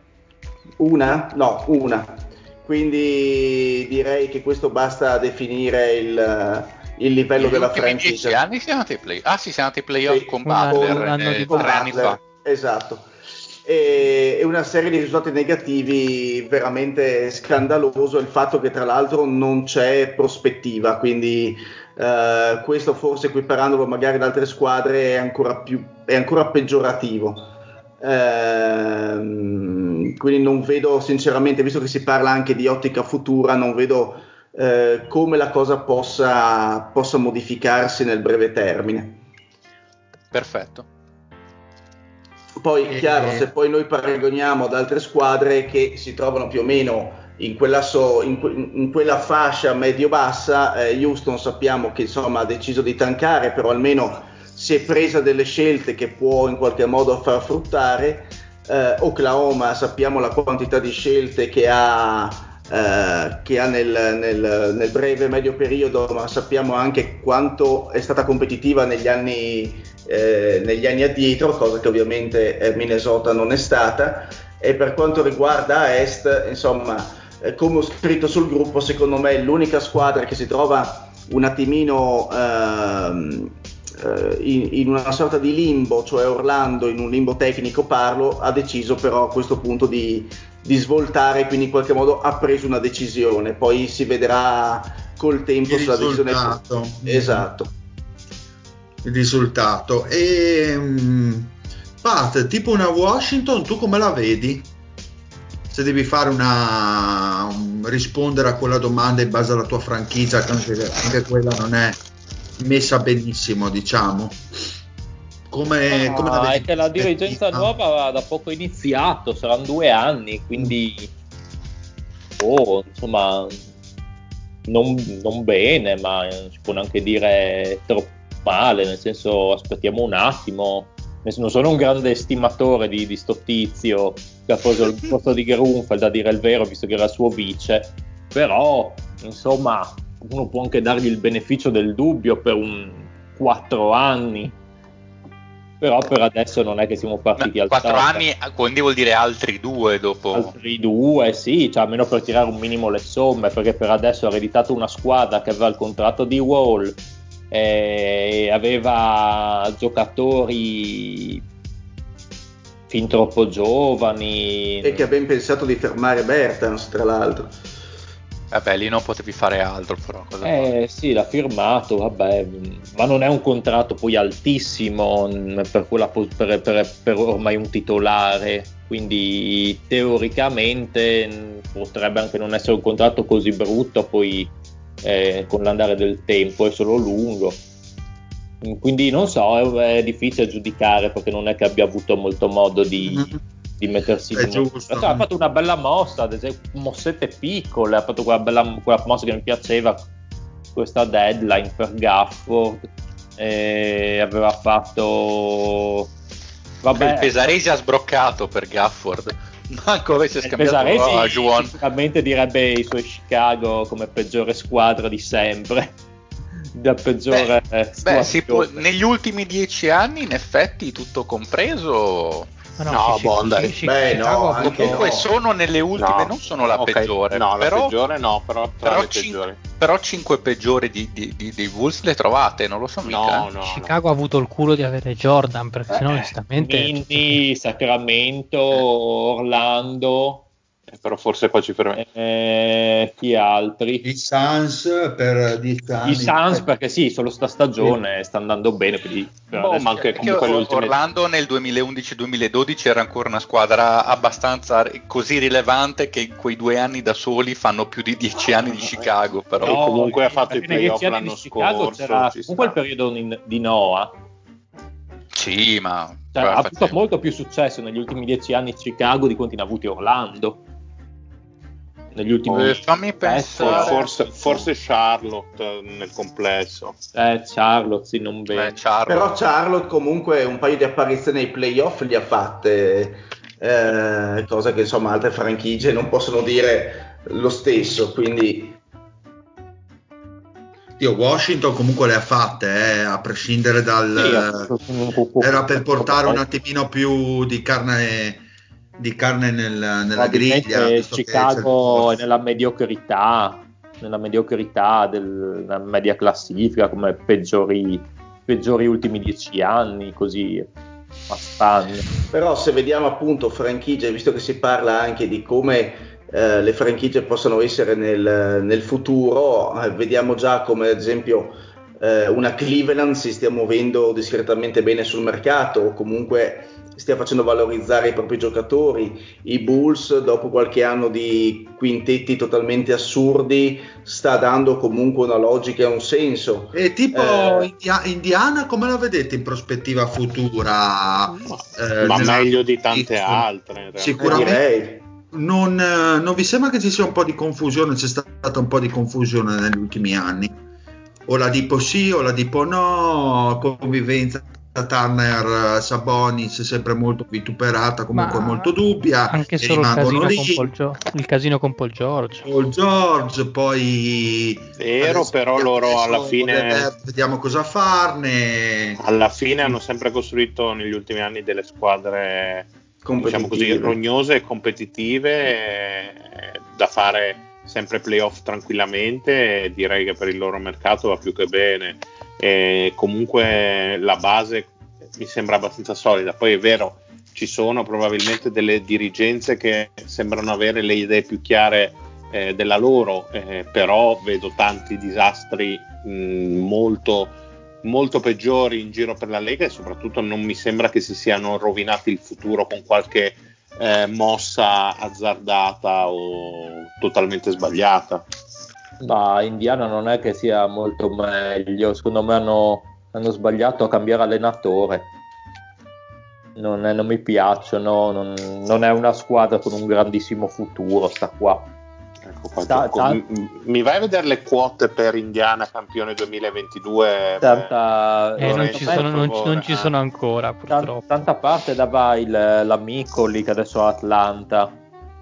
Una? No, una. Quindi direi che questo basta a definire il, il livello negli della franchigia. Dieci anni siamo andati ai playoff. Ah sì, siamo andati ai playoff sì, con Butler, eh, tre anni fa. Esatto. e una serie di risultati negativi veramente scandaloso, il fatto che tra l'altro non c'è prospettiva, quindi eh, questo forse equiparandolo magari ad altre squadre è ancora più è ancora peggiorativo, eh, quindi non vedo sinceramente, visto che si parla anche di ottica futura, non vedo eh, come la cosa possa, possa modificarsi nel breve termine. Perfetto. Poi chiaro, se poi noi paragoniamo ad altre squadre che si trovano più o meno in quella, so, in que- in quella fascia medio-bassa, eh, Houston sappiamo che insomma ha deciso di tankare, però almeno si è presa delle scelte che può in qualche modo far fruttare. eh, Oklahoma sappiamo la quantità di scelte che ha, eh, che ha nel, nel, nel breve medio periodo, ma sappiamo anche quanto è stata competitiva negli anni Eh, negli anni addietro, cosa che ovviamente eh, Minnesota non è stata. E per quanto riguarda Est, insomma, eh, come ho scritto sul gruppo, secondo me è l'unica squadra che si trova un attimino ehm, eh, in, in una sorta di limbo, cioè Orlando, in un limbo tecnico parlo, ha deciso però a questo punto di, di svoltare, quindi in qualche modo ha preso una decisione, poi si vedrà col tempo il sulla risultato. Decisione esatto il risultato. E um, Pat, tipo una Washington, tu come la vedi? Se devi fare una um, rispondere a quella domanda in base alla tua franchigia, che anche, anche quella non è messa benissimo, diciamo, come, ah, come la vedi? È che la dirigenza nuova aveva da poco iniziato, saranno due anni, quindi oh, insomma non, non bene, ma si può neanche dire troppo male, nel senso aspettiamo un attimo. Non sono un grande estimatore di, di sto tizio che ha preso il posto di Grunfeld, a dire il vero, visto che era suo vice, però insomma uno può anche dargli il beneficio del dubbio per un quattro anni, però per adesso non è che siamo partiti al quattro anni, quindi vuol dire altri due dopo altri due sì, cioè almeno per tirare un minimo le somme, perché per adesso ha ereditato una squadra che aveva il contratto di Wall, Eh, aveva giocatori fin troppo giovani e che ha ben pensato di fermare Bertans, tra l'altro. Vabbè, lì non potevi fare altro, però cosa eh sì, l'ha firmato, vabbè, ma non è un contratto poi altissimo per, quella, per, per, per ormai un titolare, quindi teoricamente potrebbe anche non essere un contratto così brutto poi. Eh, con l'andare del tempo è solo lungo, quindi non so, è, è difficile giudicare perché non è che abbia avuto molto modo di, di mettersi in mossa. Cioè, ha fatto una bella mossa, ad esempio mossette piccole, ha fatto quella bella quella mossa che mi piaceva, questa deadline per Gafford, eh, aveva fatto vabbè, il Pesaresi ha sbroccato per Gafford. Manco avesse scambiato oh, a Juan. Sicuramente direbbe i suoi Chicago come peggiore squadra di sempre. Da peggiore beh, beh, si può, negli ultimi dieci anni, in effetti, tutto compreso. No, no Bondari. Beh, no, comunque no. Sono nelle ultime, no, non sono la okay, peggiore. No, la però, peggiore no, però però, le cin- però cinque peggiori di, di, di, dei Wolves le trovate, non lo so no, mica. No, Chicago no. Ha avuto il culo di avere Jordan, perché eh, sennò onestamente... Quindi Sacramento, Orlando... Eh, però forse poi ci fermiamo. Eh, chi altri? I Suns per dieci anni. I Suns perché sì, solo sta stagione sta andando bene. Quindi boh, ma anche comunque Orlando nel duemilaundici duemiladodici era ancora una squadra abbastanza così rilevante che quei due anni da soli fanno più di dieci anni di Chicago. Però no, comunque ha fatto i playoff l'anno scorso. C'era comunque il periodo in, di Noah. Sì, ma cioè, ha avuto facciamo. molto più successo negli ultimi dieci anni Chicago di quanti ne ha avuti Orlando. Negli ultimi eh, fammi pensare. Forse, forse Charlotte nel complesso. Eh, Charlotte, sì, non bene. Eh, Charlotte. Però Charlotte comunque un paio di apparizioni ai playoff li ha fatte, eh, cosa che insomma altre franchigie non possono dire lo stesso, quindi... Io Washington comunque le ha fatte, eh, a prescindere dal... Sì, era per portare un attimino più di carne... di carne nel, nella griglia. Chicago è nella mediocrità nella mediocrità della media classifica come peggiori peggiori ultimi dieci anni, così bastardi. Però se vediamo appunto franchigie, visto che si parla anche di come eh, le franchigie possono essere nel, nel futuro, eh, vediamo già come ad esempio eh, una Cleveland si stia muovendo discretamente bene sul mercato, o comunque stia facendo valorizzare i propri giocatori. I Bulls, dopo qualche anno di quintetti totalmente assurdi, sta dando comunque una logica e un senso. E tipo eh, Indiana, come la vedete in prospettiva futura? Ma, eh, ma nella... meglio di tante altre. Sicuramente. Non, non vi sembra che ci sia un po' di confusione? C'è stata un po' di confusione negli ultimi anni. O la dipo sì, o la dipo no, convivenza Turner Sabonis è sempre molto vituperata, comunque ma molto dubbia, anche solo il casino, lì. Con Gio- il casino con Paul George Paul George poi vero adesso, però loro alla fine vediamo cosa farne. Alla fine hanno sempre costruito negli ultimi anni delle squadre diciamo così rognose e competitive, eh, da fare sempre playoff tranquillamente, e direi che per il loro mercato va più che bene. E comunque la base mi sembra abbastanza solida. Poi è vero, ci sono probabilmente delle dirigenze che sembrano avere le idee più chiare eh, della loro, eh, però vedo tanti disastri mh, molto, molto peggiori in giro per la Lega, e soprattutto non mi sembra che si siano rovinati il futuro con qualche eh, mossa azzardata o totalmente sbagliata. Ma Indiana non è che sia molto meglio, secondo me hanno, hanno sbagliato a cambiare allenatore. Non, è, non mi piacciono, non, non è una squadra con un grandissimo futuro, sta qua. Ecco qua sta, sta, mi, mi vai a vedere le quote per Indiana campione duemilaventidue? Tanta, beh, eh, non, ci sono, non, non ci sono ancora, purtroppo. Tanta, tanta parte dava il, l'amico lì che adesso ha Atlanta,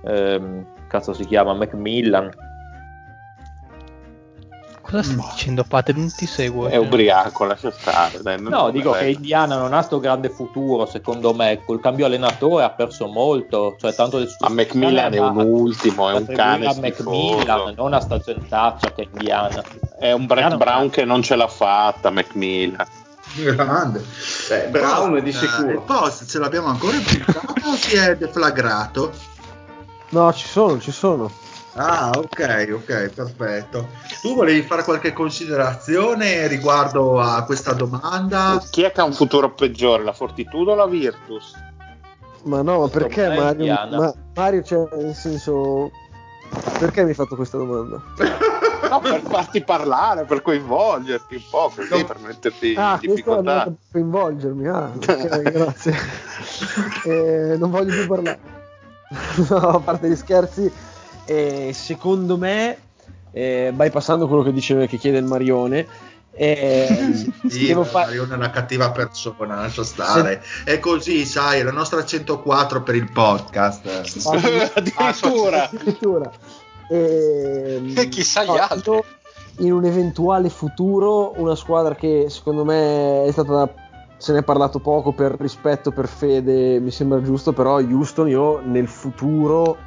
ehm, cazzo si chiama, McMillan. Cosa stai no. dicendo, Pat? Non ti seguo. È ubriaco, lascia stare. Dai, no, dico bello. Che Indiana non ha sto grande futuro, secondo me. Col cambio allenatore ha perso molto. Cioè, tanto del suo. Ma McMillan è un ultimo, è un cane schifoso. McMillan, non una stagiontaccia che è Indiana. È un Brett Brown che non ce l'ha fatta, McMillan. Grande. Beh, Brown è di sicuro. Il post ce l'abbiamo ancora pensato o si è deflagrato? No, ci sono, ci sono. Ah, ok, ok, perfetto. Tu volevi fare qualche considerazione riguardo a questa domanda? Chi è che ha un futuro peggiore, la Fortitudo o la Virtus? Ma no, ma perché Mario? Ma Mario, cioè, nel senso, perché mi hai fatto questa domanda? No, per farti parlare, per coinvolgerti un po', così, no. per metterti ah, in difficoltà. Per coinvolgermi, ah, okay, grazie. eh, non voglio più parlare. No, a parte gli scherzi. E secondo me, eh, bypassando quello che diceva, che chiede il Marione, eh, sì, devo far... Marione è una cattiva persona, lascia stare. Se... È così, sai, la nostra centoquattro per il podcast. Faccio... Addirittura. Ah, addirittura. E, e chissà gli altri. In un eventuale futuro, una squadra che secondo me è stata, se ne è parlato poco per rispetto, per fede, mi sembra giusto, però Houston io nel futuro...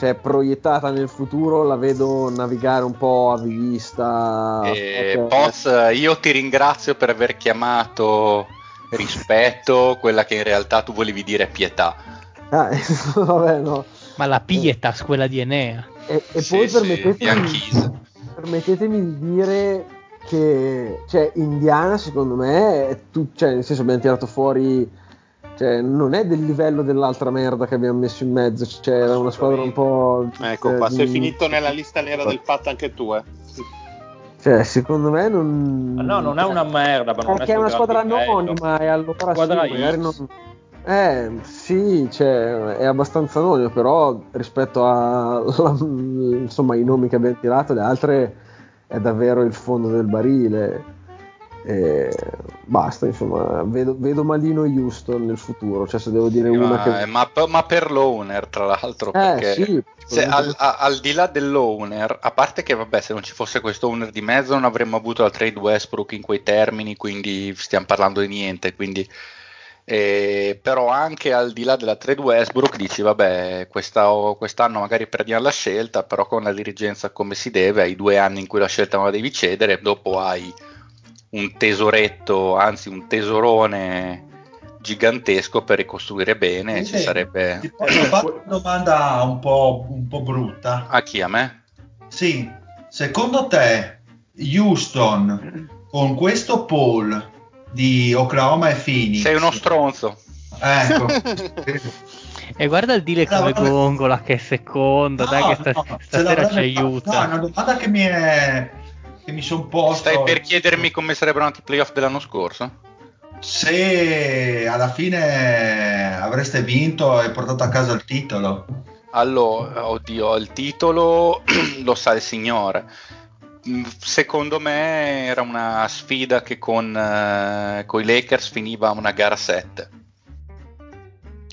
Cioè, proiettata nel futuro, la vedo navigare un po' a vista. Eh, Poz, io ti ringrazio per aver chiamato rispetto quella che in realtà tu volevi dire pietà. Ah, eh, vabbè, no. Ma la pietà, eh, quella di Enea. E, e sì, poi sì, permettetemi, permettetemi di dire che, cioè, Indiana, secondo me, è tu, cioè, nel senso, abbiamo tirato fuori. Cioè, non è del livello dell'altra merda che abbiamo messo in mezzo, cioè era una squadra un po'... Ecco qua, eh, sei di... finito nella lista nera del fatto anche tu, eh. Cioè, secondo me non... Ma no, non è una merda, ma non perché è, è una squadra anonima, e allora squadra sì, magari non... Eh, sì, cioè, è abbastanza anonima, però rispetto a... La, insomma, i nomi che abbiamo tirato, le altre, è davvero il fondo del barile. E basta, insomma, vedo, vedo malino Houston nel futuro, cioè se devo dire ma, una che... ma, ma per l'owner, tra l'altro, eh, perché sì, se al, a, al di là dell'owner, a parte che vabbè, se non ci fosse questo owner di mezzo non avremmo avuto la trade Westbrook in quei termini, quindi stiamo parlando di niente, quindi eh, però anche al di là della trade Westbrook dici vabbè, questa, oh, quest'anno magari perdiamo la scelta, però con la dirigenza come si deve hai due anni in cui la scelta non la devi cedere, dopo hai un tesoretto, anzi un tesorone gigantesco per ricostruire bene. Quindi, ci sarebbe. Ti posso fare una domanda un po', un po' brutta. A chi? A me? Sì. Secondo te Houston con questo pool di Oklahoma e Phoenix? Sei uno stronzo. Ecco. E guarda il Dile come no, gongola che è secondo, no, dai che sta, no, stasera ci aiuta. No, è una domanda che mi è che mi sono posto. Stai per chiedermi come sarebbero andati i playoff dell'anno scorso? Se alla fine avreste vinto e portato a casa il titolo. Allora, oddio, il titolo lo sa il signore. Secondo me era una sfida che con eh, coi Lakers finiva una gara sette.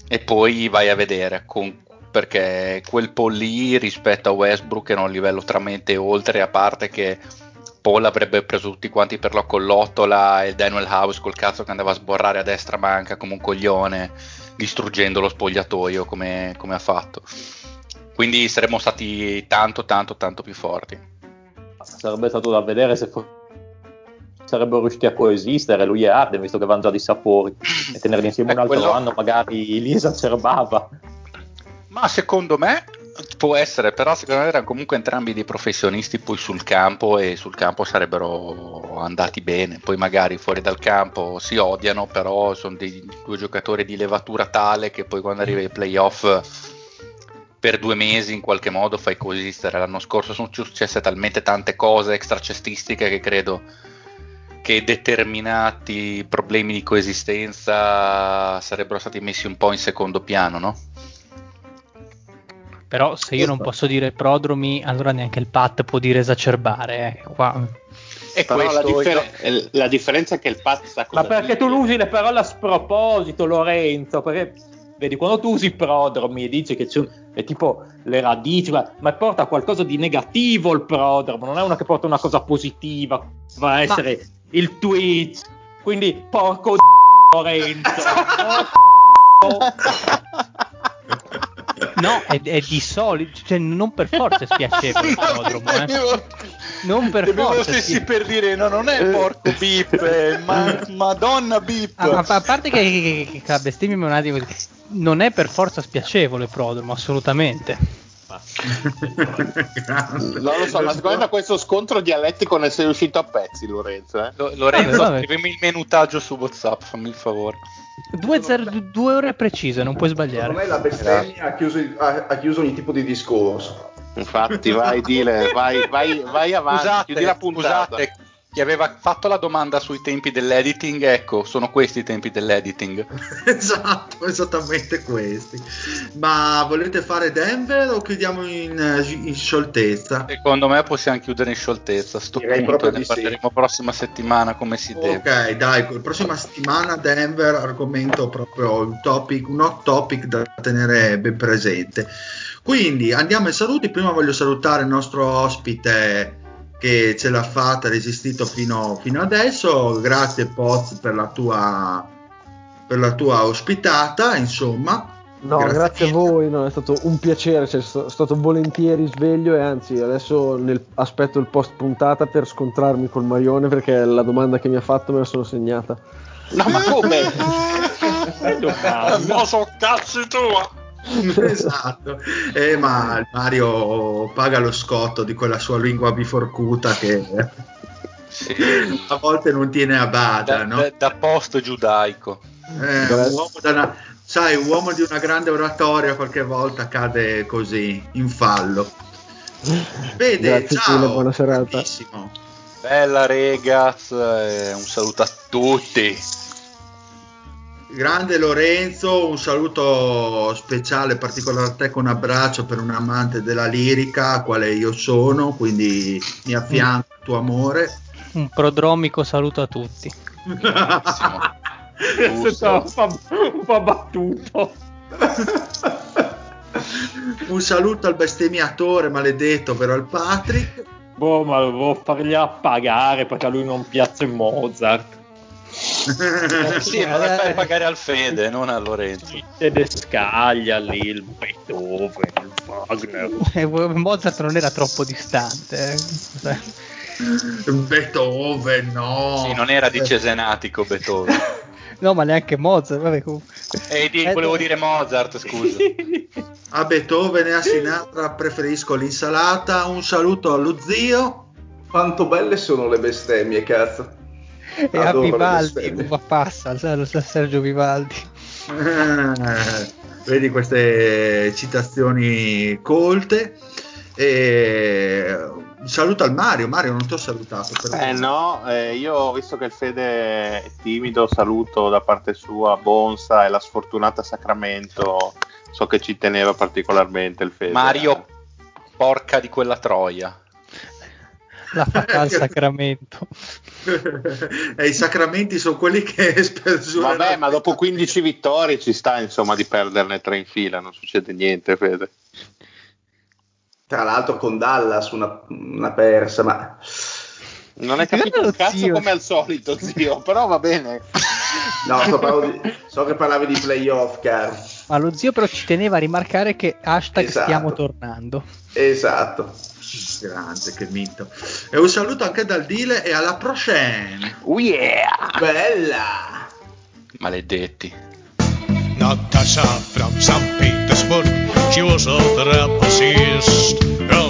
E poi vai a vedere con, perché quel Paul lì rispetto a Westbrook era un livello tramente oltre, a parte che Paul avrebbe preso tutti quanti per la collottola e Daniel House col cazzo che andava a sborrare a destra manca come un coglione distruggendo lo spogliatoio come, come ha fatto, quindi saremmo stati tanto tanto tanto più forti. Sarebbe stato da vedere se for- sarebbero riusciti a coesistere lui e Harden, visto che vanno già di sapori, e tenerli insieme eh, un altro quello... anno magari li esacerbava. Ma secondo me può essere, però secondo me erano comunque entrambi dei professionisti poi sul campo, e sul campo sarebbero andati bene, poi magari fuori dal campo si odiano, però sono dei due giocatori di levatura tale che poi quando arriva ai playoff per due mesi in qualche modo fai coesistere. L'anno scorso sono successe talmente tante cose extracestistiche che credo che determinati problemi di coesistenza sarebbero stati messi un po' in secondo piano, no? Però se io non posso dire prodromi, allora neanche il Pat può dire esacerbare, eh, qua. E però la, differ- io... la differenza è che il Pat sa cosa. Ma perché dice? Tu usi le parole a sproposito, Lorenzo, perché vedi, quando tu usi prodromi e dici che c'è un... è tipo le radici, ma, ma porta a qualcosa di negativo il prodromo, non è una che porta una cosa positiva, va a essere... Ma... il tweet, quindi porco d***o Lorenzo, no, è, è di solito, cioè non per forza è spiacevole, no, eh. non per forza stessi sì. Per dire no, non è porco bip, ma madonna bip, ah, a parte che bestemmimi un attimo, non è per forza spiacevole prodromo, assolutamente. Non lo so, ma secondo me questo scontro dialettico ne sei riuscito a pezzi, Lorenzo. Eh? L- Lorenzo, vabbè, vabbè. Scrivimi il minutaggio su WhatsApp, fammi il favore. Due, zero, due ore precise, non puoi sbagliare. Secondo me la bestemmia ha chiuso, ha, ha chiuso ogni tipo di discorso. Infatti, vai, dile, vai, vai, vai avanti. Usate, chiudi la puntata. Usate. Chi aveva fatto la domanda sui tempi dell'editing, ecco, sono questi i tempi dell'editing. Esatto, esattamente questi. Ma volete fare Denver o chiudiamo in, in scioltezza? Secondo me possiamo chiudere in scioltezza, sto direi punto, proprio ne parleremo sì. Prossima settimana come si deve. Ok, dai, prossima settimana Denver, argomento proprio un topic, un hot topic da tenere ben presente. Quindi andiamo ai saluti, prima voglio salutare il nostro ospite che ce l'ha fatta, ha resistito fino, fino adesso. Grazie Poz per la tua per la tua ospitata, insomma. No, grazie, grazie a voi, no, è stato un piacere, cioè, sono stato volentieri sveglio, e anzi adesso nel, aspetto il post puntata per scontrarmi col Marione, perché la domanda che mi ha fatto me la sono segnata. No, ma come? No, sono cazzi tua! Esatto, eh, ma Mario paga lo scotto di quella sua lingua biforcuta che sì. A volte non tiene a bada, da, no? da, da posto giudaico, eh, un uomo da una, sai, un uomo di una grande oratoria qualche volta cade così in fallo. Vede, grazie, ciao, buona serata, bella ragazzi, un saluto a tutti. Grande Lorenzo, un saluto speciale particolare a te, con un abbraccio per un amante della lirica, quale io sono, quindi mi affianco al tuo amore. Un prodromico saluto a tutti. Un po' battuto. Un saluto al bestemmiatore maledetto, vero al Patrick. Boh, ma devo fargli pagare perché a lui non piace Mozart. Sì, ma la fai pagare al Fede, non a Lorenzo. Il Tedescaglia lì, il Beethoven, il Wagner. Mozart non era troppo distante. Eh. Beethoven, no. Sì, non era di Cesenatico Beethoven. No, ma neanche Mozart. Vabbè, eh, di, volevo eh, dire Mozart, scusa. A Beethoven e a Sinatra preferisco l'insalata. Un saluto allo zio. Quanto belle sono le bestemmie, cazzo. E adoro a Vivaldi, uva passa, sa, lo sa Sergio Vivaldi. Ah, vedi queste citazioni colte. E un saluto al Mario. Mario, non ti ho salutato. Però. Eh no, eh, io ho visto che il Fede è timido. Saluto da parte sua Bonsa e la sfortunata Sacramento. So che ci teneva particolarmente il Fede. Mario, porca di quella troia. La fatta al Sacramento. E i Sacramenti sono quelli che espesuerano. Vabbè, ma dopo quindici vittorie ci sta, insomma, di perderne tre in fila. Non succede niente, Fede. Tra l'altro con Dallas una, una persa, ma non è capito un cazzo, zio. Come al solito, zio, però va bene. No, so, di, so che parlavi di playoff, caro. Ma lo zio però ci teneva a rimarcare che hashtag esatto. Stiamo tornando. Esatto. Grande, che mito. E un saluto anche dal Dile e alla prochaine. Oh yeah! Bella! Maledetti. Natasha from Saint Petersburg. She was a trapezist.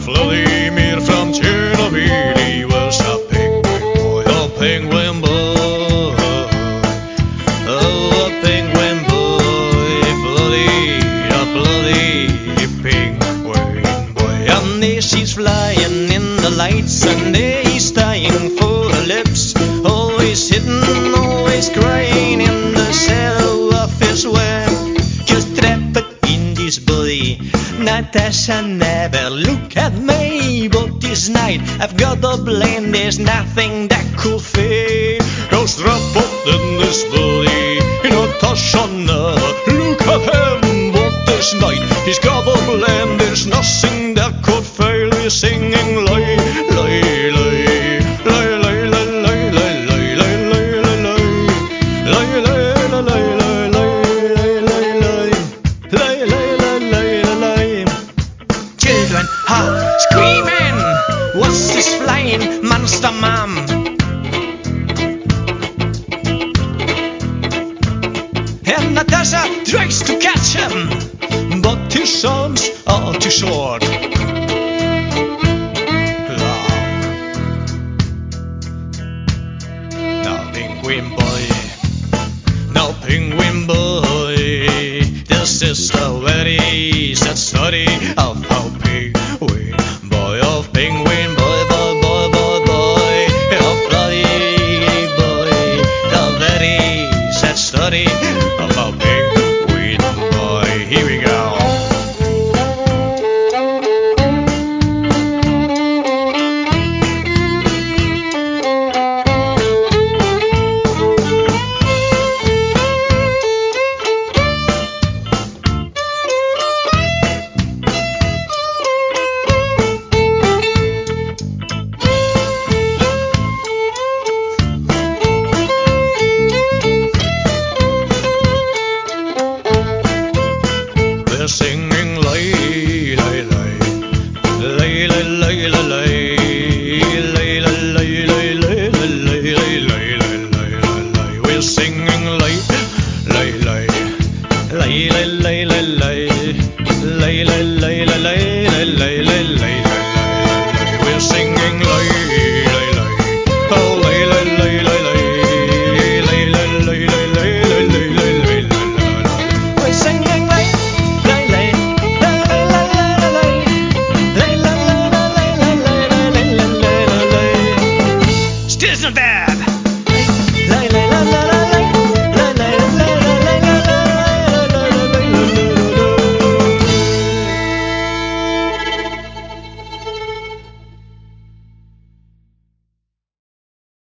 Vladimir from Chernobyl, he was a penguin boy, a penguin boy, oh, a penguin boy, bloody, a bloody penguin boy. And there she's flying in the lights, and there he's dying for her lips, always hidden, always crying in the shadow of his web. Just trapped in this body. Natasha never look at me, but this night I've got a blame. There's nothing that could fail. I was trapped in this body. Natasha never look at him, but this night he's got a blame. There's nothing that could fail. He's singing lie, lie, lie, lie, lie, lie, lie, lie, lie, lie, lie, lie, lie, lie, lie, lie. Screaming, what's this flying monster mom? And Natasha tries to catch him, but his arms are too short. Now, now penguin boy, now penguin boy, this is the very sad story of how penguin boy, of penguin boy, boy, boy, boy, boy, of bloody boy, the very sad story.